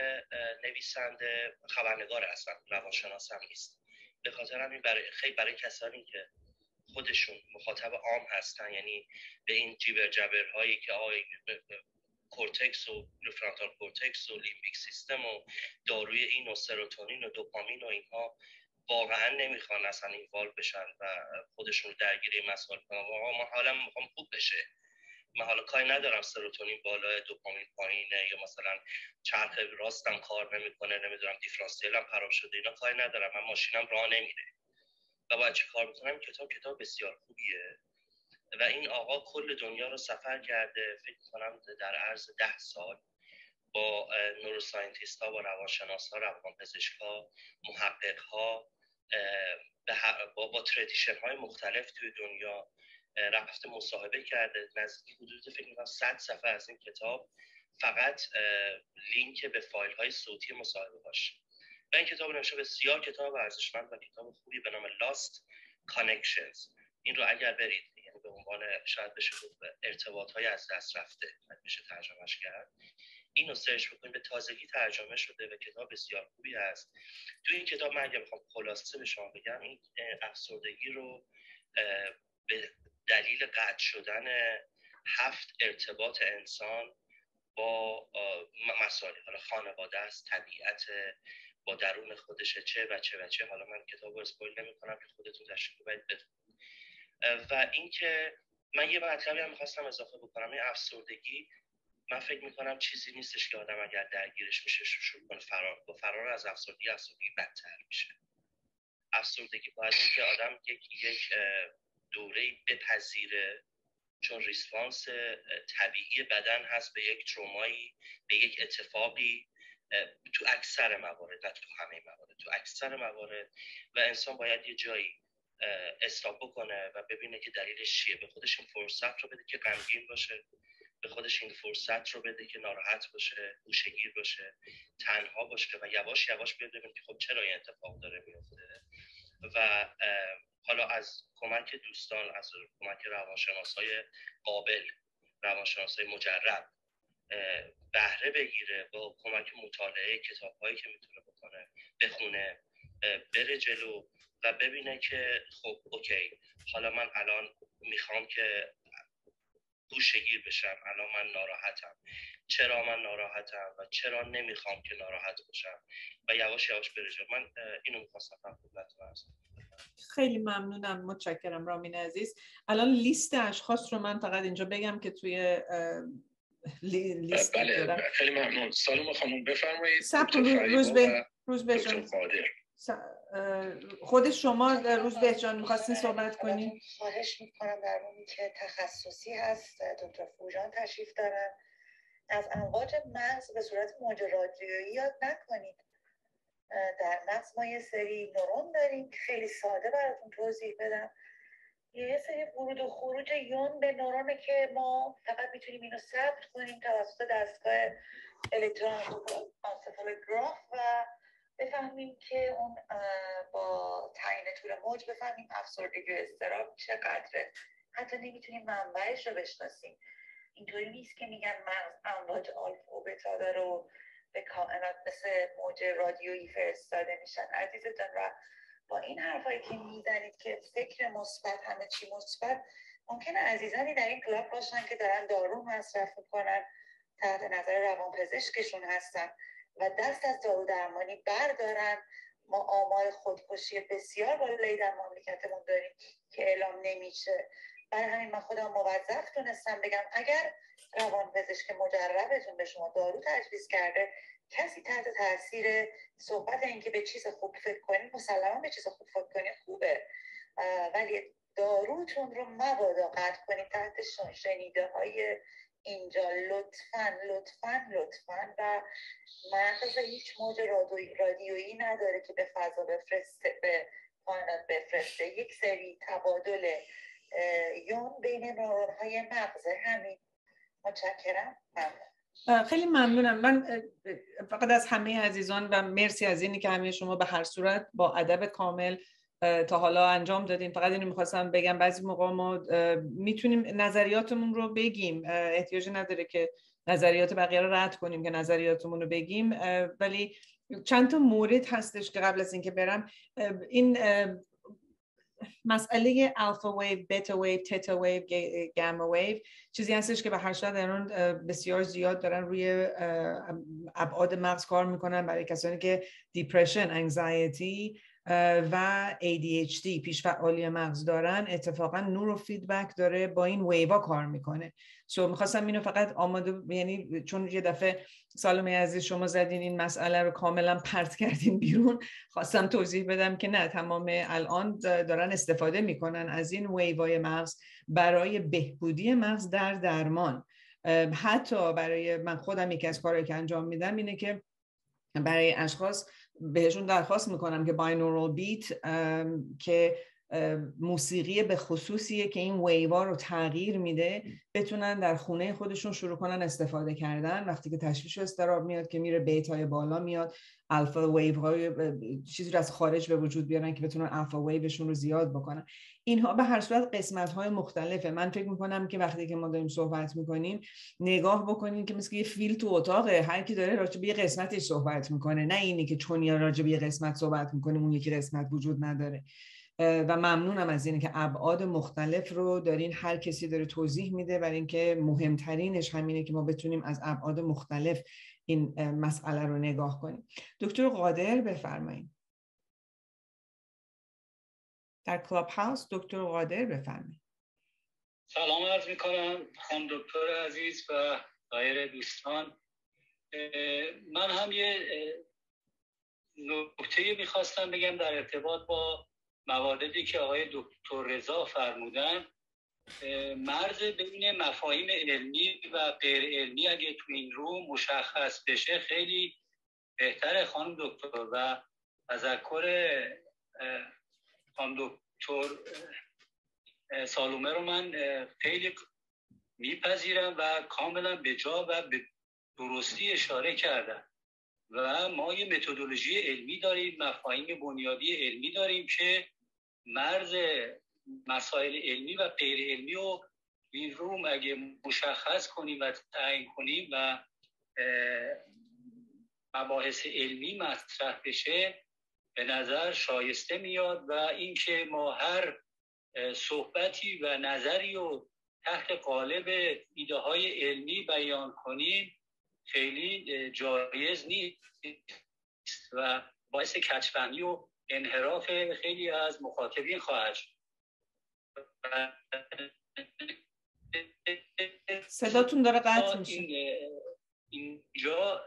نویسنده خبرنگار اصلا روانشناس هم نیست. به خاطر همین برای کسانی که خودشون مخاطب عام هستن، یعنی به این جیبر جبرهایی که آقای کورتکس و فرانتال کورتکس و لیمبیک سیستم و داروی این و سروتونین و دوپامین و اینها واقعا نمیخوان اصلا اینوالو بشن و خودشون درگیری مسائل کنن. ما حالا میخوام خوب بشه، من حالا کاری ندارم سروتونین بالا دوپامین پایینه یا مثلا چرخ راستم کار نمیکنه، نمیدونم دیفرانسیلم خراب شده، اینا کاری ندارم، من ماشینم راه نمیره و باید چه کار بکنم. کتاب بسیار خوبیه و این آقا کل دنیا رو سفر کرده، فکر می‌کنم در عرض 10 سال با نوروساینتیست‌ها، با روانشناس‌ها، روانپزشک‌ها، محقق‌ها، با تردیشن‌های مختلف توی دنیا رفته مصاحبه کرده. نزدیک حدود فکر می‌کنم 100 صفحه از این کتاب فقط لینک به فایل‌های صوتی مصاحبه‌هاش. و این کتاب نوشته، بسیار کتاب ارزشمند و کتاب خوبی به نام Lost Connections. این رو اگر برید، یعنی به عنوان شاید بشه ارتباط‌های از دست رفته میشه ترجمهش کرد، اینو سرچ بکنید، به تازگی ترجمه شده و کتاب بسیار خوبی است. تو این کتاب من اگه بخوام خلاصه به شما بگم، این افسردگی رو به دلیل قطع شدن 7 ارتباط انسان با مسائل خانواده است، طبیعت، با درون خودشه، چه و چه. حالا من کتاب رو اسپویل نمی‌کنم که خودتون تشریح باید بخونید. و اینکه من یه مطلبی هم می‌خواستم اضافه بکنم، این افسردگی من فکر می‌کنم چیزی نیستش که آدم اگر درگیرش میشه شروع کنه فرار از افسردگی بدتر میشه. افسردگی باید اینکه آدم یک دوره‌ای بپذیره، چون ریسپانس طبیعی بدن هست به یک ترومایی، به یک اتفاقی، تو اکثر موارد، نه تو همه موارد، تو اکثر موارد. و انسان باید یه جایی استاپ بکنه و ببینه که دلیلش چیه، به خودش این فرصت رو بده که غمگین باشه، به خودش این فرصت رو بده که ناراحت باشه، گوشه‌گیر باشه، تنها باشه و یواش یواش بیاد ببینه که خب چرا این اتفاق داره میفته. و حالا از کمک دوستان، از کمک روانشناسای قابل، روانشناسای مجرب بهره بگیره، با کمک مطالعه کتاب‌هایی که میتونه بکنه بخونه، بره جلو و ببینه که خب اوکی، حالا من الان میخوام که گوشه‌گیر بشم، الان من ناراحتم، چرا من ناراحتم و چرا نمیخوام که ناراحت بشم، و یواش یواش بره جلو. من اینو میخواستم خدمتتون عرض کنم. خیلی ممنونم، متشکرم رامین عزیز. الان لیست اشخاص رو من فقط اینجا بگم که توی بله، خیلی ممنون. سلام خانم، بفرمایید. روز بهجان خود شما روز بهجان می‌خواستین صحبت کنید؟ خواهش می‌کنم. در اونی که تخصصی هست دکتر فوژان تشریف دارن. از امواج مغز به صورت موج رادیویی یاد نکنید. در مغز ما یه سری نورون داریم که خیلی ساده براتون توضیح بدم. یه سری ورود و خروج یون به نورونه که ما فقط میتونیم اینو ثبت کنیم توسط دستگاه الکترونگراف و بفهمیم که اون با تعیین طول موج بفهمیم افسردگی و اضطراب چقدره. حتی نمیتونیم منبعش رو بشناسیم. اینطوری نیست که میگن مغز امواج آلفا و بتا داره و به کائنات مثل موج رادیویی فرستاده میشن. عزیزتان و با این حرفایی که میزنید که فکر مثبت، همه چی مثبت، ممکنه عزیزانی در این کلاب باشن که دارن دارو مصرف میکنن، تحت نظر روانپزشکشون هستن و دست از دارو درمانی بردارن. ما آمار خودکشی بسیار بالایی در مملکتمون داریم که اعلام نمیشه. برای همین من خودم موظف دونستم بگم اگر روانپزشک مجربتون به شما دارو تجویز کرده، کسی تحت تاثیر صحبت این که به چیز خوب فکر کنید، مسلما به چیز خوب فکر کنید خوبه، ولی داروتون رو مبادا قطع کنید تحت شنیده های اینجا، لطفاً. و مغز هیچ موج رادیویی نداره که به فضا بفرسته، به کائنات بفرسته. یک سری تبادل یون بین نورون‌های مغز. همین. متشکرم. ممنون. خیلی ممنونم. من فقط از همه عزیزان و مرسی از اینی که همه شما به هر صورت با ادب کامل تا حالا انجام دادیم. فقط اینو میخواستم بگم بعضی موقع ما میتونیم نظریاتمون رو بگیم، احتیاج نداره که نظریات بقیه رو رد کنیم که نظریاتمون رو بگیم، ولی چند تا مورد هستش که قبل از اینکه برم این مسئله الفا ویو، بتا ویو، تتا ویو، گاما ویو چیزی هستش که به هر صورت الان بسیار زیاد دارن روی ابعاد مغز کار میکنن برای کسانی که دیپرشن، انگزایتی و ADHD پیش فعالی مغز دارن. اتفاقا نورو فیدبک داره با این ویوا کار میکنه. میخواستم اینو فقط آماده، یعنی چون یه دفعه سالومه عزیز شما زدین این مسئله رو کاملا پرت کردین بیرون، خواستم توضیح بدم که نه، تمام الان دارن استفاده میکنن از این ویوای مغز برای بهبودی مغز در درمان. حتی برای من خودم یکی از کارهایی که انجام میدم اینه که برای اشخاص بهشون درخواست میکنم که باینورال بیت که موسیقی به خصوصیه که این ویوا رو تغییر میده بتونن در خونه خودشون شروع کنن استفاده کردن. وقتی که تشویش و اضطراب میاد که میره بیتای بالا میاد، الفا ویو های چیزی رو از خارج به وجود بیارن که بتونن الفا ویوشون رو زیاد بکنن. اینها به هر صورت قسمت های مختلفه. من فکر میکنم که وقتی که ما داریم صحبت میکنیم نگاه بکنین که مثل یه فیل تو اتاقه، هر کی داره راجع به یه قسمتش صحبت میکنه، نه اینی که چون یا راجع به یه قسمت صحبت میکنیم اون یکی قسمت وجود نداره. و ممنونم از اینکه ابعاد مختلف رو دارین، هر کسی داره توضیح میده، برای اینکه مهمترینش همینه که ما بتونیم از ابعاد مختلف این مسئله رو نگاه کنیم. دکتر قادر بفرمایید. در کلاب هاوس دکتر قادر بفرمایید. سلام عرض می‌کنم خانم دکتر عزیز و سایر دوستان. من هم یه نکته می‌خواستم بگم در ارتباط با مواردی که آقای دکتر رضا فرمودن. مرز بین مفاهیم علمی و غیر علمی اگه تو این رو مشخص بشه خیلی بهتره خانم دکتر. و تذکر خانم دکتر سالومه رو من خیلی میپذیرم و کاملا به جا و به درستی اشاره کردن. و ما یه متدولوژی علمی داریم، مفاهیم بنیادی علمی داریم که مرز مسائل علمی و غیر علمی رو این روم اگه مشخص کنیم و تعیین کنیم و مباحث علمی مطرح بشه به نظر شایسته میاد. و اینکه ما هر صحبتی و نظری رو تحت قالب ایده های علمی بیان کنیم خیلی جایز نیست و باعث کچفهمی و انحراف خیلی از مخاطبین خواهد شد. صداتون داره قطع میشه. اینجا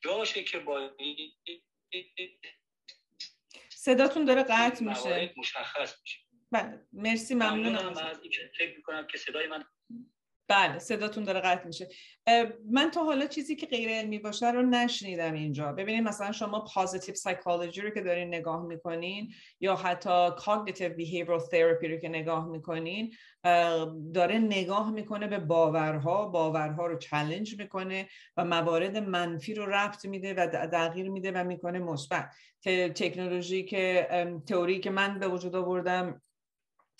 جاشه که باید صداتون داره قطع میشه، مشخص میشه. بله مرسی، ممنونم از اینکه فکر می‌کنم که صدای من بله صداتون داره قطع میشه. من تا حالا چیزی که غیر علمی باشه رو نشنیدم اینجا. ببینید مثلا شما Positive Psychology رو که دارین نگاه میکنین یا حتی Cognitive Behavioral Therapy رو که نگاه میکنین، داره نگاه میکنه به باورها، باورها رو چالش میکنه و موارد منفی رو ربط میده و تغییر میده و میکنه مثبت. تکنولوژی که تئوری که من به وجود آوردم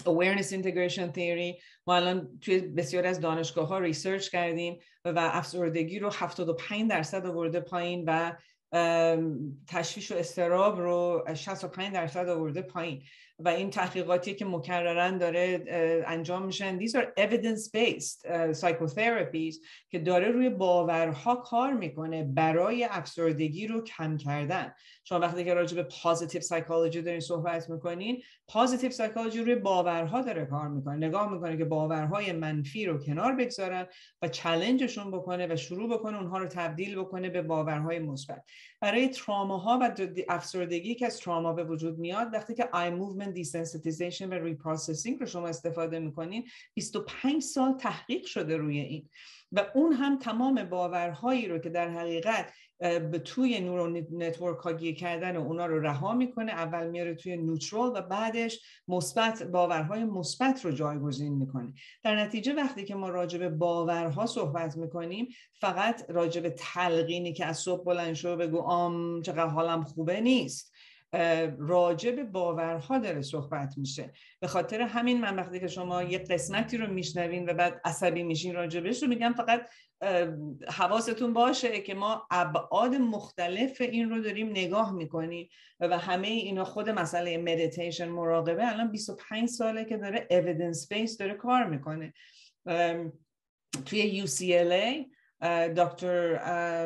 Awareness Integration Theory، ما الان توی بسیار از دانشگاه ها ریسرچ کردیم و افسردگی رو 75% آورده پایین و تشویش و اضطراب رو 65% آورده پایین و این تحقیقاتی که مکررن داره انجام میشن. These are evidence-based psychotherapies که داره روی باورها کار میکنه برای افسردگی رو کم کردن. شما وقتی که راجع به positive psychology دارین صحبت میکنین، positive psychology روی باورها داره کار میکنه، نگاه میکنه که باورهای منفی رو کنار بگذارن و چالنجشون بکنه و شروع بکنه اونها رو تبدیل بکنه به باورهای مثبت. برای تراماها و افسردگی که از تراما به وجود میاد، وقتی که آی موومنت دیسنسیتیزیشن و ریپروسسینگ رو شما استفاده میکنین، 25 سال تحقیق شده روی این و اون هم تمام باورهایی رو که در حقیقت به توی نورون نتورک هاگیه کردن و اونا رو رها میکنه، اول میاره توی نوترال و بعدش مثبت، باورهای مثبت رو جایگزین میکنه. در نتیجه وقتی که ما راجع به باورها صحبت میکنیم، فقط راجع به تلقینی که از صبح بلند شو بگو چقدر حالم خوبه نیست، راجع به باورها داره صحبت میشه. به خاطر همین من وقتی که شما یه قسمتی رو میشنوین و بعد عصبی میشین راجبش، رو میگم فقط حواستون باشه که ما ابعاد مختلف این رو داریم نگاه میکنیم و همه اینا خود مسئله مدیتیشن، مراقبه، الان 25 ساله که داره evidence based داره کار میکنه. توی UCLA دکتر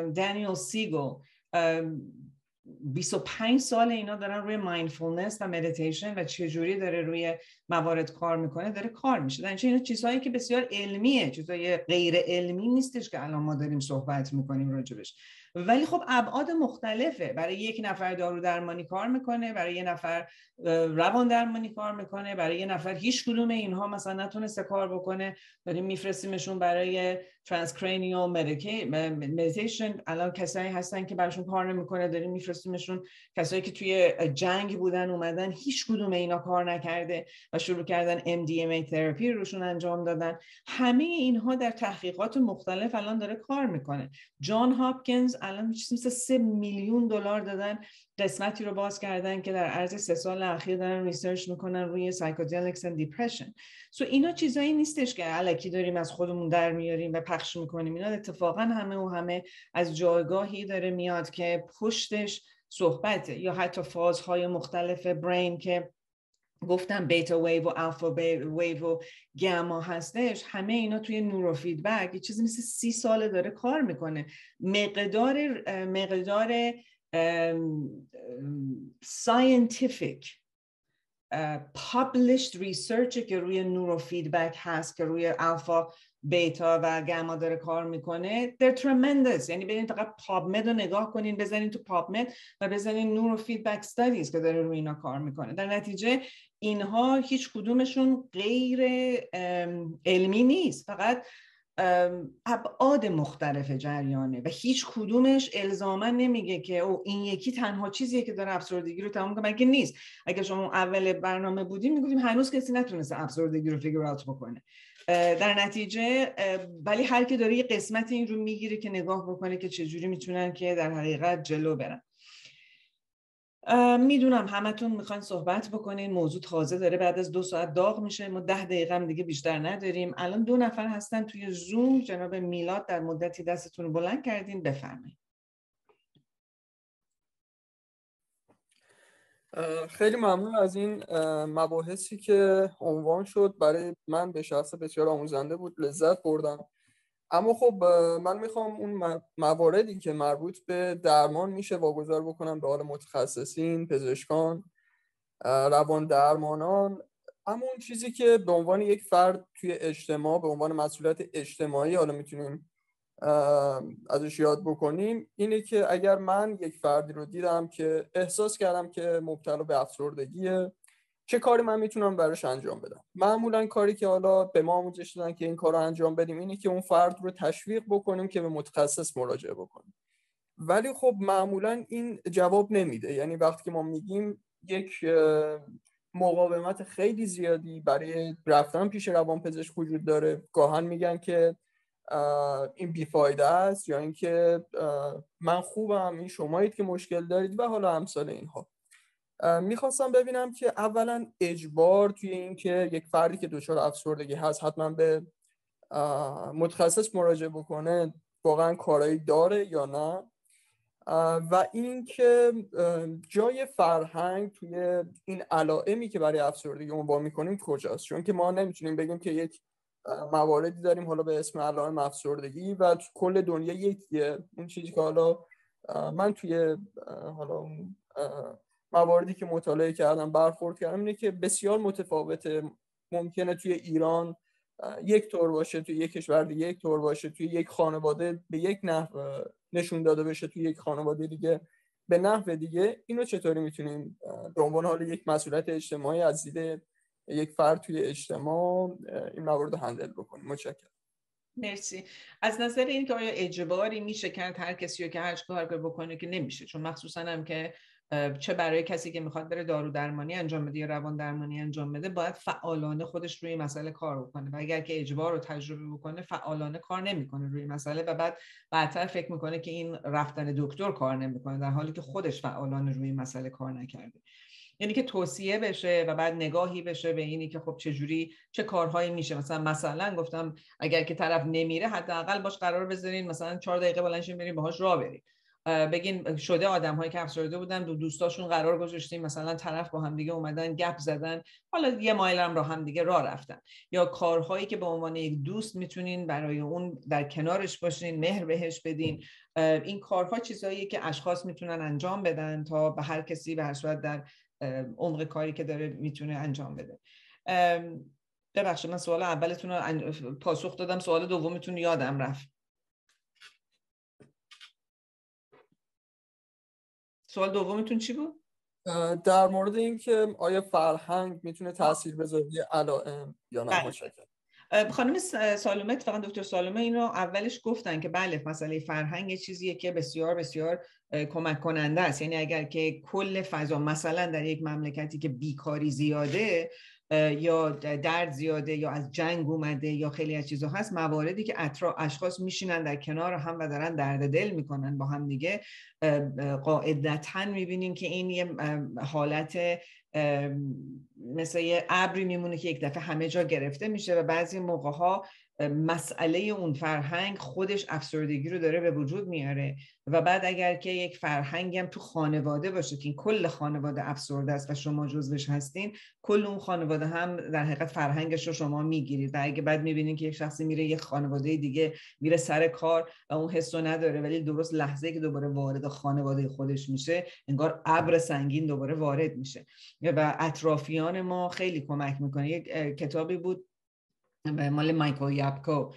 دانیل سیگل 25 سال اینا دارن روی مایندفولنس و مدیتیشن و چجوری داره روی موارد کار میکنه داره کار میشه. در این چیزهایی که بسیار علمیه، چیزهای غیر علمی نیستش که الان ما داریم صحبت میکنیم راجبش، ولی خب ابعاد مختلفه. برای یک نفر دارو درمانی کار میکنه، برای یک نفر روان درمانی کار میکنه، برای یک نفر هیچ کدوم اینها مثلا نتونسته کار بکنه، داریم میفرستیمشون برای Transcranial Meditation. الان کسایی هستن که براشون کار نمیکنه، داریم میفرستیمشون. کسایی که توی جنگ بودن اومدن، هیچ کدوم اینا کار نکرده و شروع کردن MDMA تراپی روشون انجام دادن. همه اینها در تحقیقات مختلف الان داره کار میکنه. جان هاپکینز الان چیزی مثل 3 میلیون دلار دادن، قسمتی رو باز کردن که در عرض 3 سال اخیر دارن ریسرچ میکنن روی سایکودلیکس و دیپرشن. اینا چیزایی نیستش که الکی داریم از خودمون در میاریم و پخش میکنیم. اینا اتفاقا همه و همه از جایگاهی داره میاد که پشتش صحبته، یا حتی فازهای مختلف برین که گفتم بیتا ویو و الفا ویو و گاما هستش. همه اینا توی نورو فیدبک یه چیزی مثل 30 ساله داره کار میکنه. مقدار ساینتیفیک پابلشت ریسرچ که روی نورو فیدبک هست، که روی الفا، بیتا و گاما داره کار میکنه، they're tremendous. یعنی برید فقط پابمد رو نگاه کنین، بزنین تو پابمد و بزنین نورو فیدبک استادیز که داره روی اینا کار میکنه. در نتیجه اینها هیچ کدومشون غیر علمی نیست، فقط ابعاد مختلف جریانه و هیچ کدومش الزاماً نمیگه که او این یکی تنها چیزیه که داره افسردگی رو تمام کنه، مگه نیست. اگه شما اول برنامه بودیم میگفتیم هنوز کسی نتونسته افسردگی رو فیگر اوت بکنه. در نتیجه ولی هر کی داره یه قسمت این رو میگیره که نگاه بکنه که چجوری میتونن که در حقیقت جلو برن. میدونم همتون میخواین صحبت بکنین، موضوع تازه داره بعد از 2 ساعت داغ میشه. ما 10 دقیقه هم دیگه بیشتر نداریم. الان 2 نفر هستن توی زوم. جناب میلاد در مدتی دستتون رو بلند کردین، بفرمایید. خیلی ممنون از این مباحثی که عنوان شد. برای من به شخص بسیار آموزنده بود، لذت بردم. اما خب من میخوام اون مواردی که مربوط به درمان میشه واگذار بکنم به حال متخصصین، پزشکان، روان درمانان. اما اون چیزی که به عنوان یک فرد توی اجتماع، به عنوان مسئولیت اجتماعی حالا میتونیم ازش یاد بکنیم، اینه که اگر من یک فردی رو دیدم که احساس کردم که مبتلا به افسردگیه، چه کاری من میتونم براش انجام بدم؟ معمولا کاری که حالا به ما آموزش دادن که این کار رو انجام بدیم اینه که اون فرد رو تشویق بکنیم که به متخصص مراجعه بکنیم. ولی خب معمولا این جواب نمیده. یعنی وقتی که ما میگیم، یک مقاومت خیلی زیادی برای رفتن پیش روانپزشک وجود داره. گاهن میگن که این بیفایده است، یا اینکه من خوبم، این شمایید که مشکل دارید و حالا امثال اینها. میخواستم ببینم که اولا اجبار توی این که یک فردی که دچار افسردگی هست حتما به متخصص مراجعه بکنه واقعا کارایی داره یا نه، و این که جای فرهنگ توی این علائمی که برای افسردگی عنوان میکنیم کجاست. چون که ما نمیتونیم بگیم که یک مواردی داریم حالا به اسم علائم افسردگی و کل دنیا یکیه. اون چیزی که حالا من توی حالا مواردی که مطالعه کردم برخورد کردم اینه که بسیار متفاوته. ممکنه توی ایران یک طور باشه، توی یک کشور دیگه یک طور باشه، توی یک خانواده به یک نحو نشون داده بشه، توی یک خانواده دیگه به نحو دیگه اینو چطوری میتونیم به عنوان حال یک مسئولیت اجتماعی از دید یک فرد توی اجتماع این موارد رو هندل بکنیم؟ متشکرم. مرسی. از نظر این که آیا اجباری میشه که هر کسی رو که هر کار بکنه که نمیشه، چون مخصوصا هم که چه برای کسی که میخواد بره دارو درمانی انجام بده یا روان درمانی انجام بده باید فعالانه خودش روی مسئله کار بکنه و اگر که اجبار رو تجربه بکنه فعالانه کار نمیکنه روی مسئله و بعدتر فکر میکنه که این رفتن دکتر کار نمیکنه، در حالی که خودش فعالانه روی مسئله کار نکرده. یعنی که توصیه بشه و بعد نگاهی بشه به اینی که خب چجوری چه کارهایی میشه. مثلا گفتم اگر که طرف نمیره حداقل باش قرار بذارین مثلا 4 دقیقه بلند شین بریم باهاش راه بریم، بگین شده آدم‌هایی که افسرده بودن دو دوستاشون قرار گذاشتیم مثلا طرف با هم دیگه اومدن گپ زدن، حالا یه مایل هم با هم دیگه راه رفتن، یا کارهایی که به عنوان یک دوست میتونین برای اون در کنارش باشین، مهر بهش بدین. این کارها چیزاییه که اشخاص میتونن انجام بدن تا به هر کسی به هر صورت در عمق کاری که داره میتونه انجام بده. ببخشید من سوال اولتون رو پاسخ دادم، سوال دومتون یادم رفت. سوال دومتون چی بود؟ در مورد این که آیا فرهنگ میتونه تاثیر بذاره علائم یا نه؟ مشکل خانم سالومه، فقط دکتر سالومه این رو اولش گفتن که بله مسئله فرهنگ چیزیه که بسیار بسیار کمک کننده است. یعنی اگر که کل فضا مثلا در یک مملکتی که بیکاری زیاده یا درد زیاده یا از جنگ اومده یا خیلی از چیزا هست، مواردی که اشخاص میشینن در کنار هم و دارن درد دل میکنن با هم دیگه، قاعدتاً میبینیم که این یه حالت مثل یه ابری میمونه که یک دفعه همه جا گرفته میشه و بعضی موقع ها مسئله اون فرهنگ خودش افسردگی رو داره به وجود میاره. و بعد اگر که یک فرهنگ هم تو خانواده باشه که این کل خانواده افسرده است و شما جزوش هستین، کل اون خانواده هم در حقیقت فرهنگش رو شما میگیرید. و اگه بعد میبینین که یک شخصی میره یک خانواده دیگه، میره سر کار و اون حس رو نداره، ولی درست لحظه که دوباره وارد خانواده خودش میشه انگار ابر سنگین دوباره وارد میشه. و اطرافیان ما خیلی کمک میکنه. یک کتابی بود مال مایکل یابکو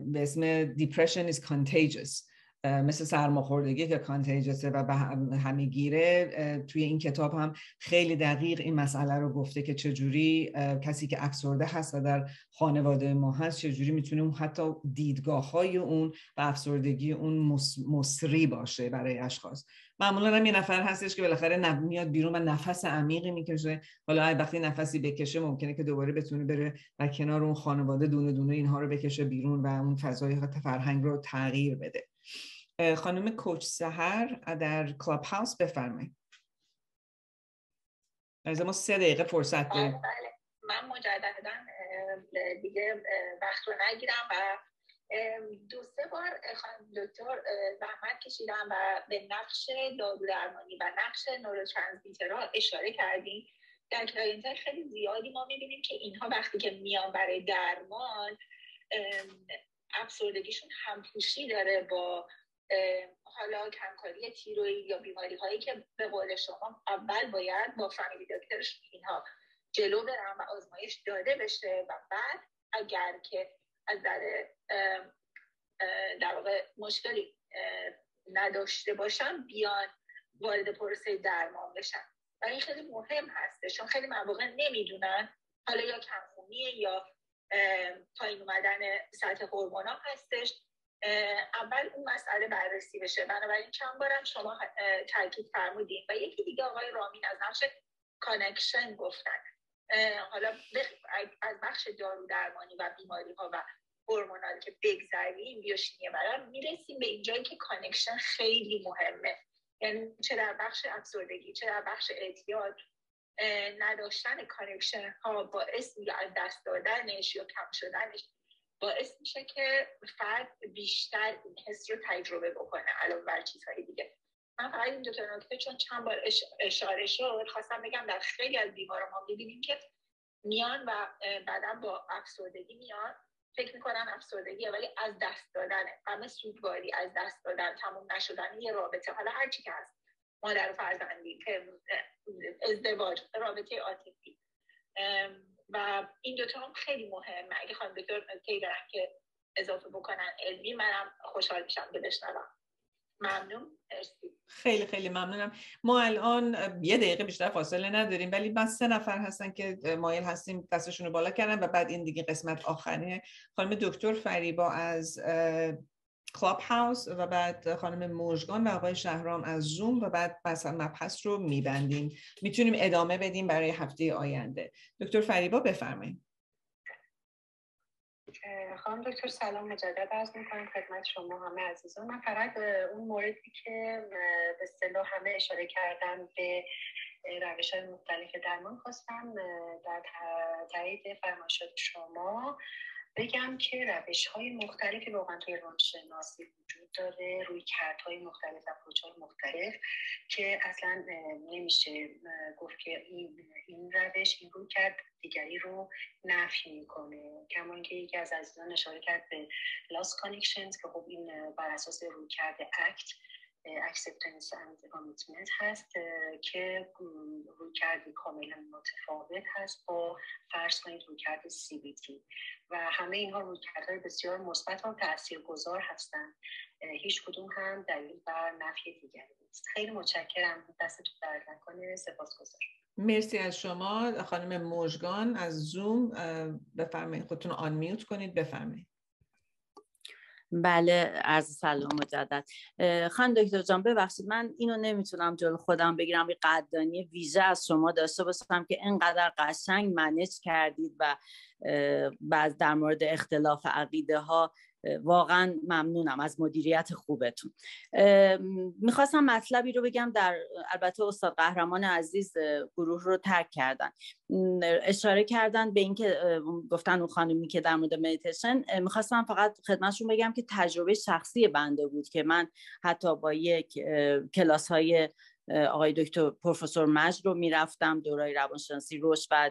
به اسم Depression is Contagious، مثل سرماخوردگی که کانتیجسه و به همه گیره. توی این کتاب هم خیلی دقیق این مسئله رو گفته که چجوری کسی که افسرده هست و در خانواده ما هست چجوری میتونه حتی دیدگاه های اون و افسردگی اون مصری باشه برای اشخاص. معمولا هم یه نفر هستش که بالاخره میاد بیرون و نفس عمیقی میکشه، حالا وقتی نفسی بکشه ممکنه که دوباره بتونه بره و کنار اون خانواده دونه دونه اینها رو بکشه بیرون و اون فضای فرهنگ رو تغییر بده. خانم کوچ سحر در کلاب هاوس بفرمایید. از ما 3 دقیقه فرصت داریم. بله من مجددا دیگه وقت رو نگیرم و 2-3 بار خانم دکتر زحمت کشیدم و به نقش دارو درمانی و نقش نوروترانسمیترها اشاره کردیم. در کلاینت خیلی زیادی ما می‌بینیم که اینها وقتی که میان برای درمان افسردگیشون همپوشی داره با حالا کمکاری تیروئید یا بیماری هایی که به قول شما اول باید با فامیلی دکترش اینها جلو برن و آزمایش داده بشه و بعد اگر که از در واقع مشکلی نداشته باشن بیان وارد پروسه درمان بشن. و این خیلی مهم هسته چون خیلی مواقع نمیدونن، حالا یا کمخونیه یا پایین اومدن سطح هورمون ها هستش، اول اون مسئله بررسی بشه. بنابراین چند بارم شما تاکید فرمودین و یکی دیگه آقای رامین از نقش کانکشن گفتن. حالا از بخش دارو درمانی و بیماری ها و هورمونال که بگذریم بیوشیمی برام میرسیم به اینجایی که کانکشن خیلی مهمه. یعنی چه در بخش افسردگی چه در بخش اعتیاد نداشتن کانکشن ها باعث میشه از دست دادنش یا کم شدنش باعث میشه که فرد بیشتر این حس رو تجربه بکنه علاوه بر چیزهای دیگه. من فقط این دو تا نکته چون چند بار اشاره شد خواستم بگم در خیلی از بیمارا ما میبینیم که میان و بعدا با افسردگی میان فکر میکنن افسردگیه ولی از دست دادنه، غم سوگواری، از دست دادن، تموم نشدن یه رابطه، حالا هر چی که هست، مادر و فرزندی، ازدواج، رابطه عاطفی. و این دوتا هم خیلی مهم. اگه خانم دکتر کی دارن که اضافه بکنن علمی، منم خوشحال میشم که بشنوم. ممنون. خیلی خیلی ممنونم. ما الان یه دقیقه بیشتر فاصله نداریم، ولی من 3 نفر هستن که مایل هستیم دستشون رو بالا کردن و بعد این دیگه قسمت آخره. خانم دکتر فریبا از کلاب هاوس و بعد خانم موجگان و آقای شهرام از زوم و بعد مبحث رو میبندیم، میتونیم ادامه بدیم برای هفته آینده. دکتر فریبا بفرمایید. خانم دکتر سلام مجدد عرض می‌کنم خدمت شما همه عزیزان. من فقط اون موردی که به اصطلاح همه اشاره کردن به روش‌های مختلف درمان خواستم در تایید فرمایشات شما بگم که روش‌های مختلفی واقعا توی روانشناسی وجود داره، رویکردهای مختلف و اپروچ‌های مختلف که اصلا نمیشه گفت که این روش این رویکرد دیگری رو نفی میکنه. کما اینکه یکی از عزیزان اشاره کرد به Lost Connections که خب این بر اساس رویکرد اکت acceptance and commitment هست که رویکردی کاملا متفاوت هست با فرض کنید رویکرد CBT و همه اینها رویکردهای بسیار مثبت و تاثیرگذار هستند. هیچ کدوم هم دلیل بر نفی دیگری نیست. خیلی متشکرم، دستتون درد نکنه، سپاسگزارم. مرسی از شما. خانم موجگان از زوم بفرمایید، خودتون آن میوت کنید، بفرمایید. بله، عرض سلام مجدد. خانم دکتر جان ببخشید من اینو نمیتونم جلو خودم بگیرم، یه قدردانی ویژه از شما داشته باشم که اینقدر قشنگ منیج کردید و بعض در مورد اختلاف عقیده ها. واقعا ممنونم از مدیریت خوبتون. میخواستم مطلبی رو بگم، در البته استاد قهرمان عزیز گروه رو ترک کردن، اشاره کردن به اینکه گفتن اون خانمی که در مورد مدیتیشن، میخواستم فقط خدمتشون بگم که تجربه شخصی بنده بود که من حتی با یک کلاس های آقای دکتر پروفسور مجد رو میرفتم، دورای روانشناسی روش و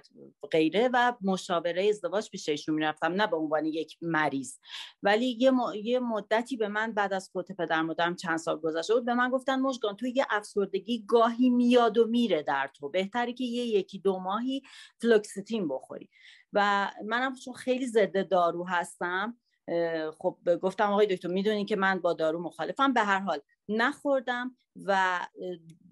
غیره و مشاوره ازدواج پیش ایشون میرفتم، نه به عنوان یک مریض، ولی یه مدتی به من بعد از فوت پدر مادرم چند سال گذشته بود به من گفتن مژگان تو یه افسردگی گاهی میاد و میره در تو، بهتره که یکی دو ماهی فلوکسیتین بخوری و منم چون خیلی ضد دارو هستم خب گفتم آقای دکتر میدونی که من با دارو مخالفم، به هر حال نخوردم و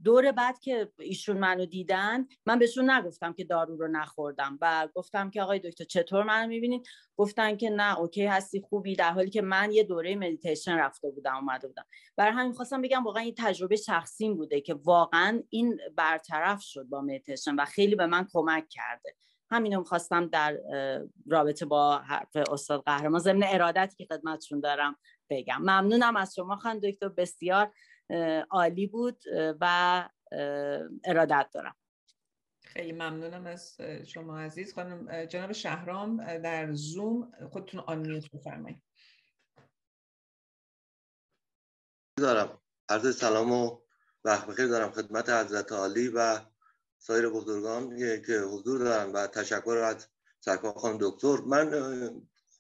دور بعد که ایشون منو دیدن من بهشون نگفتم که دارو رو نخوردم و گفتم که آقای دکتر چطور منو میبینین؟ گفتن که نه اوکی هستی خوبی، در حالی که من یه دوره مدیتیشن رفته بودم اومده بودم. برای همین خواستم بگم واقعا این تجربه شخصیم بوده که واقعا این برطرف شد با مدیتیشن و خیلی به من کمک کرده. همینو میخواستم در رابطه با حرف استاد قهرمان ضمن ارادتی که خدمتشون دارم بگم. ممنونم از شما خانم دکتر، بسیار عالی بود و ارادت دارم. خیلی ممنونم از شما عزیز. خانم جناب شهرام در زوم خودتون آن میوت بفرمایید. دارم عرض سلام و وقت بخیر دارم خدمت حضرت عالی و سایر بزرگان که حضور دارن و تشکر از سرکار خانم دکتر. من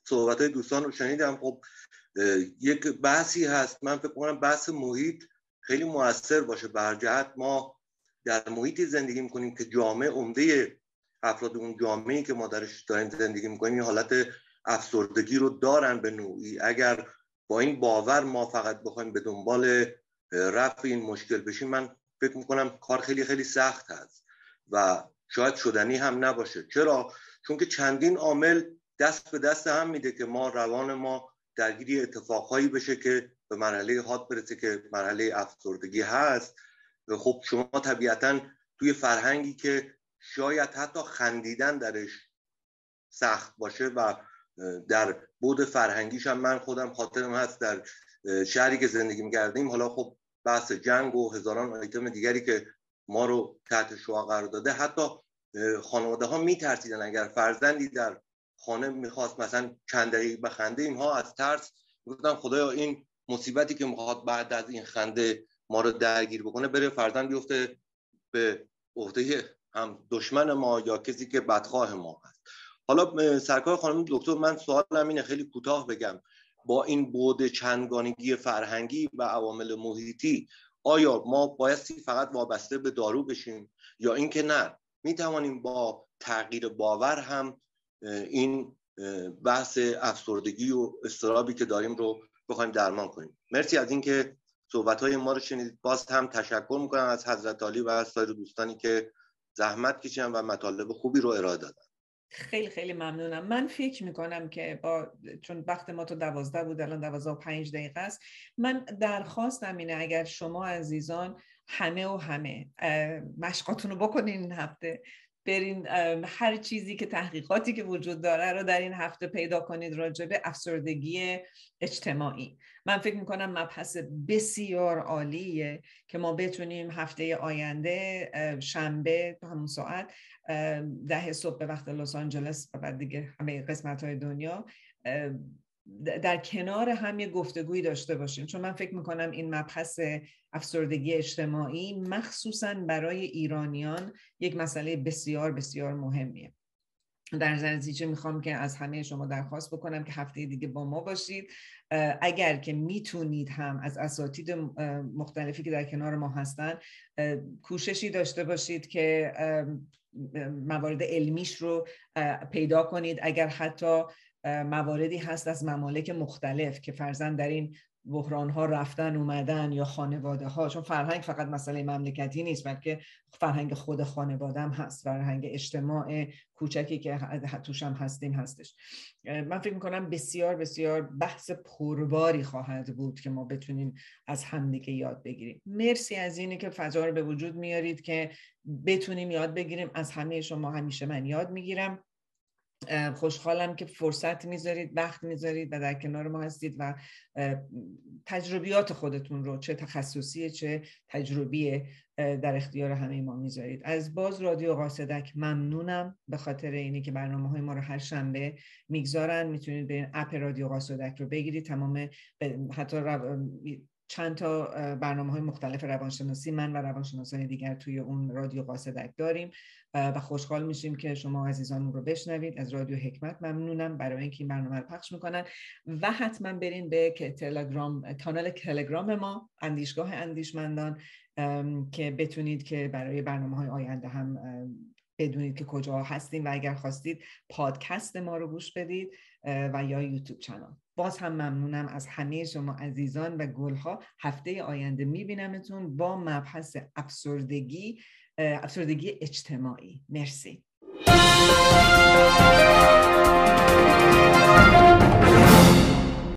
صحبت‌های دوستان رو شنیدم. خب یک بحثی هست، من فکر کنم بحث محیط خیلی مؤثر باشه، برجهت ما در محیطی زندگی میکنیم که جامعه عمده افراد اون جامعه‌ای که ما درش داریم زندگی میکنیم این حالت افسردگی رو دارن به نوعی. اگر با این باور ما فقط بخوایم به دنبال رفع این مشکل بشیم من فکر میکنم کار خیلی خیلی سخت هست و شاید شدنی هم نباشه. چرا؟ چون که چندین عامل دست به دست هم میده که ما روان ما درگیری اتفاقهایی بشه که به مرحله حاد برسه که مرحله افسردگی هست. خب شما طبیعتاً توی فرهنگی که شاید حتی خندیدن درش سخت باشه و در بود فرهنگیش هم من خودم خاطرم هست در شهری که زندگی می‌کردیم، حالا خب بحث جنگ و هزاران آیتم دیگری که ما رو تحت شعاع قرار داده، حتی خانواده ها می‌ترسیدن اگر فرزندی در خانه میخواست مثلا چند دقیقه بخنده، اینها از ترس میگفتن خدایا این مصیبتی که میخواد بعد از این خنده ما رو درگیر بکنه بره فرزند بیفته به عهده هم دشمن ما یا کسی که بدخواه ما هست. حالا سرکار خانم دکتر من سوالم اینه، خیلی کوتاه بگم، با این بعد چندگانگی فرهنگی و عوامل محیطی آیا ما بایستی فقط وابسته به دارو بشیم یا اینکه نه میتوانیم با تغییر باور هم این بحث افسردگی و اضطرابی که داریم رو بخوایم درمان کنیم؟ مرسی از اینکه صحبت‌های ما رو شنیدید. باز هم تشکر می‌کنم از حضرت عالی و از سایر دوستانی که زحمت کشیدن و مطالب خوبی رو ارائه دادن. خیلی خیلی ممنونم. من فکر میکنم که چون وقت ما تو 12 بود، الان 12:05 است، من درخواستم اینه اگر شما عزیزان همه مشقاتون رو بکنین این هفته، برین هر چیزی که تحقیقاتی که وجود داره رو در این هفته پیدا کنید راجع به افسردگی اجتماعی. من فکر میکنم مبحث بسیار عالیه که ما بتونیم هفته آینده شنبه همون ساعت 10 صبح به وقت لس آنجلس و بعد دیگه همه قسمت‌های دنیا در کنار هم یه گفتگوی داشته باشیم، چون من فکر میکنم این مبحث افسردگی اجتماعی مخصوصاً برای ایرانیان یک مسئله بسیار بسیار مهمیه. در نتیجه میخوام که از همه شما درخواست بکنم که هفته دیگه با ما باشید. اگر که میتونید هم از اساتید مختلفی که در کنار ما هستن کوششی داشته باشید که موارد علمیش رو پیدا کنید. اگر حتی مواردی هست از ممالک مختلف که فرزن در این بحران ها رفتن اومدن یا خانواده ها، چون فرهنگ فقط مسئله مملکتی نیست بلکه فرهنگ خود خانواده هم هست، فرهنگ اجتماع کوچکی که توش هم هستیم هستش. من فکر میکنم بسیار بسیار بحث پرباری خواهد بود که ما بتونیم از همدیگه یاد بگیریم. مرسی از اینی که فضا رو به وجود میارید که بتونیم یاد بگیریم. از همه شما همیشه من یاد میگیرم. خوشحالم که فرصت میذارید، وقت میذارید و در کنار ما هستید و تجربیات خودتون رو، چه تخصصی چه تجربی، در اختیار همه ما میذارید. از باز رادیو قاصدک ممنونم به خاطر اینی که برنامه‌های ما رو هر شنبه میگذارن. میتونید برین اپ رادیو قاصدک رو بگیرید، تمام حتی چند تا برنامه‌های مختلف روانشناسی من و روانشناسان دیگر توی اون رادیو قاصدک داریم و خوشحال میشیم که شما عزیزان اون رو بشنوید. از رادیو حکمت ممنونم برای اینکه این برنامه رو پخش میکنن و حتما برین به تلگرام، کانال تلگرام ما اندیشگاه اندیشمندان که بتونید که برای برنامه‌های آینده هم بدونید که کجا هستیم و اگر خواستید پادکست ما رو گوش بدید و یا یوتیوب چنل. باز هم ممنونم از همه شما عزیزان و گلها. هفته آینده میبینمتون با مبحث افسردگی اجتماعی. مرسی.